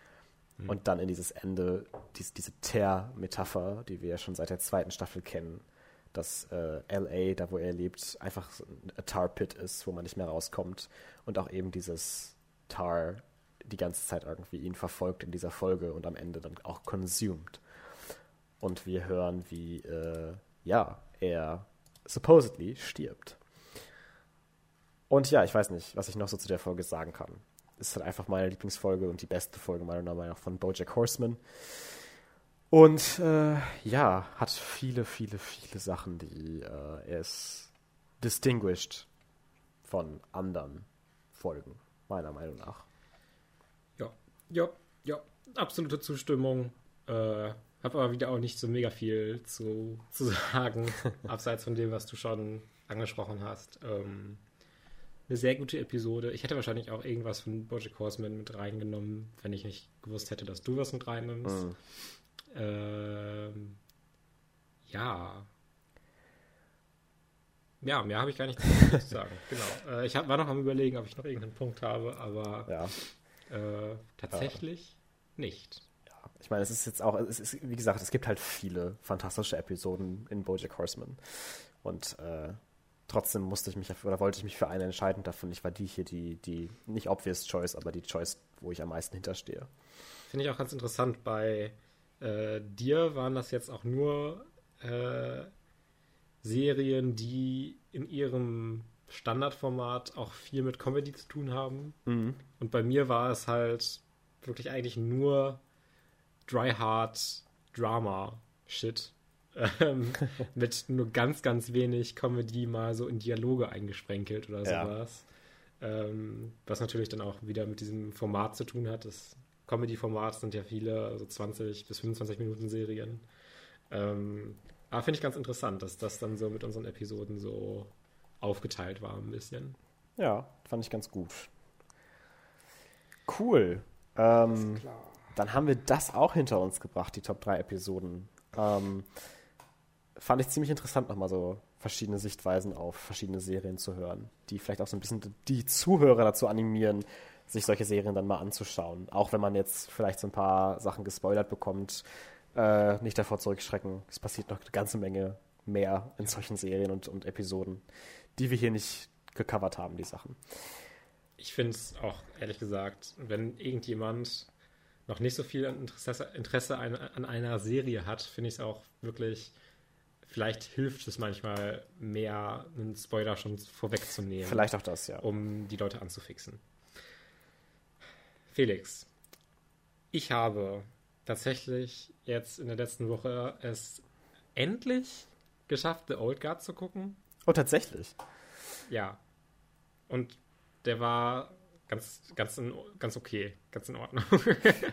Mhm. Und dann in dieses Ende, dies, diese Tear-Metapher, die wir ja schon seit der zweiten Staffel kennen, dass äh, L A, da wo er lebt, einfach ein Tar-Pit ist, wo man nicht mehr rauskommt. Und auch eben dieses Tar die ganze Zeit irgendwie ihn verfolgt in dieser Folge und am Ende dann auch consumed. Und wir hören, wie äh, ja, er supposedly stirbt. Und ja, ich weiß nicht, was ich noch so zu der Folge sagen kann. Es ist halt einfach meine Lieblingsfolge und die beste Folge meiner Meinung nach von BoJack Horseman. Und äh, ja, hat viele, viele, viele Sachen, die äh, er ist distinguished von anderen Folgen, meiner Meinung nach. Ja, ja, ja, absolute Zustimmung. Äh, hab aber wieder auch nicht so mega viel zu, zu sagen, abseits von dem, was du schon angesprochen hast. Ähm, eine sehr gute Episode. Ich hätte wahrscheinlich auch irgendwas von BoJack Horseman mit reingenommen, wenn ich nicht gewusst hätte, dass du was mit reinnimmst. Mhm. Ähm, ja. Ja, mehr habe ich gar nicht zu sagen. Genau. Äh, ich hab, war noch am Überlegen, ob ich noch irgendeinen Punkt habe, aber ja. äh, tatsächlich ja. nicht. Ja. Ich meine, es ist jetzt auch, es ist, wie gesagt, es gibt halt viele fantastische Episoden in BoJack Horseman. Und äh, trotzdem musste ich mich, oder wollte ich mich für eine entscheiden davon. Ich war die hier, die, die nicht obvious choice, aber die Choice, wo ich am meisten hinterstehe. Finde ich auch ganz interessant bei Äh, dir waren das jetzt auch nur äh, Serien, die in ihrem Standardformat auch viel mit Comedy zu tun haben. Mhm. Und bei mir war es halt wirklich eigentlich nur Dry-Hard-Drama-Shit. Ähm, mit nur ganz, ganz wenig Comedy mal so in Dialoge eingesprenkelt oder sowas. Ja. Ähm, was natürlich dann auch wieder mit diesem Format zu tun hat, das Comedy-Format sind ja viele, so zwanzig bis fünfundzwanzig Minuten Serien. Ähm, aber finde ich ganz interessant, dass das dann so mit unseren Episoden so aufgeteilt war ein bisschen. Ja, fand ich ganz gut. Cool. Ähm, dann haben wir das auch hinter uns gebracht, die Top drei Episoden. Ähm, fand ich ziemlich interessant, nochmal so verschiedene Sichtweisen auf verschiedene Serien zu hören, die vielleicht auch so ein bisschen die Zuhörer dazu animieren, sich solche Serien dann mal anzuschauen. Auch wenn man jetzt vielleicht so ein paar Sachen gespoilert bekommt, äh, nicht davor zurückschrecken. Es passiert noch eine ganze Menge mehr in solchen Serien und, und Episoden, die wir hier nicht gecovert haben, die Sachen. Ich finde es auch, ehrlich gesagt, wenn irgendjemand noch nicht so viel Interesse, Interesse an, an einer Serie hat, finde ich es auch wirklich, vielleicht hilft es manchmal mehr, einen Spoiler schon vorwegzunehmen. Vielleicht auch das, ja. Um die Leute anzufixen. Felix, ich habe tatsächlich jetzt in der letzten Woche es endlich geschafft, The Old Guard zu gucken. Oh, tatsächlich? Ja. Und der war ganz, ganz, in, ganz okay, ganz in Ordnung.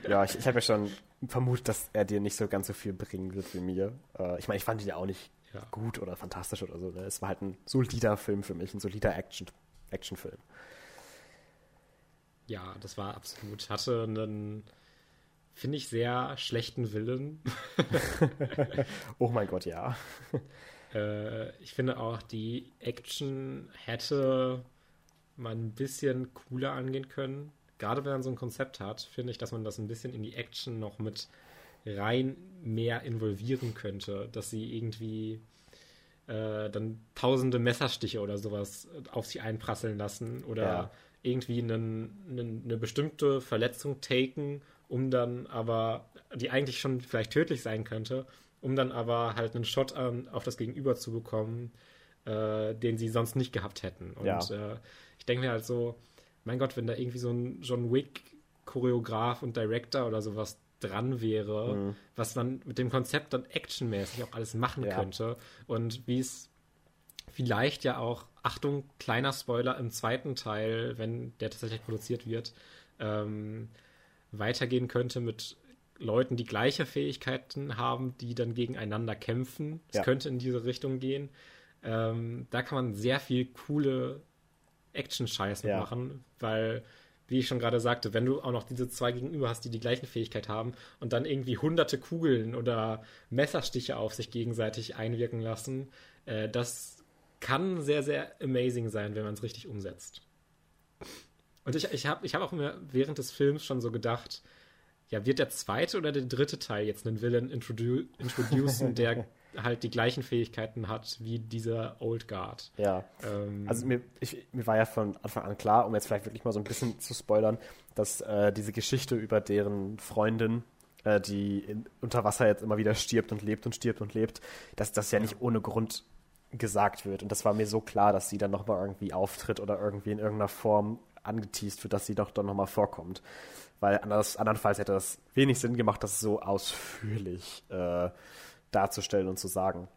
Ja, ich, ich habe ja schon vermutet, dass er dir nicht so ganz so viel bringen wird wie mir. Äh, ich meine, ich fand ihn ja auch nicht ja. gut oder fantastisch oder so. Ne? Es war halt ein solider Film für mich, ein solider Action, Actionfilm. Ja, das war absolut. Hatte einen, finde ich, sehr schlechten Willen. Oh mein Gott, ja. Äh, ich finde auch, die Action hätte man ein bisschen cooler angehen können. Gerade wenn man so ein Konzept hat, finde ich, dass man das ein bisschen in die Action noch mit rein mehr involvieren könnte. Dass sie irgendwie äh, dann tausende Messerstiche oder sowas auf sie einprasseln lassen oder ja. irgendwie einen, einen, eine bestimmte Verletzung taken, um dann aber, die eigentlich schon vielleicht tödlich sein könnte, um dann aber halt einen Shot an, auf das Gegenüber zu bekommen, äh, den sie sonst nicht gehabt hätten. Und ja. äh, ich denke mir halt so, mein Gott, wenn da irgendwie so ein John Wick-Choreograf und Director oder sowas dran wäre, mhm. was man mit dem Konzept dann actionmäßig auch alles machen ja. könnte und wie es vielleicht ja auch, Achtung, kleiner Spoiler im zweiten Teil, wenn der tatsächlich produziert wird, ähm, weitergehen könnte mit Leuten, die gleiche Fähigkeiten haben, die dann gegeneinander kämpfen. Es ja. könnte in diese Richtung gehen. Ähm, da kann man sehr viel coole Action-Scheiße ja. machen, weil, wie ich schon gerade sagte, wenn du auch noch diese zwei gegenüber hast, die die gleichen Fähigkeit haben und dann irgendwie hunderte Kugeln oder Messerstiche auf sich gegenseitig einwirken lassen, äh, das kann sehr, sehr amazing sein, wenn man es richtig umsetzt. Und ich, ich habe ich hab auch mir während des Films schon so gedacht, ja, wird der zweite oder der dritte Teil jetzt einen Villain introdu- introducen, der halt die gleichen Fähigkeiten hat wie dieser Old Guard? Ja, ähm, also mir, ich, mir war ja von Anfang an klar, um jetzt vielleicht wirklich mal so ein bisschen zu spoilern, dass äh, diese Geschichte über deren Freundin, äh, die in, unter Wasser jetzt immer wieder stirbt und lebt und stirbt und lebt, dass das ja nicht ohne Grund gesagt wird. Und das war mir so klar, dass sie dann nochmal irgendwie auftritt oder irgendwie in irgendeiner Form angeteast wird, dass sie doch dann nochmal vorkommt. Weil anders, andernfalls hätte das wenig Sinn gemacht, das so ausführlich äh, darzustellen und zu sagen.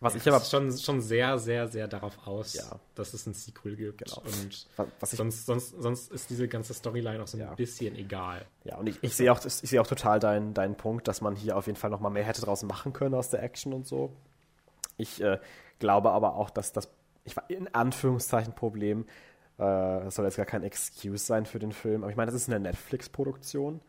Was ja, ich aber schon, schon sehr, sehr, sehr darauf aus, ja. dass es ein Sequel gibt. Genau. Und was, was ich, sonst, sonst, sonst ist diese ganze Storyline auch so ein ja. bisschen egal. Ja, und ich, ich sehe auch, ich sehe auch total deinen, deinen Punkt, dass man hier auf jeden Fall nochmal mehr hätte draus machen können aus der Action und so. Ich äh, glaube aber auch, dass das, ich war in Anführungszeichen Problem, das soll jetzt gar kein Excuse sein für den Film, aber ich meine, das ist eine Netflix-Produktion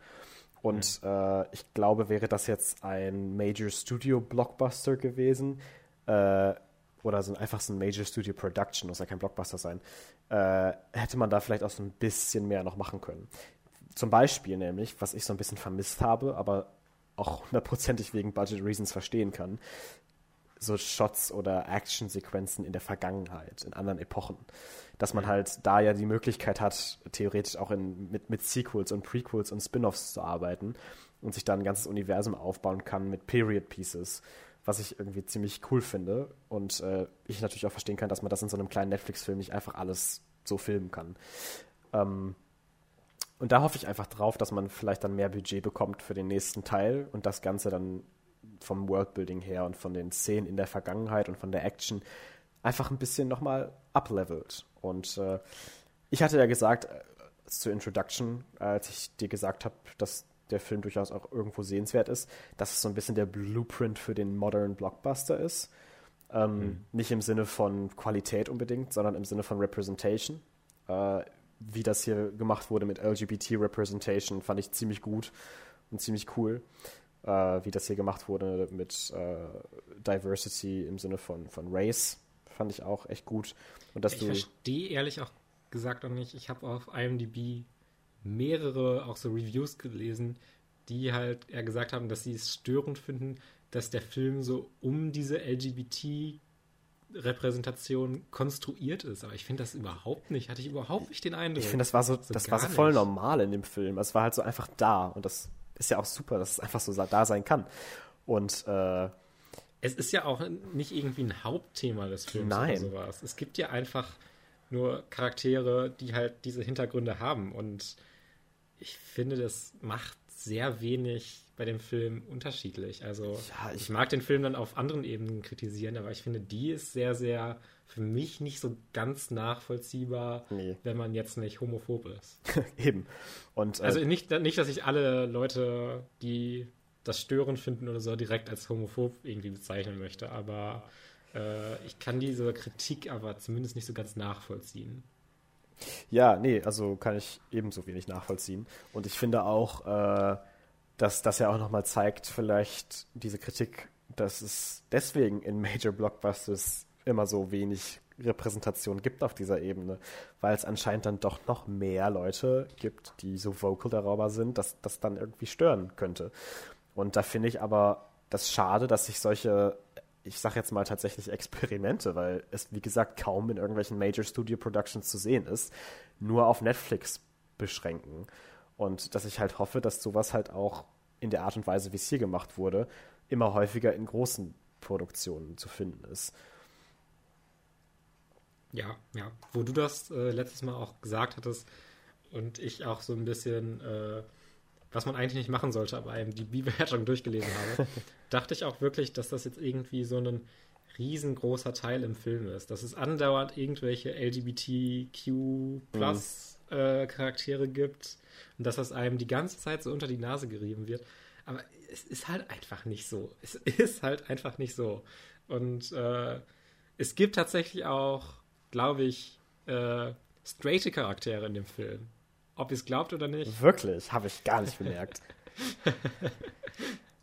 und mhm. äh, ich glaube, wäre das jetzt ein Major-Studio-Blockbuster gewesen äh, oder so ein, einfach so ein Major-Studio-Production, muss ja kein Blockbuster sein, äh, hätte man da vielleicht auch so ein bisschen mehr noch machen können. Zum Beispiel nämlich, was ich so ein bisschen vermisst habe, aber auch hundertprozentig wegen Budget-Reasons verstehen kann, so Shots oder Action-Sequenzen in der Vergangenheit, in anderen Epochen. Dass man halt da ja die Möglichkeit hat, theoretisch auch in, mit, mit Sequels und Prequels und Spin-Offs zu arbeiten und sich da ein ganzes Universum aufbauen kann mit Period-Pieces, was ich irgendwie ziemlich cool finde. Und äh, ich natürlich auch verstehen kann, dass man das in so einem kleinen Netflix-Film nicht einfach alles so filmen kann. Ähm, und da hoffe ich einfach drauf, dass man vielleicht dann mehr Budget bekommt für den nächsten Teil und das Ganze dann vom Worldbuilding her und von den Szenen in der Vergangenheit und von der Action einfach ein bisschen nochmal uplevelt. Und äh, ich hatte ja gesagt, äh, zur Introduction, äh, als ich dir gesagt habe, dass der Film durchaus auch irgendwo sehenswert ist, dass es so ein bisschen der Blueprint für den modernen Blockbuster ist. Ähm, mhm. Nicht im Sinne von Qualität unbedingt, sondern im Sinne von Representation. Äh, wie das hier gemacht wurde mit L G B T-Representation, fand ich ziemlich gut und ziemlich cool. Äh, wie das hier gemacht wurde mit äh, Diversity im Sinne von, von Race, fand ich auch echt gut. Und dass ich du verstehe ehrlich auch gesagt auch nicht, ich habe auf I M D B mehrere auch so Reviews gelesen, die halt eher gesagt haben, dass sie es störend finden, dass der Film so um diese L G B T-Repräsentation konstruiert ist. Aber ich finde das überhaupt nicht, hatte ich überhaupt nicht den Eindruck. Ich finde, das war so, so das war so voll nicht. Normal in dem Film. Es war halt so einfach da und das ist ja auch super, dass es einfach so da sein kann. Und äh, es ist ja auch nicht irgendwie ein Hauptthema des Films nein. oder sowas. Es gibt ja einfach nur Charaktere, die halt diese Hintergründe haben. Und ich finde, das macht sehr wenig bei dem Film unterschiedlich. Also ja, ich, ich mag den Film dann auf anderen Ebenen kritisieren, aber ich finde, die ist sehr, sehr für mich nicht so ganz nachvollziehbar, nee. Wenn man jetzt nicht homophob ist. Eben. Und, äh, also nicht, nicht, dass ich alle Leute, die das störend finden oder so, direkt als homophob irgendwie bezeichnen möchte, aber äh, ich kann diese Kritik aber zumindest nicht so ganz nachvollziehen. Ja, nee, also kann ich ebenso wenig nachvollziehen. Und ich finde auch, äh, dass das ja auch nochmal zeigt, vielleicht diese Kritik, dass es deswegen in Major Blockbusters immer so wenig Repräsentation gibt auf dieser Ebene, weil es anscheinend dann doch noch mehr Leute gibt, die so vocal darüber sind, dass das dann irgendwie stören könnte. Und da finde ich aber das schade, dass sich solche, ich sage jetzt mal tatsächlich Experimente, weil es wie gesagt kaum in irgendwelchen Major Studio Productions zu sehen ist, nur auf Netflix beschränken. Und dass ich halt hoffe, dass sowas halt auch in der Art und Weise, wie es hier gemacht wurde, immer häufiger in großen Produktionen zu finden ist. Ja, ja. Wo du das äh, letztes Mal auch gesagt hattest und ich auch so ein bisschen, äh, was man eigentlich nicht machen sollte, aber eben die I M D B-Bewertung durchgelesen habe, dachte ich auch wirklich, dass das jetzt irgendwie so ein riesengroßer Teil im Film ist. Dass es andauernd irgendwelche L G B T Q plus mhm. äh, Charaktere gibt und dass das einem die ganze Zeit so unter die Nase gerieben wird. Aber es ist halt einfach nicht so. Es ist halt einfach nicht so. Und äh, es gibt tatsächlich auch glaube ich, äh, straighte Charaktere in dem Film. Ob ihr es glaubt oder nicht. Wirklich? Habe ich gar nicht bemerkt.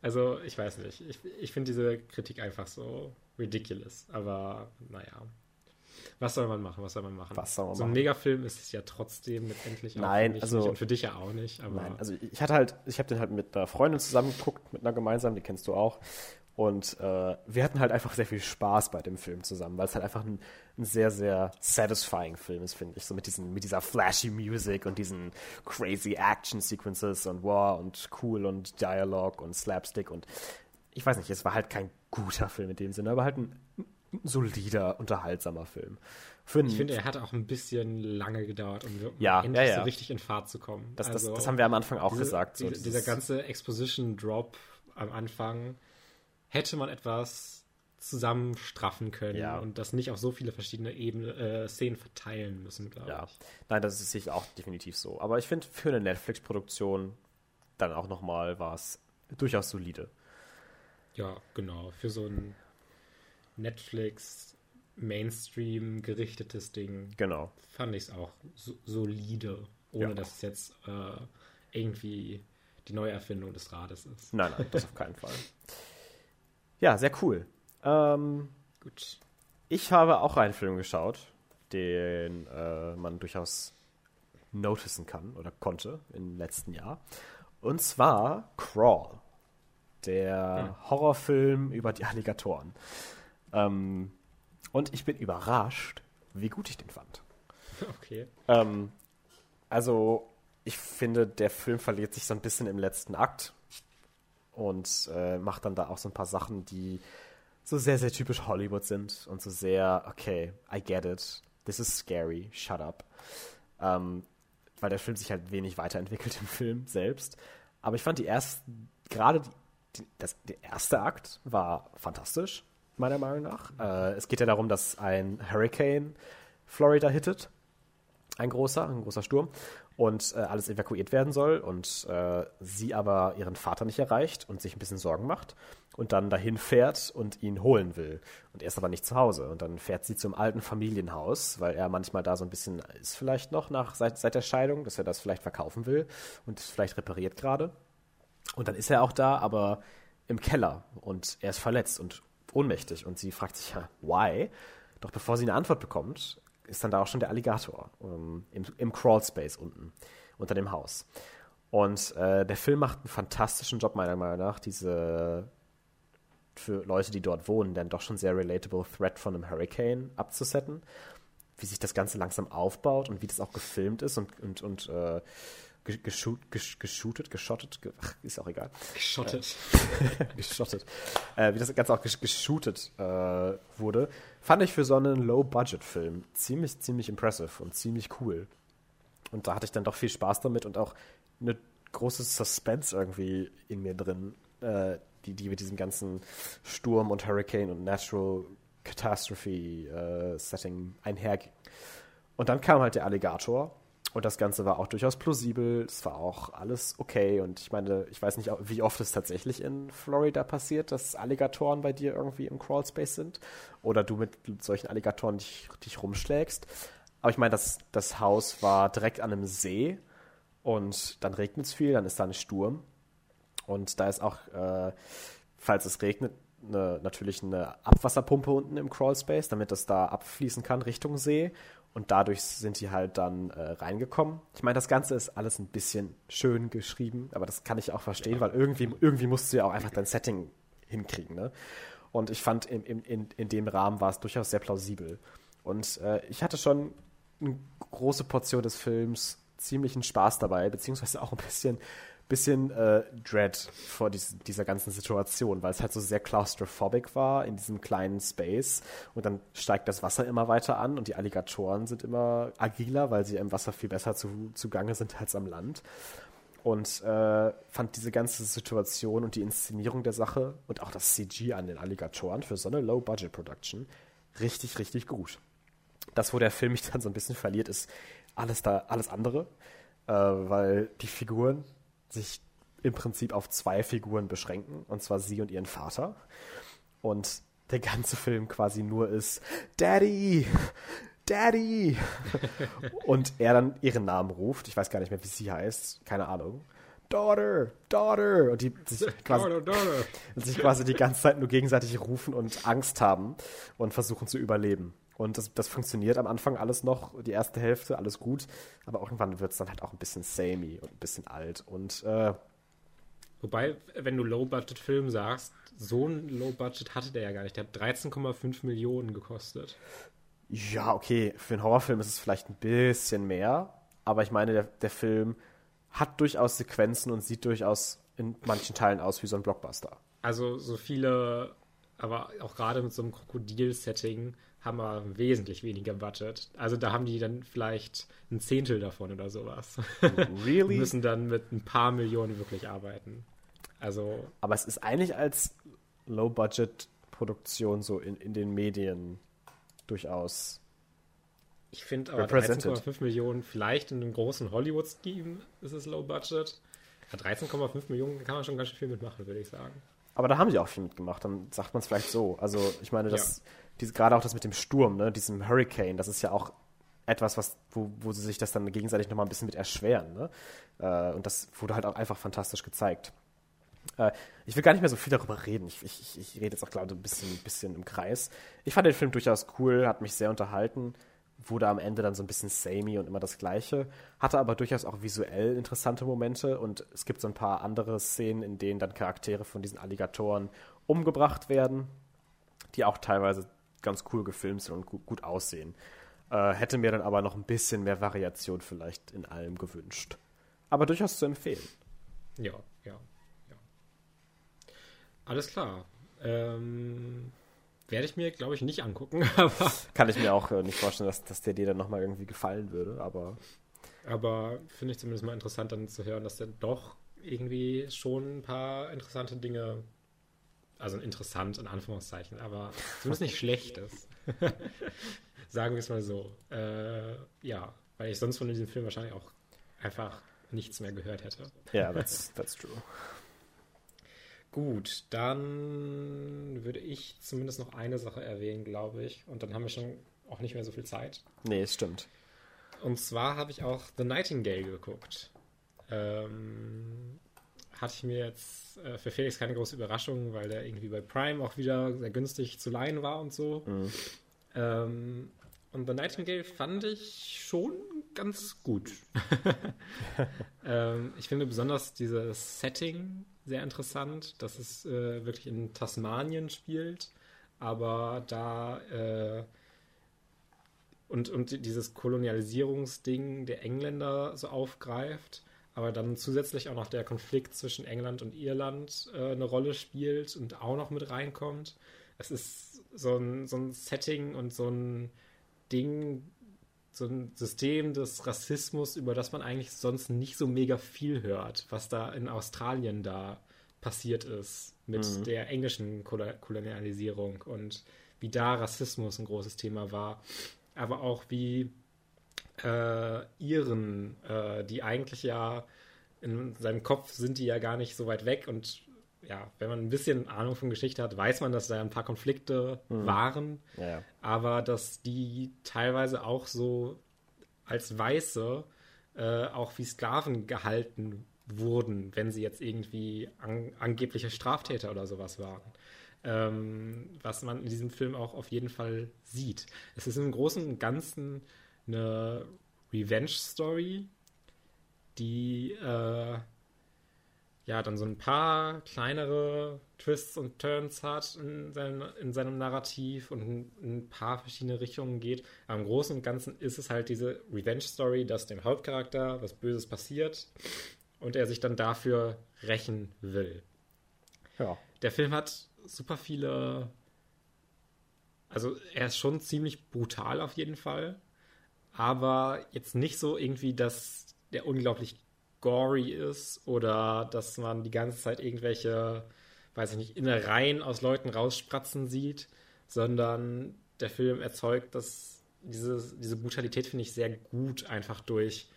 Also, ich weiß nicht. Ich, ich finde diese Kritik einfach so ridiculous. Aber, naja. Was soll man machen? Was soll man machen? Was soll man so ein machen? Megafilm ist es ja trotzdem letztendlich auch nein, nicht, also, nicht und für dich ja auch nicht. Aber nein, also ich hatte halt, ich habe den halt mit einer Freundin zusammengeguckt, mit einer gemeinsamen, die kennst du auch. Und äh, wir hatten halt einfach sehr viel Spaß bei dem Film zusammen, weil es halt einfach ein, ein sehr, sehr satisfying Film ist, finde ich. So mit diesen, mit dieser flashy Music und diesen crazy Action-Sequences und wow und cool und Dialog und Slapstick und ich weiß nicht, es war halt kein guter Film in dem Sinne, aber halt ein, ein solider, unterhaltsamer Film. Fünf. Ich finde, er hat auch ein bisschen lange gedauert, um ja, endlich ja, ja. so richtig in Fahrt zu kommen. Das, also, das, das haben wir am Anfang auch diese, gesagt. So, diese, dieser ganze Exposition-Drop am Anfang hätte man etwas zusammenstraffen können ja. und das nicht auf so viele verschiedene Ebene, äh, Szenen verteilen müssen, glaube ja. ich. Nein, das ist sicher auch definitiv so. Aber ich finde, für eine Netflix-Produktion dann auch nochmal war es durchaus solide. Ja, genau. Für so ein Netflix-Mainstream gerichtetes Ding genau. fand ich es auch so- solide, ohne ja. dass es jetzt äh, irgendwie die Neuerfindung des Rades ist. Nein, nein, das auf keinen Fall. Ja, sehr cool. Ähm, Gut. Ich habe auch einen Film geschaut, den äh, man durchaus noticen kann oder konnte im letzten Jahr. Und zwar Crawl. Der hm. Horrorfilm über die Alligatoren. Ähm, und ich bin überrascht, wie gut ich den fand. Okay. Ähm, also, ich finde, der Film verliert sich so ein bisschen im letzten Akt und äh, macht dann da auch so ein paar Sachen, die so sehr, sehr typisch Hollywood sind und so sehr, okay, I get it, this is scary, shut up. Ähm, weil der Film sich halt wenig weiterentwickelt im Film selbst. Aber ich fand die ersten, gerade die Das, der erste Akt war fantastisch, meiner Meinung nach. Äh, es geht ja darum, dass ein Hurricane Florida hittet. Ein großer, ein großer Sturm. Und äh, alles evakuiert werden soll. Und äh, sie aber ihren Vater nicht erreicht und sich ein bisschen Sorgen macht. Und dann dahin fährt und ihn holen will. Und er ist aber nicht zu Hause. Und dann fährt sie zum alten Familienhaus, weil er manchmal da so ein bisschen ist vielleicht noch nach seit, seit der Scheidung, dass er das vielleicht verkaufen will und vielleicht repariert gerade. Und dann ist er auch da, aber im Keller und er ist verletzt und ohnmächtig und sie fragt sich ja, why? Doch bevor sie eine Antwort bekommt, ist dann da auch schon der Alligator um, im, im Crawlspace unten, unter dem Haus. Und äh, der Film macht einen fantastischen Job, meiner Meinung nach, diese für Leute, die dort wohnen, dann doch schon sehr relatable Threat von einem Hurricane abzusetten, wie sich das Ganze langsam aufbaut und wie das auch gefilmt ist und, und, und äh, Geshoot, geshootet, geschottet, ge- ach, ist auch egal. Geschottet. Äh, geschottet. Äh, wie das Ganze auch gesh- geshootet äh, wurde, fand ich für so einen Low-Budget-Film ziemlich, ziemlich impressive und ziemlich cool. Und da hatte ich dann doch viel Spaß damit und auch eine große Suspense irgendwie in mir drin, äh, die, die mit diesem ganzen Sturm und Hurricane und Natural Catastrophe äh, Setting einherging. Und dann kam halt der Alligator. Und das Ganze war auch durchaus plausibel, es war auch alles okay. Und ich meine, ich weiß nicht, wie oft es tatsächlich in Florida passiert, dass Alligatoren bei dir irgendwie im Crawlspace sind oder du mit solchen Alligatoren dich, dich rumschlägst. Aber ich meine, das, das Haus war direkt an einem See und dann regnet es viel, dann ist da ein Sturm. Und da ist auch, äh, falls es regnet, eine, natürlich eine Abwasserpumpe unten im Crawlspace, damit das da abfließen kann Richtung See. Und dadurch sind die halt dann äh, reingekommen. Ich meine, das Ganze ist alles ein bisschen schön geschrieben, aber das kann ich auch verstehen, ja. weil irgendwie, irgendwie musst du ja auch einfach dein Setting hinkriegen. Ne? Und ich fand, in, in, in dem Rahmen war es durchaus sehr plausibel. Und äh, ich hatte schon eine große Portion des Films ziemlichen Spaß dabei, beziehungsweise auch ein bisschen, bisschen äh, Dread vor dies, dieser ganzen Situation, weil es halt so sehr claustrophobic war in diesem kleinen Space und dann steigt das Wasser immer weiter an und die Alligatoren sind immer agiler, weil sie im Wasser viel besser zu, zugange sind als am Land und äh, fand diese ganze Situation und die Inszenierung der Sache und auch das C G an den Alligatoren für so eine Low-Budget-Production richtig, richtig gut. Das, wo der Film mich dann so ein bisschen verliert, ist alles da, alles andere, äh, weil die Figuren sich im Prinzip auf zwei Figuren beschränken, und zwar sie und ihren Vater. Und der ganze Film quasi nur ist Daddy! Daddy! Und er dann ihren Namen ruft. Ich weiß gar nicht mehr, wie sie heißt. Keine Ahnung. Daughter! Daughter! Und die sich quasi, und sich quasi die ganze Zeit nur gegenseitig rufen und Angst haben und versuchen zu überleben. Und das, das funktioniert am Anfang alles noch, die erste Hälfte, alles gut. Aber irgendwann wird es dann halt auch ein bisschen samey und ein bisschen alt. Und äh, wobei, wenn du Low-Budget-Film sagst, so ein Low-Budget hatte der ja gar nicht. Der hat dreizehn Komma fünf Millionen gekostet. Ja, okay, für einen Horrorfilm ist es vielleicht ein bisschen mehr. Aber ich meine, der, der Film hat durchaus Sequenzen und sieht durchaus in manchen Teilen aus wie so ein Blockbuster. Also so viele, aber auch gerade mit so einem Krokodil-Setting haben wir wesentlich weniger Budget. Also da haben die dann vielleicht ein Zehntel davon oder sowas. Really? Müssen dann mit ein paar Millionen wirklich arbeiten. Also. Aber es ist eigentlich als Low-Budget-Produktion so in, in den Medien durchaus. Ich finde aber dreizehn Komma fünf Millionen, vielleicht in einem großen Hollywood-Scheme ist es Low-Budget. Ja, dreizehn Komma fünf Millionen kann man schon ganz schön viel mitmachen, würde ich sagen. Aber da haben sie auch viel mitgemacht, dann sagt man es vielleicht so. Also ich meine, das, ja. gerade auch das mit dem Sturm, ne, diesem Hurricane, das ist ja auch etwas, was, wo, wo sie sich das dann gegenseitig nochmal ein bisschen mit erschweren. Ne? Und das wurde halt auch einfach fantastisch gezeigt. Ich will gar nicht mehr so viel darüber reden. Ich, ich, ich rede jetzt auch, glaube ich, ein bisschen, ein bisschen im Kreis. Ich fand den Film durchaus cool, hat mich sehr unterhalten. Wurde am Ende dann so ein bisschen samey und immer das Gleiche. Hatte aber durchaus auch visuell interessante Momente. Und es gibt so ein paar andere Szenen, in denen dann Charaktere von diesen Alligatoren umgebracht werden, die auch teilweise ganz cool gefilmt sind und gut, gut aussehen. Äh, hätte mir dann aber noch ein bisschen mehr Variation vielleicht in allem gewünscht. Aber durchaus zu empfehlen. Ja, ja, ja. Alles klar. Ähm... Werde ich mir, glaube ich, nicht angucken. Aber kann ich mir auch äh, nicht vorstellen, dass, dass der dir dann nochmal irgendwie gefallen würde. Aber, aber finde ich zumindest mal interessant, dann zu hören, dass der doch irgendwie schon ein paar interessante Dinge, also interessant in Anführungszeichen, aber zumindest nicht schlecht ist. Sagen wir es mal so. Äh, ja, weil ich sonst von diesem Film wahrscheinlich auch einfach nichts mehr gehört hätte. Ja, yeah, that's, that's true. Gut, dann würde ich zumindest noch eine Sache erwähnen, glaube ich. Und dann haben wir schon auch nicht mehr so viel Zeit. Nee, es stimmt. Und zwar habe ich auch The Nightingale geguckt. Ähm, hatte ich mir jetzt äh, für Felix keine große Überraschung, weil der irgendwie bei Prime auch wieder sehr günstig zu leihen war und so. Mhm. Ähm, und The Nightingale fand ich schon ganz gut. ähm, ich finde besonders dieses Setting sehr interessant, dass es äh, wirklich in Tasmanien spielt, aber da äh, und, und dieses Kolonialisierungsding der Engländer so aufgreift, aber dann zusätzlich auch noch der Konflikt zwischen England und Irland äh, eine Rolle spielt und auch noch mit reinkommt. Es ist so ein, so ein Setting und so ein Ding, so ein System des Rassismus, über das man eigentlich sonst nicht so mega viel hört, was da in Australien da passiert ist mit mhm. der englischen Kolonialisierung und wie da Rassismus ein großes Thema war, aber auch wie äh, Iren, äh, die eigentlich ja in seinem Kopf sind die ja gar nicht so weit weg und ja, wenn man ein bisschen Ahnung von Geschichte hat, weiß man, dass da ein paar Konflikte mhm. waren, ja, ja. aber dass die teilweise auch so als Weiße äh, auch wie Sklaven gehalten wurden, wenn sie jetzt irgendwie an, angebliche Straftäter oder sowas waren. Ähm, was man in diesem Film auch auf jeden Fall sieht. Es ist im Großen und Ganzen eine Revenge-Story, die äh, ja, dann so ein paar kleinere Twists und Turns hat in, sein, in seinem Narrativ und in, in ein paar verschiedene Richtungen geht. Aber im Großen und Ganzen ist es halt diese Revenge-Story, dass dem Hauptcharakter was Böses passiert und er sich dann dafür rächen will. Ja. Der Film hat super viele... Also er ist schon ziemlich brutal auf jeden Fall, aber jetzt nicht so irgendwie, dass der unglaublich gory ist oder dass man die ganze Zeit irgendwelche, weiß ich nicht, Innereien aus Leuten rausspratzen sieht, sondern der Film erzeugt das, diese, diese Brutalität, finde ich, sehr gut, einfach durch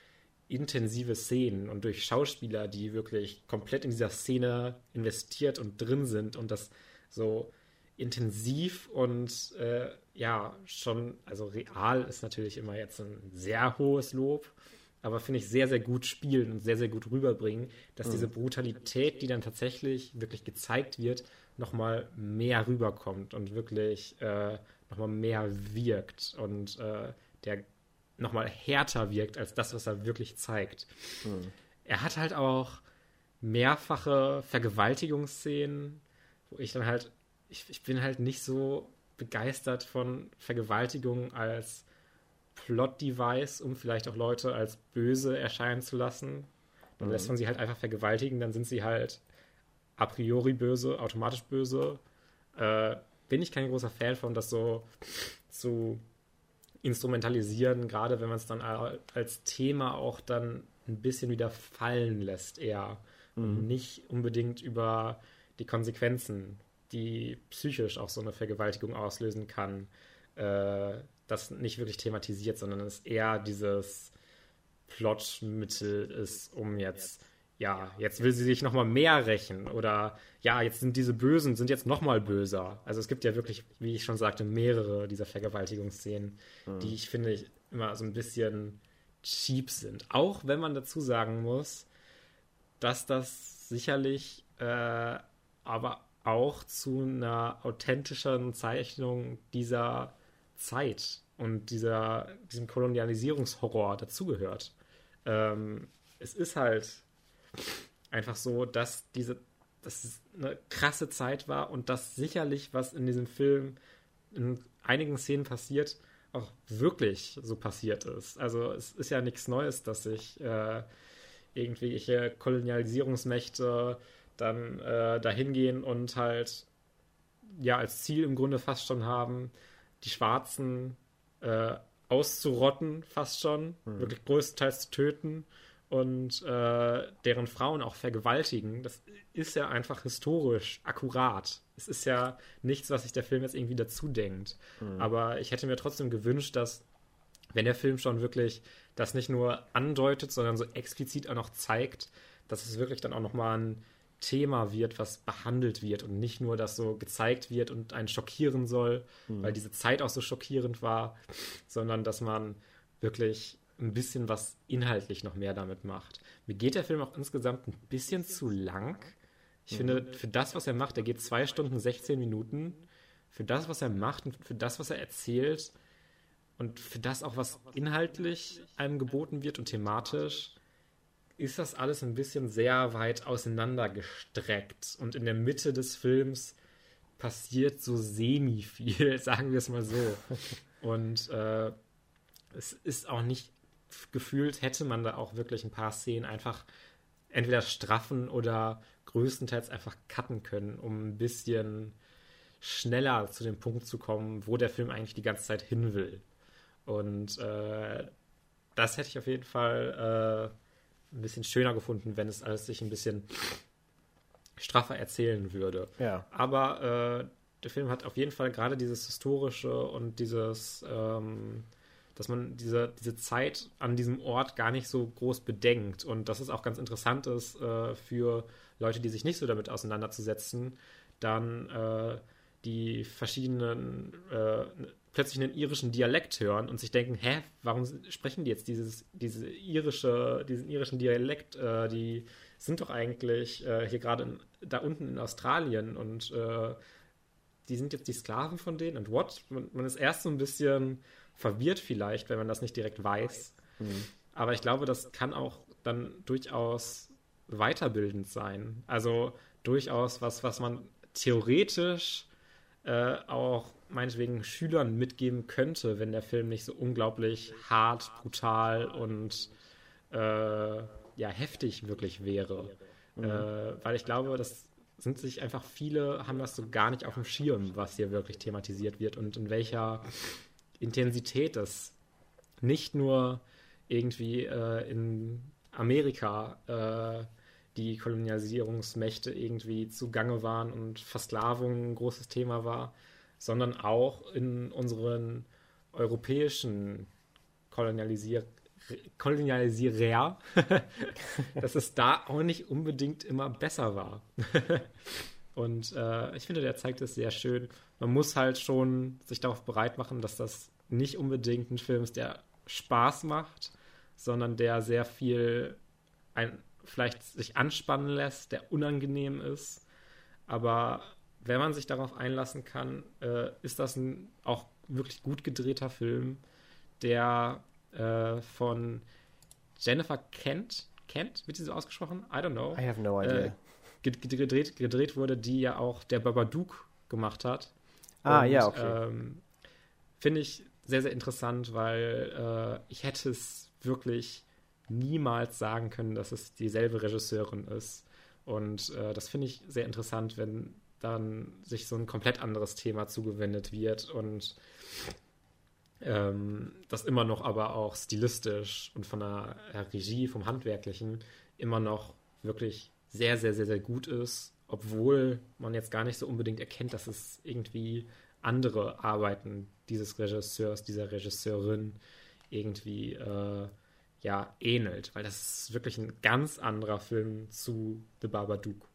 intensive Szenen und durch Schauspieler, die wirklich komplett in dieser Szene investiert und drin sind und das so intensiv und äh, ja, schon, also real ist natürlich immer jetzt ein sehr hohes Lob, aber finde ich sehr, sehr gut spielen und sehr, sehr gut rüberbringen, dass mhm. diese Brutalität, die dann tatsächlich wirklich gezeigt wird, nochmal mehr rüberkommt und wirklich äh, nochmal mehr wirkt und äh, der nochmal härter wirkt als das, was er wirklich zeigt. Mhm. Er hat halt auch mehrfache Vergewaltigungsszenen, wo ich dann halt, ich, ich bin halt nicht so begeistert von Vergewaltigung als Plot-Device, um vielleicht auch Leute als böse erscheinen zu lassen. Dann mhm. lässt man sie halt einfach vergewaltigen, dann sind sie halt a priori böse, automatisch böse. Äh, bin ich kein großer Fan von, das so zu instrumentalisieren, gerade wenn man es dann als Thema auch dann ein bisschen wieder fallen lässt eher. Mhm. Und nicht unbedingt über die Konsequenzen, die psychisch auch so eine Vergewaltigung auslösen kann, äh, das nicht wirklich thematisiert, sondern es eher dieses Plotmittel ist, um jetzt, ja, jetzt will sie sich nochmal mehr rächen oder ja, jetzt sind diese Bösen, sind jetzt nochmal böser. Also es gibt ja wirklich, wie ich schon sagte, mehrere dieser Vergewaltigungsszenen, mhm. die ich finde ich immer so ein bisschen cheap sind. Auch wenn man dazu sagen muss, dass das sicherlich äh, aber auch zu einer authentischeren Zeichnung dieser Zeit und dieser, diesem Kolonialisierungshorror dazugehört. Ähm, es ist halt einfach so, dass diese, dass es eine krasse Zeit war und dass sicherlich, was in diesem Film in einigen Szenen passiert, auch wirklich so passiert ist. Also es ist ja nichts Neues, dass sich äh, irgendwelche Kolonialisierungsmächte dann äh, dahin gehen und halt ja als Ziel im Grunde fast schon haben, die Schwarzen äh, auszurotten, fast schon, mhm. wirklich größtenteils zu töten und äh, deren Frauen auch vergewaltigen. Das ist ja einfach historisch akkurat. Es ist ja nichts, was sich der Film jetzt irgendwie dazu denkt. Mhm. Aber ich hätte mir trotzdem gewünscht, dass, wenn der Film schon wirklich das nicht nur andeutet, sondern so explizit auch noch zeigt, dass es wirklich dann auch nochmal ein Thema wird, was behandelt wird und nicht nur, dass so gezeigt wird und einen schockieren soll, mhm. weil diese Zeit auch so schockierend war, sondern dass man wirklich ein bisschen was inhaltlich noch mehr damit macht. Mir geht der Film auch insgesamt ein bisschen zu lang. Ich mhm. finde, für das, was er macht, er geht zwei Stunden, sechzehn Minuten, für das, was er macht und für das, was er erzählt und für das auch, was inhaltlich einem geboten wird und thematisch, ist das alles ein bisschen sehr weit auseinandergestreckt. Und in der Mitte des Films passiert so semi viel, sagen wir es mal so. Und äh, es ist auch nicht gefühlt, hätte man da auch wirklich ein paar Szenen einfach entweder straffen oder größtenteils einfach cutten können, um ein bisschen schneller zu dem Punkt zu kommen, wo der Film eigentlich die ganze Zeit hin will. Und äh, das hätte ich auf jeden Fall... Äh, ein bisschen schöner gefunden, wenn es alles sich ein bisschen straffer erzählen würde. Ja. Aber äh, der Film hat auf jeden Fall gerade dieses Historische und dieses, ähm, dass man diese, diese Zeit an diesem Ort gar nicht so groß bedenkt und dass es auch ganz interessant ist äh, für Leute, die sich nicht so damit auseinanderzusetzen, dann äh, die verschiedenen äh, plötzlich einen irischen Dialekt hören und sich denken, hä, warum sprechen die jetzt dieses, diese irische, diesen irischen Dialekt? Äh, die sind doch eigentlich äh, hier gerade da unten in Australien und äh, die sind jetzt die Sklaven von denen und what? Man, man ist erst so ein bisschen verwirrt vielleicht, wenn man das nicht direkt weiß. Mhm. Aber ich glaube, das kann auch dann durchaus weiterbildend sein. Also durchaus was, was man theoretisch äh, auch meinetwegen Schülern mitgeben könnte, wenn der Film nicht so unglaublich hart, brutal und äh, ja, heftig wirklich wäre. Mhm. Äh, weil ich glaube, das sind sich einfach viele, haben das so gar nicht auf dem Schirm, was hier wirklich thematisiert wird und in welcher Intensität das nicht nur irgendwie äh, in Amerika äh, die Kolonialisierungsmächte irgendwie zugange waren und Versklavung ein großes Thema war, sondern auch in unseren europäischen Kolonialisier- Kolonialisierer, dass es da auch nicht unbedingt immer besser war. Und äh, ich finde, der zeigt es sehr schön. Man muss halt schon sich darauf bereit machen, dass das nicht unbedingt ein Film ist, der Spaß macht, sondern der sehr viel ein, vielleicht sich anspannen lässt, der unangenehm ist, aber wenn man sich darauf einlassen kann, äh, ist das ein auch wirklich gut gedrehter Film, der äh, von Jennifer Kent, Kent, wird sie so ausgesprochen? I don't know. I have no idea. Äh, gedreht, gedreht wurde, die ja auch der Babadook gemacht hat. Ah, und, ja, okay. Ähm, finde ich sehr, sehr interessant, weil äh, ich hätte es wirklich niemals sagen können, dass es dieselbe Regisseurin ist. Und äh, das finde ich sehr interessant, wenn dann sich so ein komplett anderes Thema zugewendet wird und ähm, das immer noch aber auch stilistisch und von der Regie, vom Handwerklichen immer noch wirklich sehr, sehr, sehr, sehr gut ist, obwohl man jetzt gar nicht so unbedingt erkennt, dass es irgendwie andere Arbeiten dieses Regisseurs, dieser Regisseurin irgendwie äh, ja, ähnelt, weil das ist wirklich ein ganz anderer Film zu The Babadook.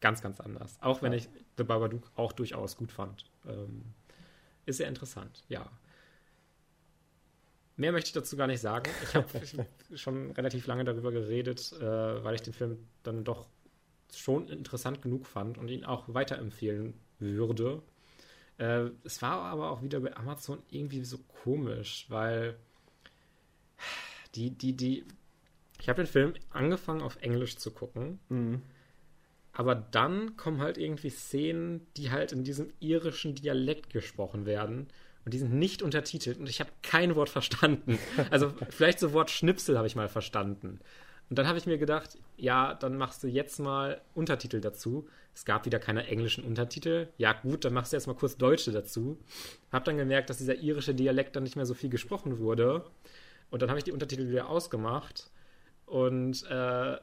Ganz, ganz anders. Auch wenn ich The Babadook auch durchaus gut fand. Ähm, ist sehr interessant, ja. Mehr möchte ich dazu gar nicht sagen. Ich habe schon relativ lange darüber geredet, äh, weil ich den Film dann doch schon interessant genug fand und ihn auch weiterempfehlen würde. Äh, es war aber auch wieder bei Amazon irgendwie so komisch, weil die, die, die... Ich habe den Film angefangen auf Englisch zu gucken. Mhm. Aber dann kommen halt irgendwie Szenen, die halt in diesem irischen Dialekt gesprochen werden. Und die sind nicht untertitelt. Und ich habe kein Wort verstanden. Also vielleicht so Wort Schnipsel habe ich mal verstanden. Und dann habe ich mir gedacht, ja, dann machst du jetzt mal Untertitel dazu. Es gab wieder keine englischen Untertitel. Ja gut, dann machst du jetzt mal kurz Deutsche dazu. Habe dann gemerkt, dass dieser irische Dialekt dann nicht mehr so viel gesprochen wurde. Und dann habe ich die Untertitel wieder ausgemacht. Und äh,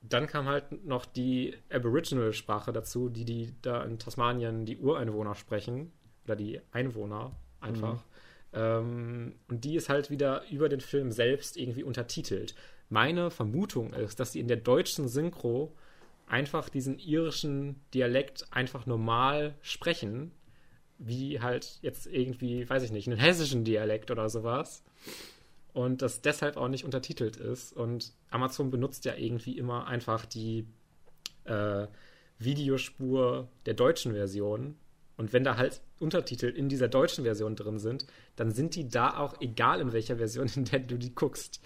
dann kam halt noch die Aboriginal-Sprache dazu, die die da in Tasmanien die Ureinwohner sprechen. Oder die Einwohner einfach. Mhm. Ähm, und die ist halt wieder über den Film selbst irgendwie untertitelt. Meine Vermutung ist, dass sie in der deutschen Synchro einfach diesen irischen Dialekt einfach normal sprechen. Wie halt jetzt irgendwie, weiß ich nicht, einen hessischen Dialekt oder sowas. Und das deshalb auch nicht untertitelt ist. Und Amazon benutzt ja irgendwie immer einfach die äh, Videospur der deutschen Version. Und wenn da halt Untertitel in dieser deutschen Version drin sind, dann sind die da auch, egal in welcher Version, in der du die guckst.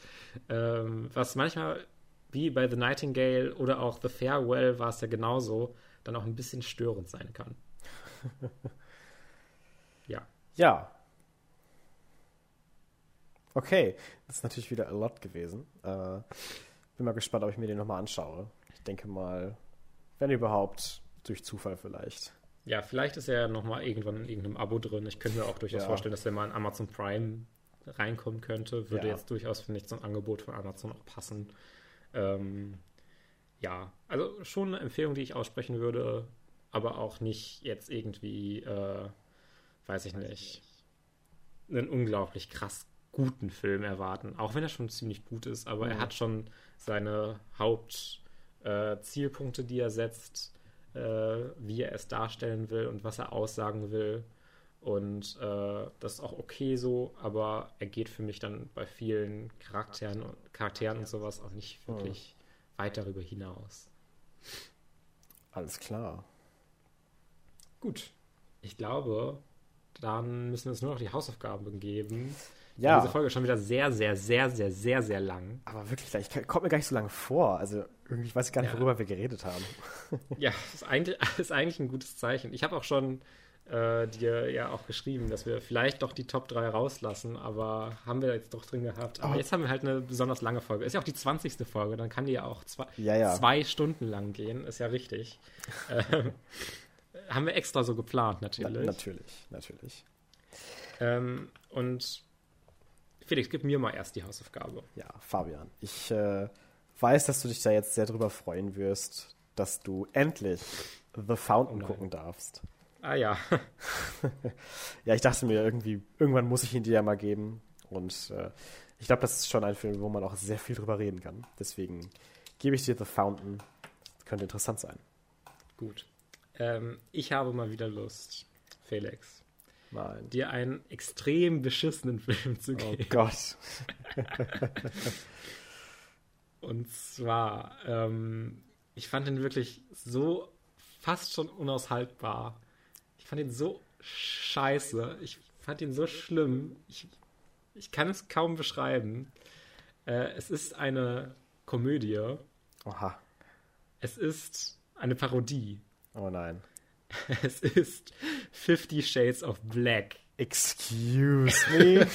Ähm, was manchmal, wie bei The Nightingale oder auch The Farewell, war es ja genauso, dann auch ein bisschen störend sein kann. Ja. Ja. Okay, das ist natürlich wieder a lot gewesen. Äh, bin mal gespannt, ob ich mir den nochmal anschaue. Ich denke mal, wenn überhaupt, durch Zufall vielleicht. Ja, vielleicht ist er ja nochmal irgendwann in irgendeinem Abo drin. Ich könnte mir auch durchaus ja. vorstellen, dass er mal in Amazon Prime reinkommen könnte. Würde ja. jetzt durchaus, finde ich, so ein Angebot von Amazon auch passen. Ähm, ja, also schon eine Empfehlung, die ich aussprechen würde, aber auch nicht jetzt irgendwie, äh, weiß ich weiß nicht, nicht, einen unglaublich krass guten Film erwarten, auch wenn er schon ziemlich gut ist, aber mhm. er hat schon seine Hauptzielpunkte, äh, die er setzt, äh, wie er es darstellen will und was er aussagen will, und äh, das ist auch okay so, aber er geht für mich dann bei vielen Charakteren und, Charakteren und sowas auch nicht wirklich mhm. weit darüber hinaus. Alles klar. Gut. Ich glaube, dann müssen wir uns nur noch die Hausaufgaben geben. Ja. Diese Folge ist schon wieder sehr, sehr, sehr, sehr, sehr, sehr lang. Aber wirklich, ich komme mir gar nicht so lange vor. Also irgendwie weiß ich gar nicht, ja. worüber wir geredet haben. Ja, ist eigentlich, ist eigentlich ein gutes Zeichen. Ich habe auch schon äh, dir ja auch geschrieben, dass wir vielleicht doch die Top drei rauslassen, aber haben wir jetzt doch drin gehabt. Aber oh. jetzt haben wir halt eine besonders lange Folge. Ist ja auch die zwanzigste Folge, dann kann die ja auch zwei, ja, ja. zwei Stunden lang gehen. Ist ja richtig. ähm, haben wir extra so geplant, natürlich. Na, natürlich, natürlich. Ähm, und Felix, gib mir mal erst die Hausaufgabe. Ja, Fabian, ich äh, weiß, dass du dich da jetzt sehr drüber freuen wirst, dass du endlich The Fountain oh gucken darfst. Ah ja. Ja, ich dachte mir irgendwie, irgendwann muss ich ihn dir ja mal geben. Und äh, ich glaube, das ist schon ein Film, wo man auch sehr viel drüber reden kann. Deswegen gebe ich dir The Fountain. Das könnte interessant sein. Gut. Ähm, ich habe mal wieder Lust, Felix, Nein. dir einen extrem beschissenen Film zu geben. Oh Gott. Und zwar, ähm, ich fand ihn wirklich so fast schon unaushaltbar. Ich fand ihn so scheiße. Ich fand ihn so schlimm. Ich, ich kann es kaum beschreiben. Äh, es ist eine Komödie. Oha. Es ist eine Parodie. Oh nein. Es ist Fifty Shades of Black. Excuse me?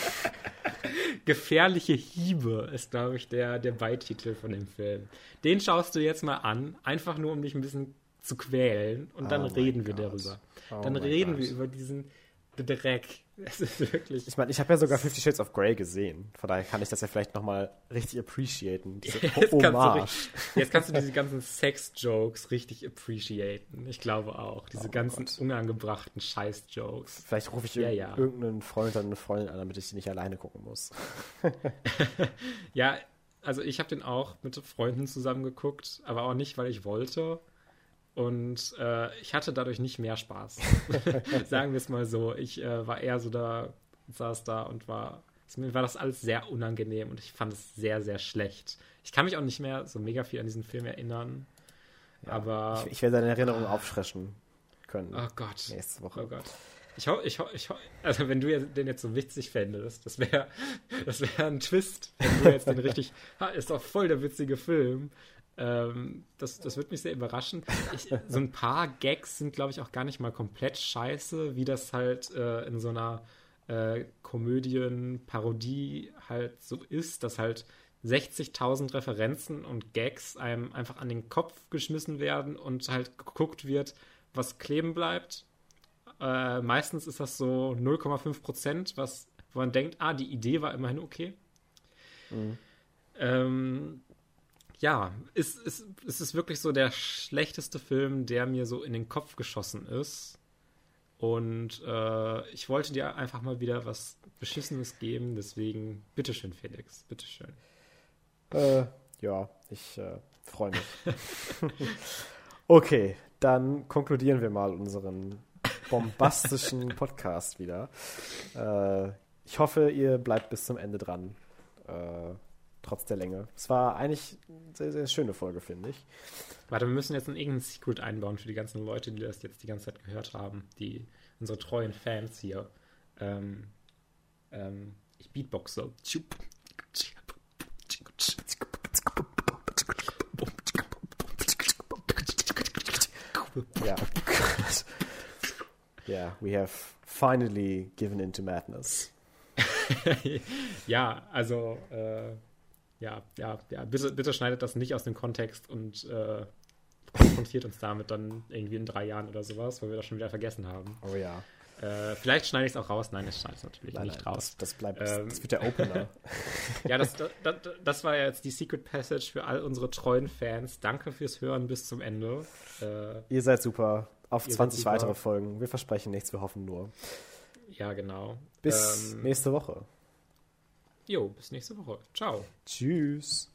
Gefährliche Hiebe ist, glaube ich, der, der Beititel von dem Film. Den schaust du jetzt mal an, einfach nur, um dich ein bisschen zu quälen. Und dann oh reden wir Gott. darüber. Oh dann reden Gott. wir über diesen Dreck. Es ist wirklich... Ich meine, ich habe ja sogar Fifty Shades of Grey gesehen. Von daher kann ich das ja vielleicht nochmal richtig appreciaten. Diese jetzt, kannst du, jetzt kannst du diese ganzen Sex-Jokes richtig appreciaten. Ich glaube auch. Diese oh ganzen Gott. unangebrachten Scheiß-Jokes. Vielleicht rufe ich ja, ja. irgendeinen Freund oder eine Freundin an, damit ich die nicht alleine gucken muss. Ja, also ich habe den auch mit Freunden zusammen geguckt, aber auch nicht, weil ich wollte. Und äh, ich hatte dadurch nicht mehr Spaß. Sagen wir es mal so. Ich äh, war eher so da, saß da und war, mir war das alles sehr unangenehm und ich fand es sehr, sehr schlecht. Ich kann mich auch nicht mehr so mega viel an diesen Film erinnern. Ja, aber ich, ich werde seine Erinnerung äh, auffrischen können. Oh Gott. Nächste Woche. Oh Gott. Ich hoffe, ich hoffe, ich ho- also wenn du den jetzt so witzig fändest, das wäre das wär ein Twist, wenn du jetzt den richtig, ha, ist doch voll der witzige Film. Ähm, das, das wird mich sehr überraschen. Ich, so ein paar Gags sind, glaube ich, auch gar nicht mal komplett scheiße, wie das halt äh, in so einer äh, Komödien-Parodie halt so ist, dass halt sechzigtausend Referenzen und Gags einem einfach an den Kopf geschmissen werden und halt geguckt wird, was kleben bleibt. Äh, meistens ist das so null Komma fünf Prozent, was, wo man denkt, ah, die Idee war immerhin okay. Mhm. Ähm, Ja, es ist, ist, ist, ist wirklich so der schlechteste Film, der mir so in den Kopf geschossen ist. Und äh, ich wollte dir einfach mal wieder was Beschissenes geben, deswegen bitteschön, Felix, bitteschön. Äh, ja, ich äh, freue mich. Okay, dann konkludieren wir mal unseren bombastischen Podcast wieder. Äh, ich hoffe, ihr bleibt bis zum Ende dran. Äh, Trotz der Länge. Es war eigentlich eine sehr, sehr schöne Folge, finde ich. Warte, wir müssen jetzt irgendein Secret einbauen für die ganzen Leute, die das jetzt die ganze Zeit gehört haben, die unsere treuen Fans hier. Ähm, ähm, ich beatboxe. Ja. Yeah, we have finally given into madness. Ja, also äh, Ja, ja, ja, bitte, bitte schneidet das nicht aus dem Kontext und äh, konfrontiert uns damit dann irgendwie in drei Jahren oder sowas, weil wir das schon wieder vergessen haben. Oh ja. Äh, vielleicht schneide ich es auch raus. Nein, ich schneide es natürlich nein, nicht nein, raus. Das, das bleibt, ähm, das wird der Opener. Ja, das, das, das, das war ja jetzt die Secret Passage für all unsere treuen Fans. Danke fürs Hören bis zum Ende. Äh, ihr seid super. Auf zwanzig weitere Folgen. Wir versprechen nichts, wir hoffen nur. Ja, genau. Bis ähm, nächste Woche. Jo, bis nächste Woche. Ciao. Tschüss.